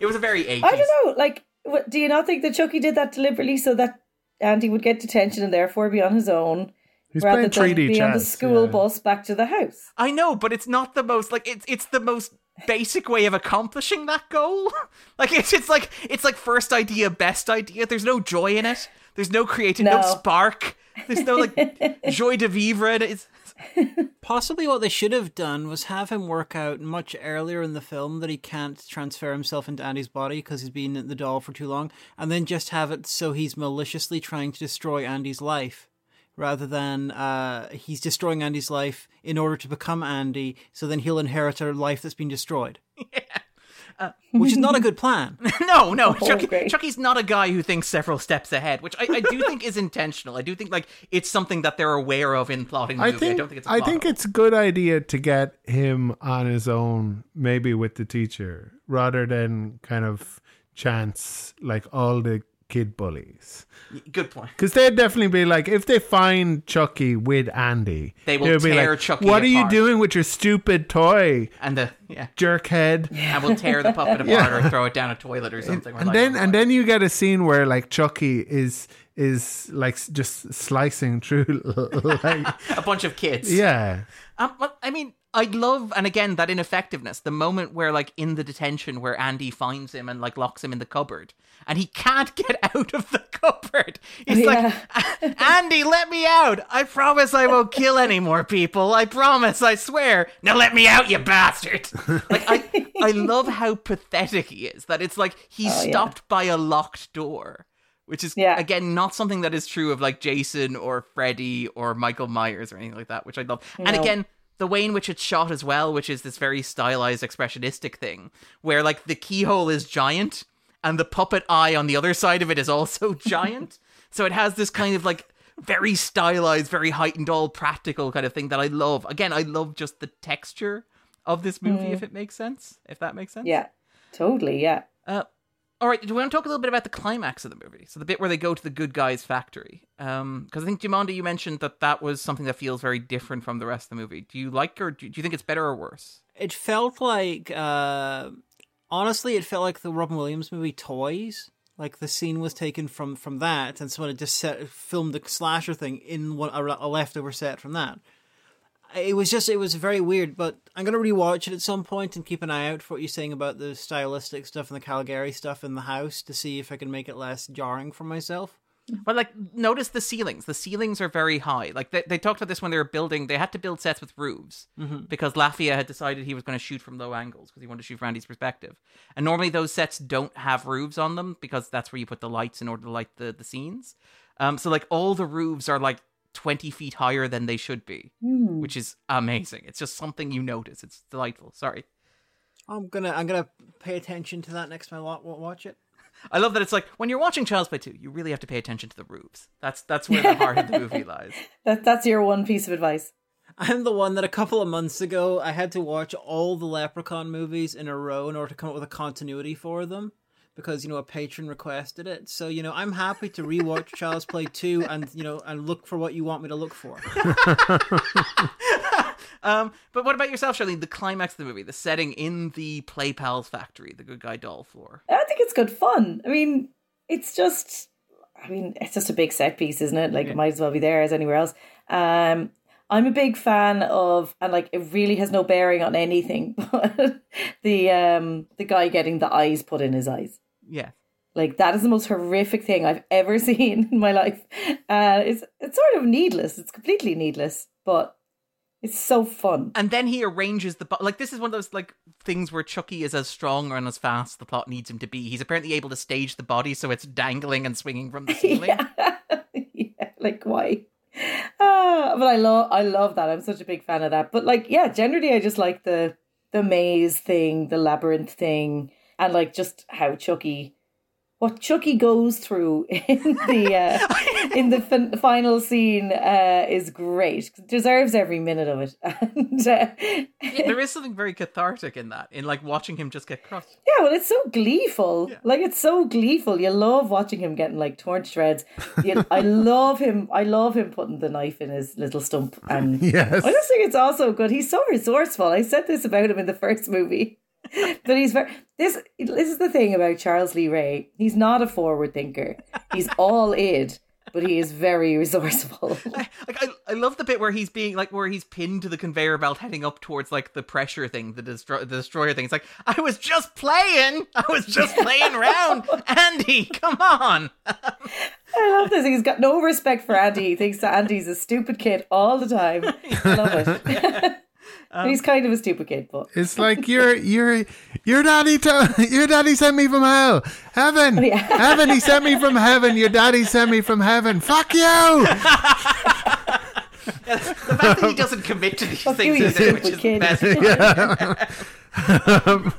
It was a very eighties. I don't know, like, what, do you not think that Chucky did that deliberately so that Andy would get detention and therefore be on his own? He's rather than be on the school yeah. bus back to the house. I know, but it's not the most like it's it's the most basic way of accomplishing that goal. Like it's it's like it's like first idea, best idea. There's no joy in it. There's no creative, no, no spark. There's no like joy de vivre in it. It's... Possibly what they should have done was have him work out much earlier in the film that he can't transfer himself into Andy's body because he's been in the doll for too long, and then just have it so he's maliciously trying to destroy Andy's life, rather than uh, he's destroying Andy's life in order to become Andy, so then he'll inherit a life that's been destroyed. Yeah. Uh, which is not a good plan. no, no. Oh, Chucky, okay. Chucky's not a guy who thinks several steps ahead, which I, I do think is intentional. I do think like it's something that they're aware of in plotting the I movie. Think, I don't think it's a I think it's a good idea to get him on his own, maybe with the teacher, rather than kind of chance like all the kid bullies. Good point. Because they'd definitely be like, if they find Chucky with Andy, they will tear be like, Chucky what apart. What are you doing with your stupid toy? And the yeah. jerkhead. Yeah. And we'll tear the puppet apart yeah. or throw it down a toilet or something. And, and then and then you get a scene where like Chucky is is like just slicing through like a bunch of kids. Yeah. Um, well, I mean, I love, and again, that ineffectiveness, the moment where, like, in the detention where Andy finds him and, like, locks him in the cupboard, and he can't get out of the cupboard. He's yeah. like, Andy, let me out. I promise I won't kill any more people. I promise, I swear. Now let me out, you bastard. Like, I, I love how pathetic he is, that it's like he's oh, stopped yeah. by a locked door. Which is, yeah. again, not something that is true of, like, Jason or Freddy or Michael Myers or anything like that, which I love. No. And again, the way in which it's shot as well, which is this very stylized expressionistic thing where like the keyhole is giant and the puppet eye on the other side of it is also giant. So it has this kind of like very stylized, very heightened, all practical kind of thing that I love. Again, I love just the texture of this movie, mm. if it makes sense, if that makes sense. Yeah, totally. Yeah. Uh, all right. Do we want to talk a little bit about the climax of the movie? So the bit where they go to the good guys' factory. Um, because I think, Diamanda, you mentioned that that was something that feels very different from the rest of the movie. Do you like, or do you think it's better or worse? It felt like, uh, honestly, it felt like the Robin Williams movie Toys. Like the scene was taken from, from that, and someone had just set, filmed the slasher thing in one, a, a leftover set from that. It was just, it was very weird, but I'm going to rewatch it at some point and keep an eye out for what you're saying about the stylistic stuff and the Caligari stuff in the house to see if I can make it less jarring for myself. But, like, notice the ceilings. The ceilings are very high. Like, they, they talked about this when they were building. They had to build sets with roofs mm-hmm. because Lafia had decided he was going to shoot from low angles because he wanted to shoot from Andy's perspective. And normally those sets don't have roofs on them because that's where you put the lights in order to light the, the scenes. Um, so, like, all the roofs are, like, twenty feet higher than they should be. Mm. which is amazing. It's just something you notice. It's delightful. Sorry. I'm gonna I'm gonna pay attention to that next time I watch it. I love that it's like, when you're watching Child's Play two, you really have to pay attention to the roofs. That's that's where the heart of the movie lies. That That's your one piece of advice. I'm the one that a couple of months ago, I had to watch all the Leprechaun movies in a row in order to come up with a continuity for them. Because, you know, a patron requested it. So, you know, I'm happy to rewatch Child's Play two and, you know, and look for what you want me to look for. Um, but what about yourself, Charlene? The climax of the movie, the setting in the Play Pals factory, the good guy doll floor. I think it's good fun. I mean, it's just, I mean, it's just a big set piece, isn't it? Like, yeah. It might as well be there as anywhere else. Um, I'm a big fan of, and like, it really has no bearing on anything, but the um, the guy getting the eyes put in his eyes. Yeah. Like, that is the most horrific thing I've ever seen in my life. Uh, it's it's sort of needless. It's completely needless, but it's so fun. And then he arranges the... Like, this is one of those, like, things where Chucky is as strong and as fast as the plot needs him to be. He's apparently able to stage the body so it's dangling and swinging from the ceiling. Yeah. Yeah, like, why? Ah, but I love I love that. I'm such a big fan of that. But, like, yeah, generally I just like the the maze thing, the labyrinth thing, and, like, just how Chucky... What Chucky goes through in the uh, in the fin- final scene uh, is great. Deserves every minute of it. And, uh, yeah, there is something very cathartic in that, in like watching him just get crushed. Yeah, well, it's so gleeful. Yeah. Like, it's so gleeful. You love watching him getting like torn to shreds. You, I love him. I love him putting the knife in his little stump. And yes. I just think it's also good. He's so resourceful. I said this about him in the first movie. But he's very this this is the thing about Charles Lee Ray. He's not a forward thinker. He's all id, but he is very resourceful. I, like I, I love the bit where he's being like where he's pinned to the conveyor belt heading up towards like the pressure thing, the destro- the destroyer thing. It's like, I was just playing. I was just playing around. Andy, come on. I love this. He's got no respect for Andy. He thinks that Andy's a stupid kid all the time. I love it. Yeah. Um, he's kind of a stupid kid, but it's like you're you're your daddy t- your daddy sent me from hell heaven oh, yeah. heaven he sent me from heaven your daddy sent me from heaven fuck you. The fact that he doesn't commit to these fuck things you, either, which is kid. The best. um,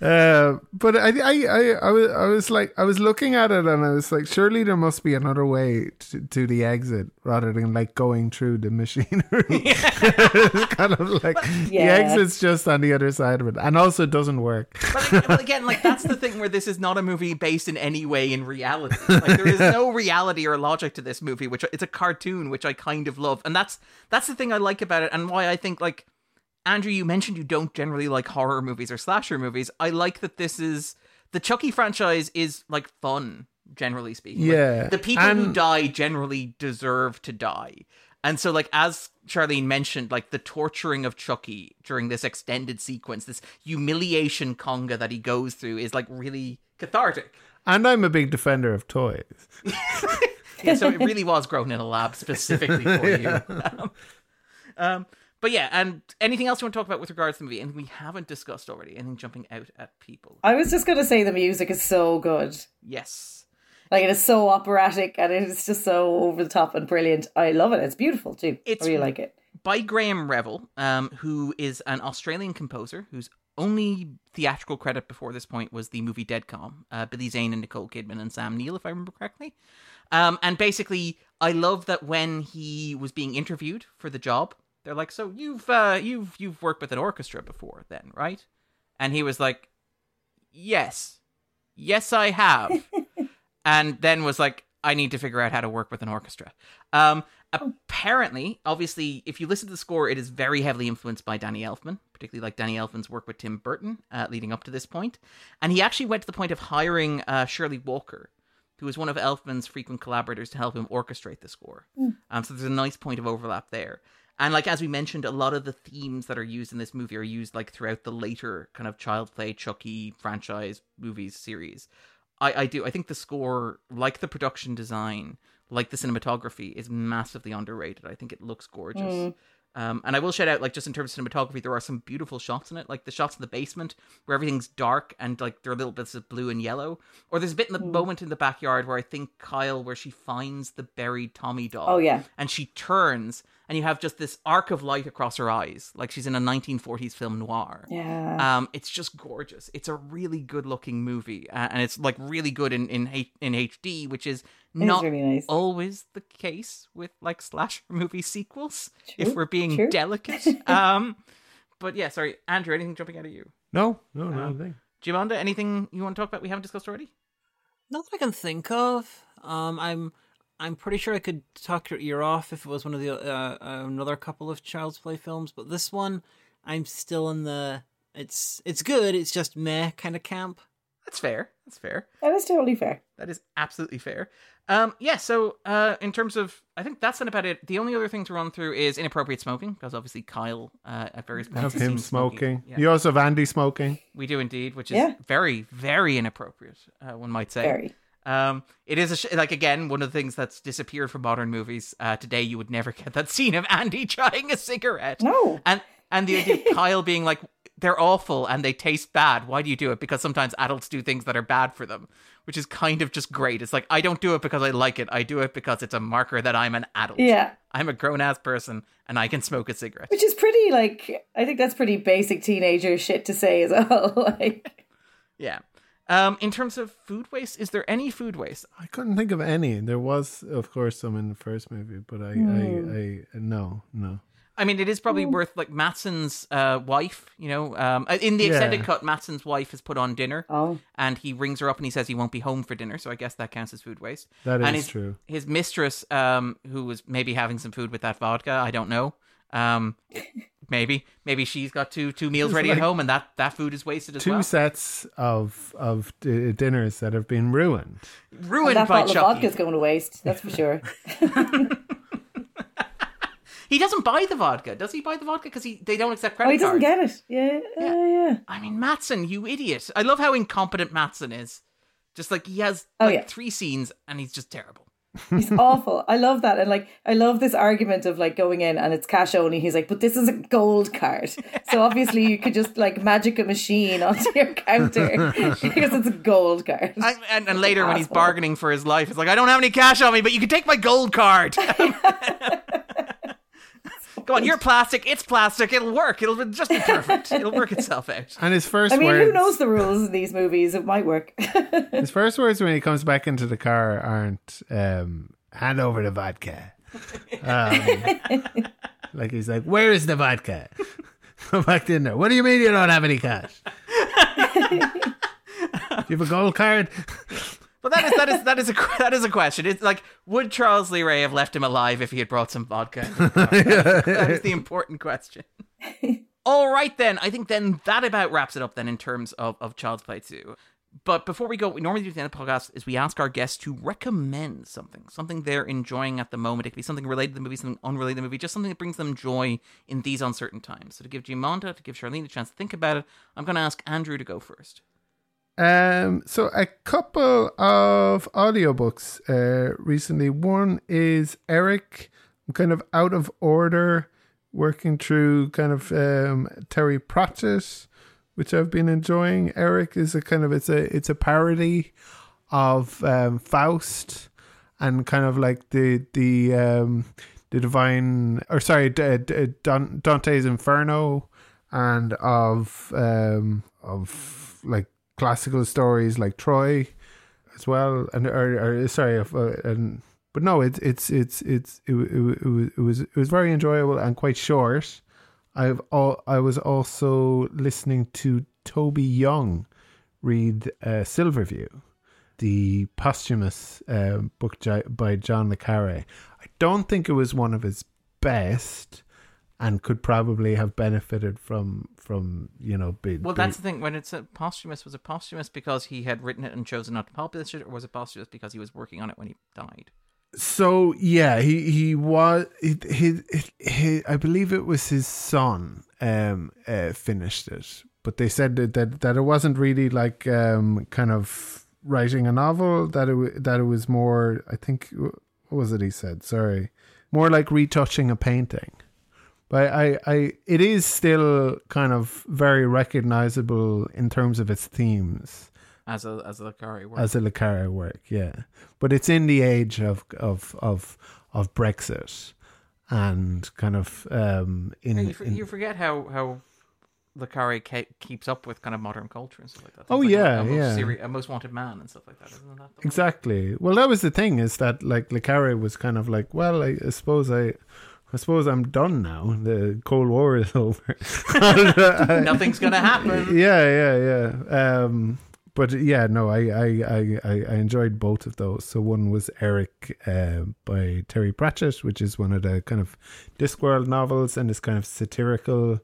uh, but I I, I I was I was like I was looking at it and I was like, surely there must be another way to, to the exit rather than like going through the machinery. Yeah. It's kind of like but, yeah. The exit's just on the other side of it, and also it doesn't work. But well, again, like that's the thing where this is not a movie based in any way in reality. Like there is yeah. no reality or logic to this movie, which it's a cartoon, which I kind of love, and that's that's the thing I like about it, and why I think like. Andrew, you mentioned you don't generally like horror movies or slasher movies. I like that this is... The Chucky franchise is, like, fun, generally speaking. Yeah. Like, the people and... who die generally deserve to die. And so, like, as Charlene mentioned, like, the torturing of Chucky during this extended sequence, this humiliation conga that he goes through is, like, really cathartic. And I'm a big defender of toys. Yeah, so it really was grown in a lab specifically for yeah. you. Um... um But yeah, and anything else you want to talk about with regards to the movie? Anything we haven't discussed already? Anything jumping out at people? I was just going to say the music is so good. Yes. Like, it is so operatic and it is just so over the top and brilliant. I love it. It's beautiful too. It's I really like it. By Graham Revell, um, who is an Australian composer whose only theatrical credit before this point was the movie Dead Calm. Uh, Billy Zane and Nicole Kidman and Sam Neill, if I remember correctly. Um, and basically, I love that when he was being interviewed for the job, they're like, so you've uh, you've you've worked with an orchestra before, then, right? And he was like, yes, yes, I have. And then was like, I need to figure out how to work with an orchestra. Um, apparently, obviously, if you listen to the score, it is very heavily influenced by Danny Elfman, particularly like Danny Elfman's work with Tim Burton uh, leading up to this point. And he actually went to the point of hiring uh, Shirley Walker, who was one of Elfman's frequent collaborators, to help him orchestrate the score. Mm. Um, so there's a nice point of overlap there. And, like, as we mentioned, a lot of the themes that are used in this movie are used, like, throughout the later kind of Child's Play, Chucky franchise movies series. I, I do. I think the score, like the production design, like the cinematography, is massively underrated. I think it looks gorgeous. Mm. Um, and I will shout out, like, just in terms of cinematography, there are some beautiful shots in it. Like, the shots in the basement where everything's dark and, like, there are little bits of blue and yellow. Or there's a bit in the mm. moment in the backyard where I think Kyle, where she finds the buried Tommy doll. Oh, yeah. And she turns... and you have just this arc of light across her eyes, like she's in a nineteen forties film noir. Yeah. Um, it's just gorgeous. It's a really good-looking movie, uh, and it's like really good in in in H D, which is not really nice. Always the case with like slasher movie sequels, true, if we're being true. delicate. um, but yeah, sorry, Andrew, anything jumping out at you? No, no, no, um, nothing. Diamanda, anything you want to talk about we haven't discussed already? Not that I can think of. Um, I'm. I'm pretty sure I could talk your ear off if it was one of the uh, another couple of Child's Play films, but this one, I'm still in the it's it's good, it's just meh kind of camp. That's fair. That's fair. That is totally fair. That is absolutely fair. Um, yeah. So uh, in terms of, I think that's not about it. The only other thing to run through is inappropriate smoking, because obviously Kyle uh, at various points. Have him smoking. smoking. Yeah. You also have Andy smoking. We do indeed, which is yeah. very, very inappropriate. Uh, one might say. Very. Um, it is a sh- like again one of the things that's disappeared from modern movies. Uh, today, you would never get that scene of Andy trying a cigarette. No, and and the idea of Kyle being like, they're awful and they taste bad. Why do you do it? Because sometimes adults do things that are bad for them, which is kind of just great. It's like, I don't do it because I like it. I do it because it's a marker that I'm an adult. Yeah, I'm a grown ass person and I can smoke a cigarette. Which is pretty like, I think that's pretty basic teenager shit to say as well. Like, yeah. Um, in terms of food waste, is there any food waste? I couldn't think of any. There was, of course, some in the first movie, but I, mm. I, I, no, no. I mean, it is probably mm. worth, like, Madson's uh, wife, you know. Um, in the extended yeah. cut, Madson's wife is put on dinner, oh. and he rings her up and he says he won't be home for dinner, so I guess that counts as food waste. That and is his, true. His mistress, um, who was maybe having some food with that vodka, I don't know. Um, maybe, maybe she's got two two meals it's ready like at home, and that, that food is wasted as two well. Two sets of of d- dinners that have been ruined, ruined and that by Chucky. That bottle of vodka's going to waste. That's for sure. He doesn't buy the vodka, does he? Buy the vodka because he they don't accept credit. Oh, he doesn't cards. Get it. Yeah, yeah, uh, yeah. I mean, Madsen, you idiot! I love how incompetent Madsen is. Just like he has oh, like yeah. three scenes, and he's just terrible. He's awful. I love that. And like, I love this argument of like going in and it's cash only. He's like, but this is a gold card. So obviously you could just like magic a machine onto your counter because it's a gold card. I, and, and later an when asshole. He's bargaining for his life, it's like, I don't have any cash on me, but you can take my gold card. Go on, you're plastic, it's plastic, it'll work. It'll just be perfect. It'll work itself out. And his first I mean, words... who knows the rules in these movies? It might work. His first words when he comes back into the car aren't, um, hand over the vodka. Um, like he's like, where is the vodka? Go back in there. What do you mean you don't have any cash? Do you have a gold card? But that is that is that is a that is a question. It's like, would Charles Lee Ray have left him alive if he had brought some vodka? That is the important question. All right, then. I think then that about wraps it up then in terms of, of Child's Play two. But before we go, what we normally do at the end of the podcast is we ask our guests to recommend something, something they're enjoying at the moment. It could be something related to the movie, something unrelated to the movie, just something that brings them joy in these uncertain times. So to give Diamanda, to give Charlene a chance to think about it, I'm going to ask Andrew to go first. Um, so a couple of audiobooks uh, recently. One is Eric. I'm kind of out of order, working through kind of um, Terry Pratchett, which I've been enjoying. Eric is a kind of it's a it's a parody of um, Faust and kind of like the the um, the divine or sorry D- D- Dante's Inferno and of um, of like. classical stories like Troy as well and or, or sorry and but no it's it's it's it's it, it, it was it was it was very enjoyable and quite short. I've all I was also listening to Toby Young read uh, Silverview, the posthumous uh, book by John le Carré. I don't think it was one of his best and could probably have benefited from, from you know... Be, well, that's be, the thing. When it's a posthumous, was it posthumous because he had written it and chosen not to publish it, or was it posthumous because he was working on it when he died? So, yeah, he, he was... He, he, he, I believe it was his son um, uh, finished it. But they said that, that, that it wasn't really like um, kind of writing a novel, that it, that it was more... I think... What was it he said? Sorry. More like retouching a painting. But I, I, it is still kind of very recognizable in terms of its themes, as a as a le Carré work. As a le Carré work, yeah. But it's in the age of of of, of Brexit, and kind of um in, you, for, in... you forget how how Leccari ke- keeps up with kind of modern culture and stuff like that. That's oh like yeah, a, a most yeah. Seri- a most wanted man and stuff like that, isn't that? Exactly. Well, that was the thing, is that like Leccari was kind of like, well, I, I suppose I, I suppose I'm done now. The Cold War is over. Nothing's gonna happen. Yeah, yeah, yeah. Um, but yeah, no, I, I, I, I enjoyed both of those. So one was Eric uh, by Terry Pratchett, which is one of the kind of Discworld novels, and this kind of satirical.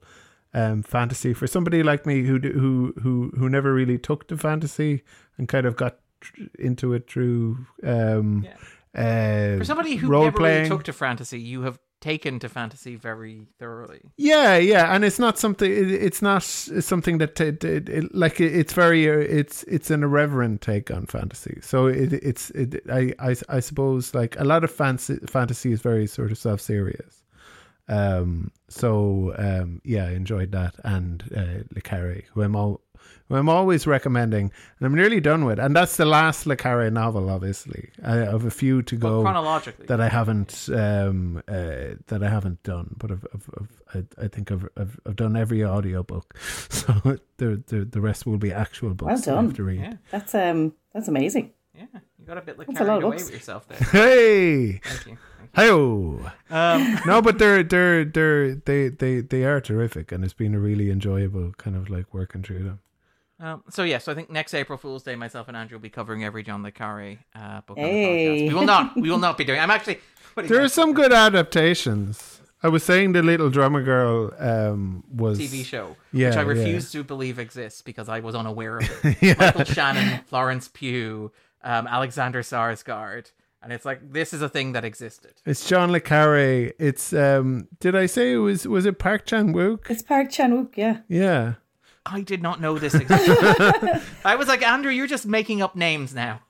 Um, fantasy for somebody like me who who who who never really took to fantasy and kind of got tr- into it through um, yeah. uh, for somebody who never playing. really took to fantasy, you have taken to fantasy very thoroughly. Yeah, yeah, and it's not something. It, it's not something that t- t- it, like it, it's very. Uh, it's it's an irreverent take on fantasy. So it, it's it, I, I I suppose like a lot of fantasy fantasy is very sort of self serious. Um, so, um, yeah, I enjoyed that. And, uh, Leccari, who I'm all, who I'm always recommending and I'm nearly done with. And that's the last Leccari novel, obviously. I have a few to go well, chronologically that I haven't, um, uh, that I haven't done, but I've, I've, I've I, I think I've, I've, I've done every audiobook. So the, the, the rest will be actual books well done. I have to read. Yeah. That's, um, that's amazing. Yeah, you got a bit like carried away with yourself there. Hey, thank you. Thank you. Um, no, but they're they're they're they they they are terrific, and it's been a really enjoyable kind of like working through them. Um, so yeah, so I think next April Fool's Day, myself and Andrew will be covering every John le Carré uh, book. Hey. On the podcast. We will not. We will not be doing. I'm actually. What there are some good adaptations. I was saying the Little Drummer Girl um, was... T V show, yeah, which I refuse yeah. to believe exists because I was unaware of it. yeah. Michael Shannon, Florence Pugh, um, Alexander Sarsgaard. And it's like, this is a thing that existed. It's John le Carré. It's, um, did I say it was, was it Park Chan-wook? It's Park Chan-wook, yeah. Yeah. I did not know this existed. I was like, Andrew, you're just making up names now.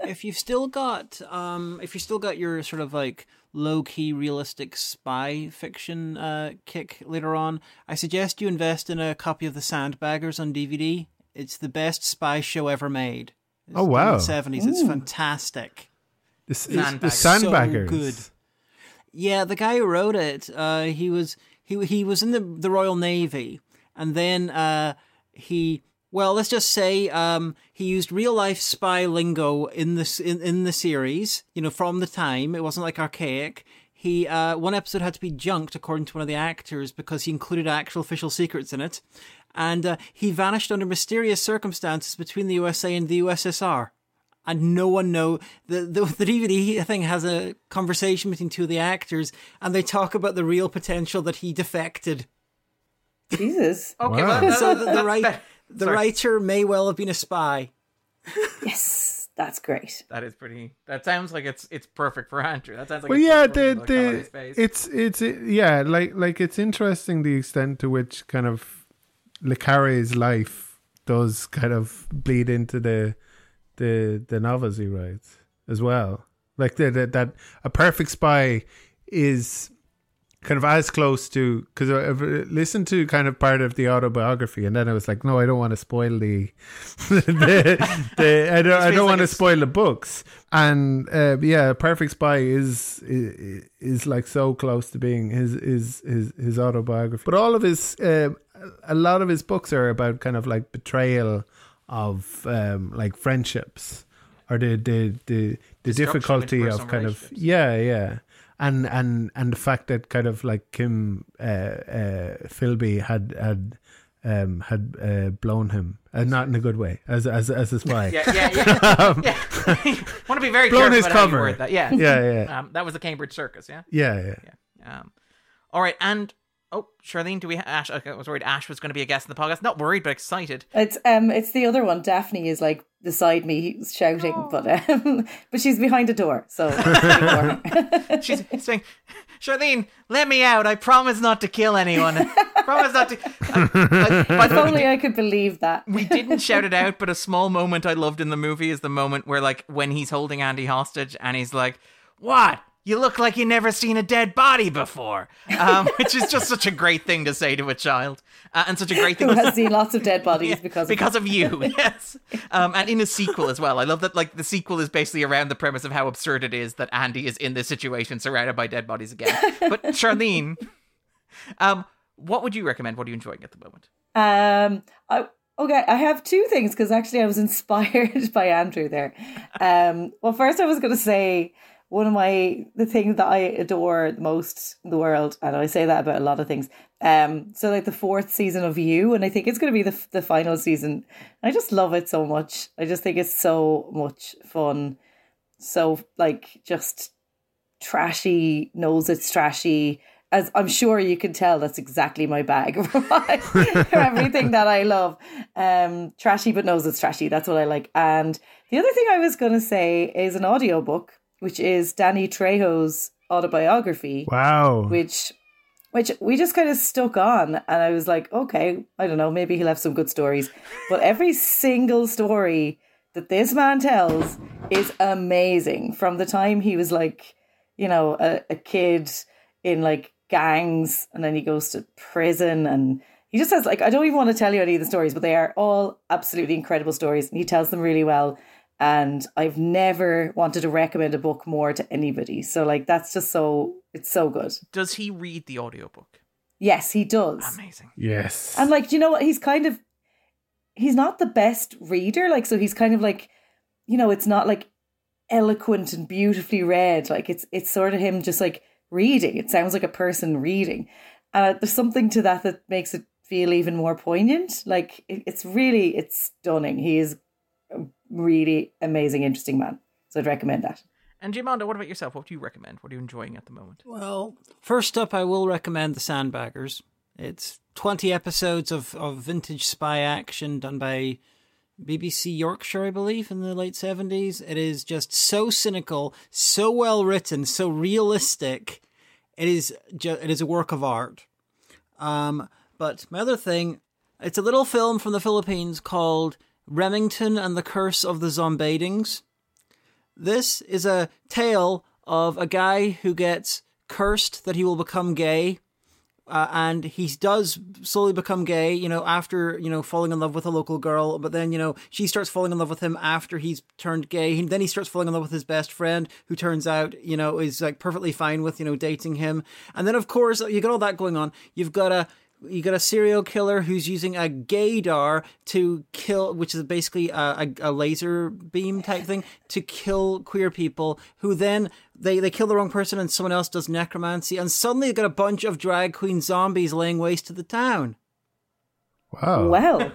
If you've still got, um, if you still got your sort of like low-key realistic spy fiction uh, kick later on, I suggest you invest in a copy of The Sandbaggers on D V D. It's the best spy show ever made. It's oh wow! In the seventies, it's fantastic. The, the Sandbaggers, Sandbaggers. So good. Yeah, the guy who wrote it, uh, he was he he was in the the Royal Navy, and then uh, he. Well, let's just say um, he used real-life spy lingo in the in, in the series. You know, from the time it wasn't like archaic. He uh, one episode had to be junked, according to one of the actors, because he included actual official secrets in it, and uh, he vanished under mysterious circumstances between the U S A and the U S S R, and no one know the the, the D V D thing has a conversation between two of the actors, and they talk about the real potential that he defected. Jesus. Okay, wow. Well, so the, the right. The Sorry. writer may well have been a spy. Yes, that's great. That is pretty. That sounds like it's it's perfect for Andrew. That sounds like well, it's yeah, the, the, the it's it's it, yeah, like like it's interesting the extent to which kind of le Carré's life does kind of bleed into the the the novels he writes as well. Like the, the, that a perfect spy is. Kind of as close to, because I've listened to kind of part of the autobiography, and then I was like, no, I don't want to spoil the, the, the I don't, I don't like want to spoil the books. And uh, yeah, Perfect Spy is, is is like so close to being his his his, his autobiography. But all of his, um, a lot of his books are about kind of like betrayal of um, like friendships or the the the, the difficulty of kind of yeah yeah. And, and and the fact that kind of like Kim uh, uh, Philby had had um, had uh, blown him, uh, not in a good way, as as as a spy. yeah, yeah, yeah. um, yeah. Want to be very blown careful his about cover. How you word that. Yeah, yeah, yeah. Um, that was the Cambridge Circus. Yeah, yeah, yeah. yeah. Um, all right, and oh, Charlene, do we? Ha- Ash, okay, I was worried Ash was going to be a guest in the podcast. Not worried, but excited. It's um, it's the other one. Daphne is like beside me shouting oh. but um, but she's behind a door, so she's saying, Charlene, let me out, I promise not to kill anyone. I promise not to I, I, if only I could believe that. We didn't shout it out, but a small moment I loved in the movie is the moment where like when he's holding Andy hostage and he's like, what? you look like you never seen a dead body before, um, which is just such a great thing to say to a child, uh, and such a great thing. Who has seen lots of dead bodies yeah, because of because that. of you, yes. Um, and in a sequel as well, I love that. Like the sequel is basically around the premise of how absurd it is that Andy is in this situation surrounded by dead bodies again. But Charlene, um, what would you recommend? What are you enjoying at the moment? Um, I. Okay, I have two things because actually I was inspired by Andrew there. Um, well, first I was going to say one of my, the thing that I adore most in the world, and I say that about a lot of things. Um, so like the fourth season of You, and I think it's going to be the the final season. I just love it so much. I just think it's so much fun. So like just trashy, knows it's trashy. As I'm sure you can tell, that's exactly my bag for, my, for everything that I love. Um, trashy, but knows it's trashy. That's what I like. And the other thing I was going to say is an audiobook, which is Danny Trejo's autobiography. Wow. Which which we just kind of stuck on. And I was like, okay, I don't know, maybe he'll have some good stories. But every single story that this man tells is amazing. From the time he was like, you know, a, a kid in like, gangs, and then he goes to prison, and he just has like, I don't even want to tell you any of the stories, but they are all absolutely incredible stories, and he tells them really well, and I've never wanted to recommend a book more to anybody. So like that's just so, it's so good. Does he read the audiobook? Yes, he does. Amazing. Yes. And like, you know what, he's kind of, he's not the best reader, like, so he's kind of like, you know, it's not like eloquent and beautifully read, like it's it's sort of him just like reading. It sounds like a person reading, and uh, there's something to that that makes it feel even more poignant. Like it, it's really, it's stunning. He is a really amazing, interesting man, so I'd recommend that. And Diamanda, what about yourself? What do you recommend? What are you enjoying at the moment? Well, first up, I will recommend The Sandbaggers. It's twenty episodes of, of vintage spy action done by B B C Yorkshire, I believe, in the late seventies. It is just so cynical, so well written, so realistic. It is ju- it is a work of art. Um, but my other thing, it's a little film from the Philippines called Remington and the Curse of the Zombadings. This is a tale of a guy who gets cursed that he will become gay. Uh, and he does slowly become gay, you know, after, you know, falling in love with a local girl. But then, you know, she starts falling in love with him after he's turned gay. And then he starts falling in love with his best friend, who turns out, you know, is like perfectly fine with, you know, dating him. And then, of course, you got all that going on. You've got a you got a serial killer who's using a gaydar to kill, which is basically a, a, a laser beam type thing, to kill queer people, who then they, they kill the wrong person and someone else does necromancy, and suddenly you've got a bunch of drag queen zombies laying waste to the town. Wow. Well.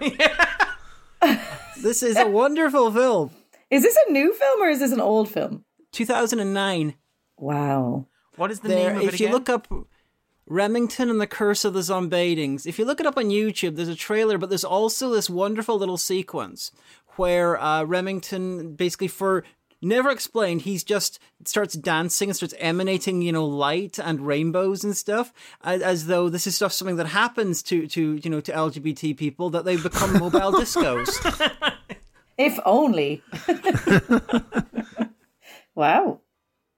This is a wonderful film. Is this a new film or is this an old film? two thousand nine. Wow. What is the there, name of it if again? If you look up Remington and the Curse of the Zombadings. If you look it up on YouTube, there's a trailer, but there's also this wonderful little sequence where uh, Remington basically, for never explained, he's just starts dancing and starts emanating, you know, light and rainbows and stuff, as, as though this is stuff, something that happens to, to, you know, to L G B T people, that they become mobile discos. If only. Wow.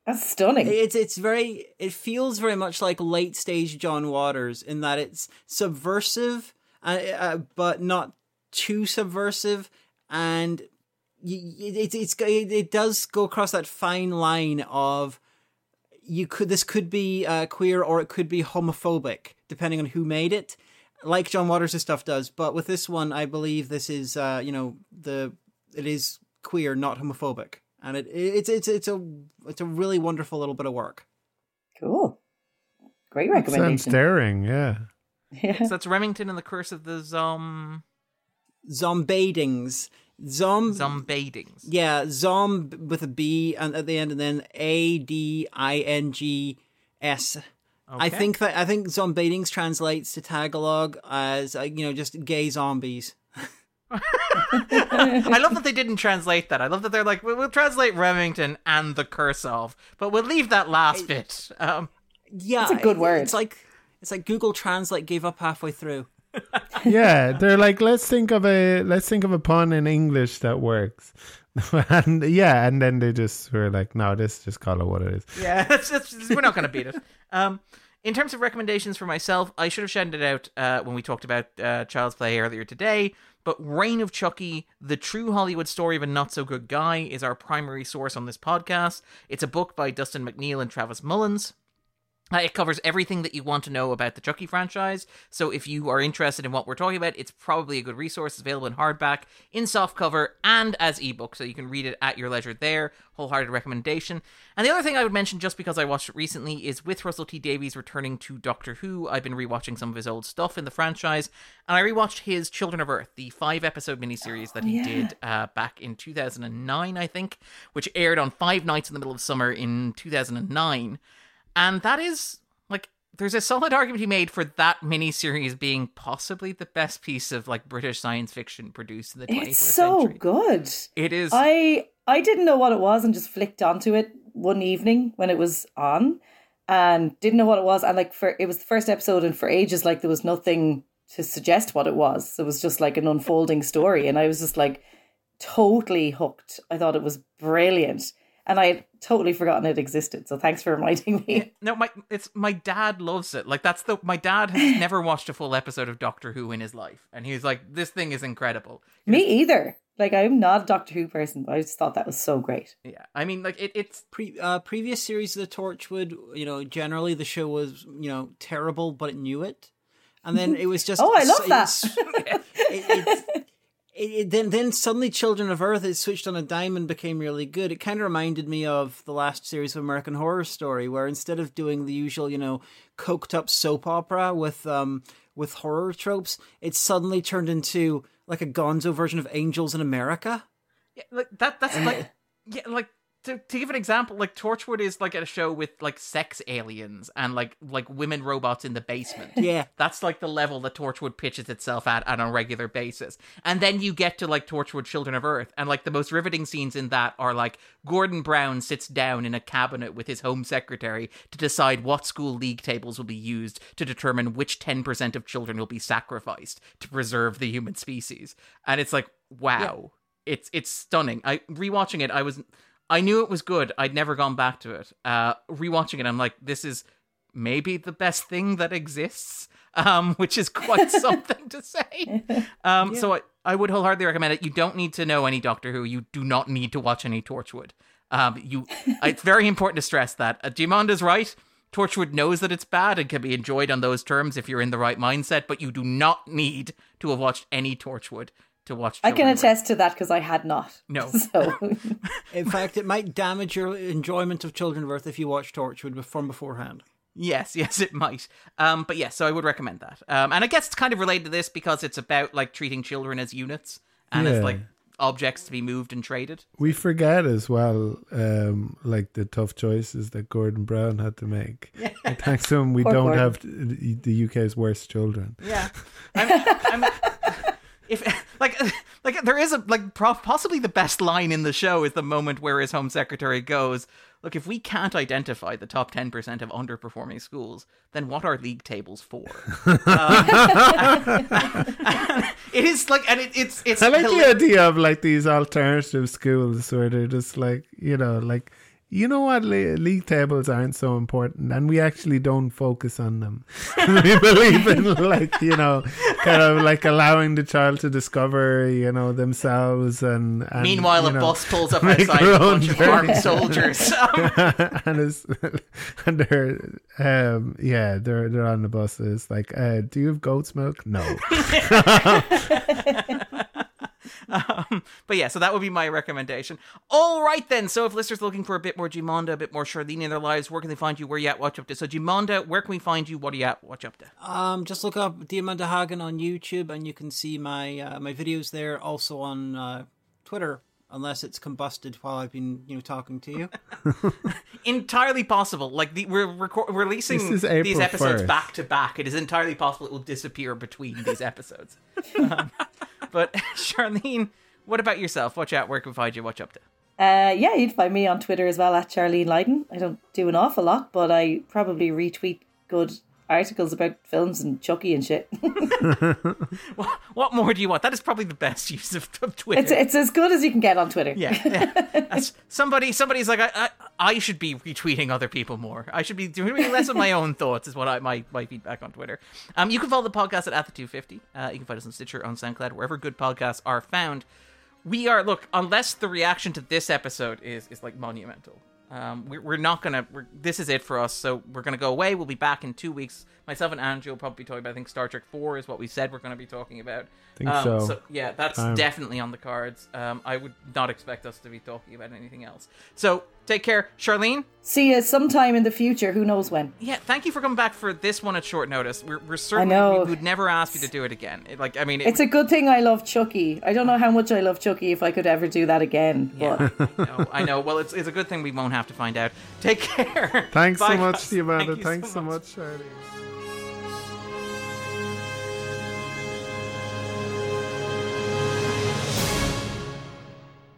That's stunning. It's it's very it feels very much like late stage John Waters, in that it's subversive, uh, uh, but not too subversive, and it, it it's it does go across that fine line of you could this could be uh, queer or it could be homophobic, depending on who made it, like John Waters' stuff does. But with this one, I believe this is uh, you know the it is queer, not homophobic. And it, it's it's it's a it's a really wonderful little bit of work. Cool, great recommendation. Sounds daring, yeah. yeah. So that's Remington and the Curse of the Zom. Zombadings, zom. Zombadings. Yeah, zom with a B and at the end, and then A D I N G S. Okay. I think that I think zombadings translates to Tagalog as uh, you know just gay zombies. I love that they didn't translate that. I love that they're like, we'll, we'll translate Remington and the Curse of, but we'll leave that last it, bit. Um, yeah, it's a good it, word. It's like it's like Google Translate gave up halfway through. Yeah, they're like, let's think of a let's think of a pun in English that works. And yeah, and then they just were like, no, this just call it what it is. Yeah, it's, it's, we're not going to beat it. Um, in terms of recommendations for myself, I should have shouted it out uh, when we talked about uh, Child's Play earlier today. But Reign of Chucky, The True Hollywood Story of a Not-So-Good Guy, is our primary source on this podcast. It's a book by Dustin McNeil and Travis Mullins. Uh, it covers everything that you want to know about the Chucky franchise, so if you are interested in what we're talking about, it's probably a good resource. It's available in hardback, in softcover, and as ebook, so you can read it at your leisure there. Wholehearted recommendation. And the other thing I would mention, just because I watched it recently, is with Russell T Davies returning to Doctor Who, I've been rewatching some of his old stuff in the franchise, and I rewatched his Children of Earth, the five-episode miniseries that he yeah. did uh, back in two thousand nine, I think, which aired on five nights in the middle of summer in two thousand nine. And that is, like, there's a solid argument he made for that miniseries being possibly the best piece of, like, British science fiction produced in the twenty-first century. It's so good. It is. I I didn't know what it was and just flicked onto it one evening when it was on and didn't know what it was. And, like, for it was the first episode and for ages, like, there was nothing to suggest what it was. It was just, like, an unfolding story. And I was just, like, totally hooked. I thought it was brilliant. And I had totally forgotten it existed, so thanks for reminding me. Yeah, no, my it's my dad loves it. Like that's the my dad has never watched a full episode of Doctor Who in his life, and he's like, "This thing is incredible." It me is- either. Like I'm not a Doctor Who person, but I just thought that was so great. Yeah, I mean, like it, it's Pre- uh, previous series of the Torchwood. You know, generally the show was you know terrible, but it knew it, and then it was just oh, I love it that. Was, yeah, it, it's, It, it, then, then suddenly Children of Earth, it switched on a dime and became really good. It kind of reminded me of the last series of American Horror Story, where instead of doing the usual, you know, coked up soap opera with um with horror tropes, it suddenly turned into like a gonzo version of Angels in America. Yeah, like that. That's like yeah, like. To, to give an example, like Torchwood is like a show with like sex aliens and like like women robots in the basement. Yeah, that's like the level that Torchwood pitches itself at, at on a regular basis. And then you get to like Torchwood Children of Earth, and like the most riveting scenes in that are like Gordon Brown sits down in a cabinet with his home secretary to decide what school league tables will be used to determine which ten percent of children will be sacrificed to preserve the human species. And it's like, wow, yeah. it's it's stunning. I rewatching it, I was. I knew it was good. I'd never gone back to it. Uh, rewatching it, I'm like, this is maybe the best thing that exists, um, which is quite something to say. Um, yeah. So I, I would wholeheartedly recommend it. You don't need to know any Doctor Who. You do not need to watch any Torchwood. Um, you, it's very important to stress that. Uh, Diamanda's right. Torchwood knows that it's bad and can be enjoyed on those terms if you're in the right mindset, but you do not need to have watched any Torchwood. To watch I can attest to that because I had not. No. So. In fact, it might damage your enjoyment of Children of Earth if you watch Torchwood from beforehand. Yes, yes, it might. Um, but yes, yeah, so I would recommend that. Um, and I guess it's kind of related to this because it's about like treating children as units and yeah. as like objects to be moved and traded. We forget as well, um, like the tough choices that Gordon Brown had to make. Yeah. Like, thanks to him, we Poor don't Gordon. have the U K's worst children. Yeah. I'm... I'm If like like there is a like possibly the best line in the show is the moment where his home secretary goes, look, if we can't identify the top ten percent of underperforming schools, then what are league tables for? um, and, and it is like, and it, it's it's. I like hilarious. The idea of like these alternative schools where they're just like you know like. You know what? League tables aren't so important, and we actually don't focus on them. We believe in, like, you know, kind of like allowing the child to discover, you know, themselves. And, and meanwhile, you know, a bus pulls up outside a bunch of armed soldiers, and it's, and they're, um, yeah, they're they're on the bus. It's like, uh, do you have goat's milk? No. Um, but yeah, so that would be my recommendation. All right then, so if listeners are looking for a bit more Diamanda, a bit more Charlene in their lives, where can they find you? Where are you at? Watch up to. So Diamanda, where can we find you? What are you at? Watch up to. Um, just look up Diamanda Hagan on YouTube and you can see my uh, my videos there. Also on uh, Twitter, unless it's combusted while I've been you know talking to you. Entirely possible. Like the, we're reco- releasing these episodes first. Back to back. It is entirely possible it will disappear between these episodes. um, But Charlene, what about yourself? Watch out, where can we find you? Watch up to. Uh, yeah, you'd find me on Twitter as well at Charlene Lydon. I don't do an awful lot, but I probably retweet good articles about films and Chucky and shit. what, what more do you want? That is probably the best use of, of Twitter. It's, it's as good as you can get on Twitter. Yeah, yeah. That's, somebody, somebody's like, I, I, I should be retweeting other people more. I should be doing less of my own thoughts. Is what I my my feedback on Twitter. Um, you can follow the podcast at at the two fifty. Uh, you can find us on Stitcher, on SoundCloud, wherever good podcasts are found. We are look unless the reaction to this episode is is like monumental. Um, we're, we're not gonna. We're, this is it for us. So we're gonna go away. We'll be back in two weeks. Myself and Andrew will probably be talking about. I think Star Trek Four is what we said we're gonna be talking about. I think um, so. so. Yeah, that's Time. definitely on the cards. Um, I would not expect us to be talking about anything else. So take care, Charlene. See you sometime in the future. Who knows when? Yeah. Thank you for coming back for this one at short notice. We're, we're certainly I know. we would never ask you to do it again. It, like I mean, it, it's a good thing I love Chucky. I don't know how much I love Chucky if I could ever do that again. Yeah, but. I know. I know. Well, it's it's a good thing we won't have to find out. Take care. Thanks Bye so much, Diamanda. Thank Thanks so much, Charlie.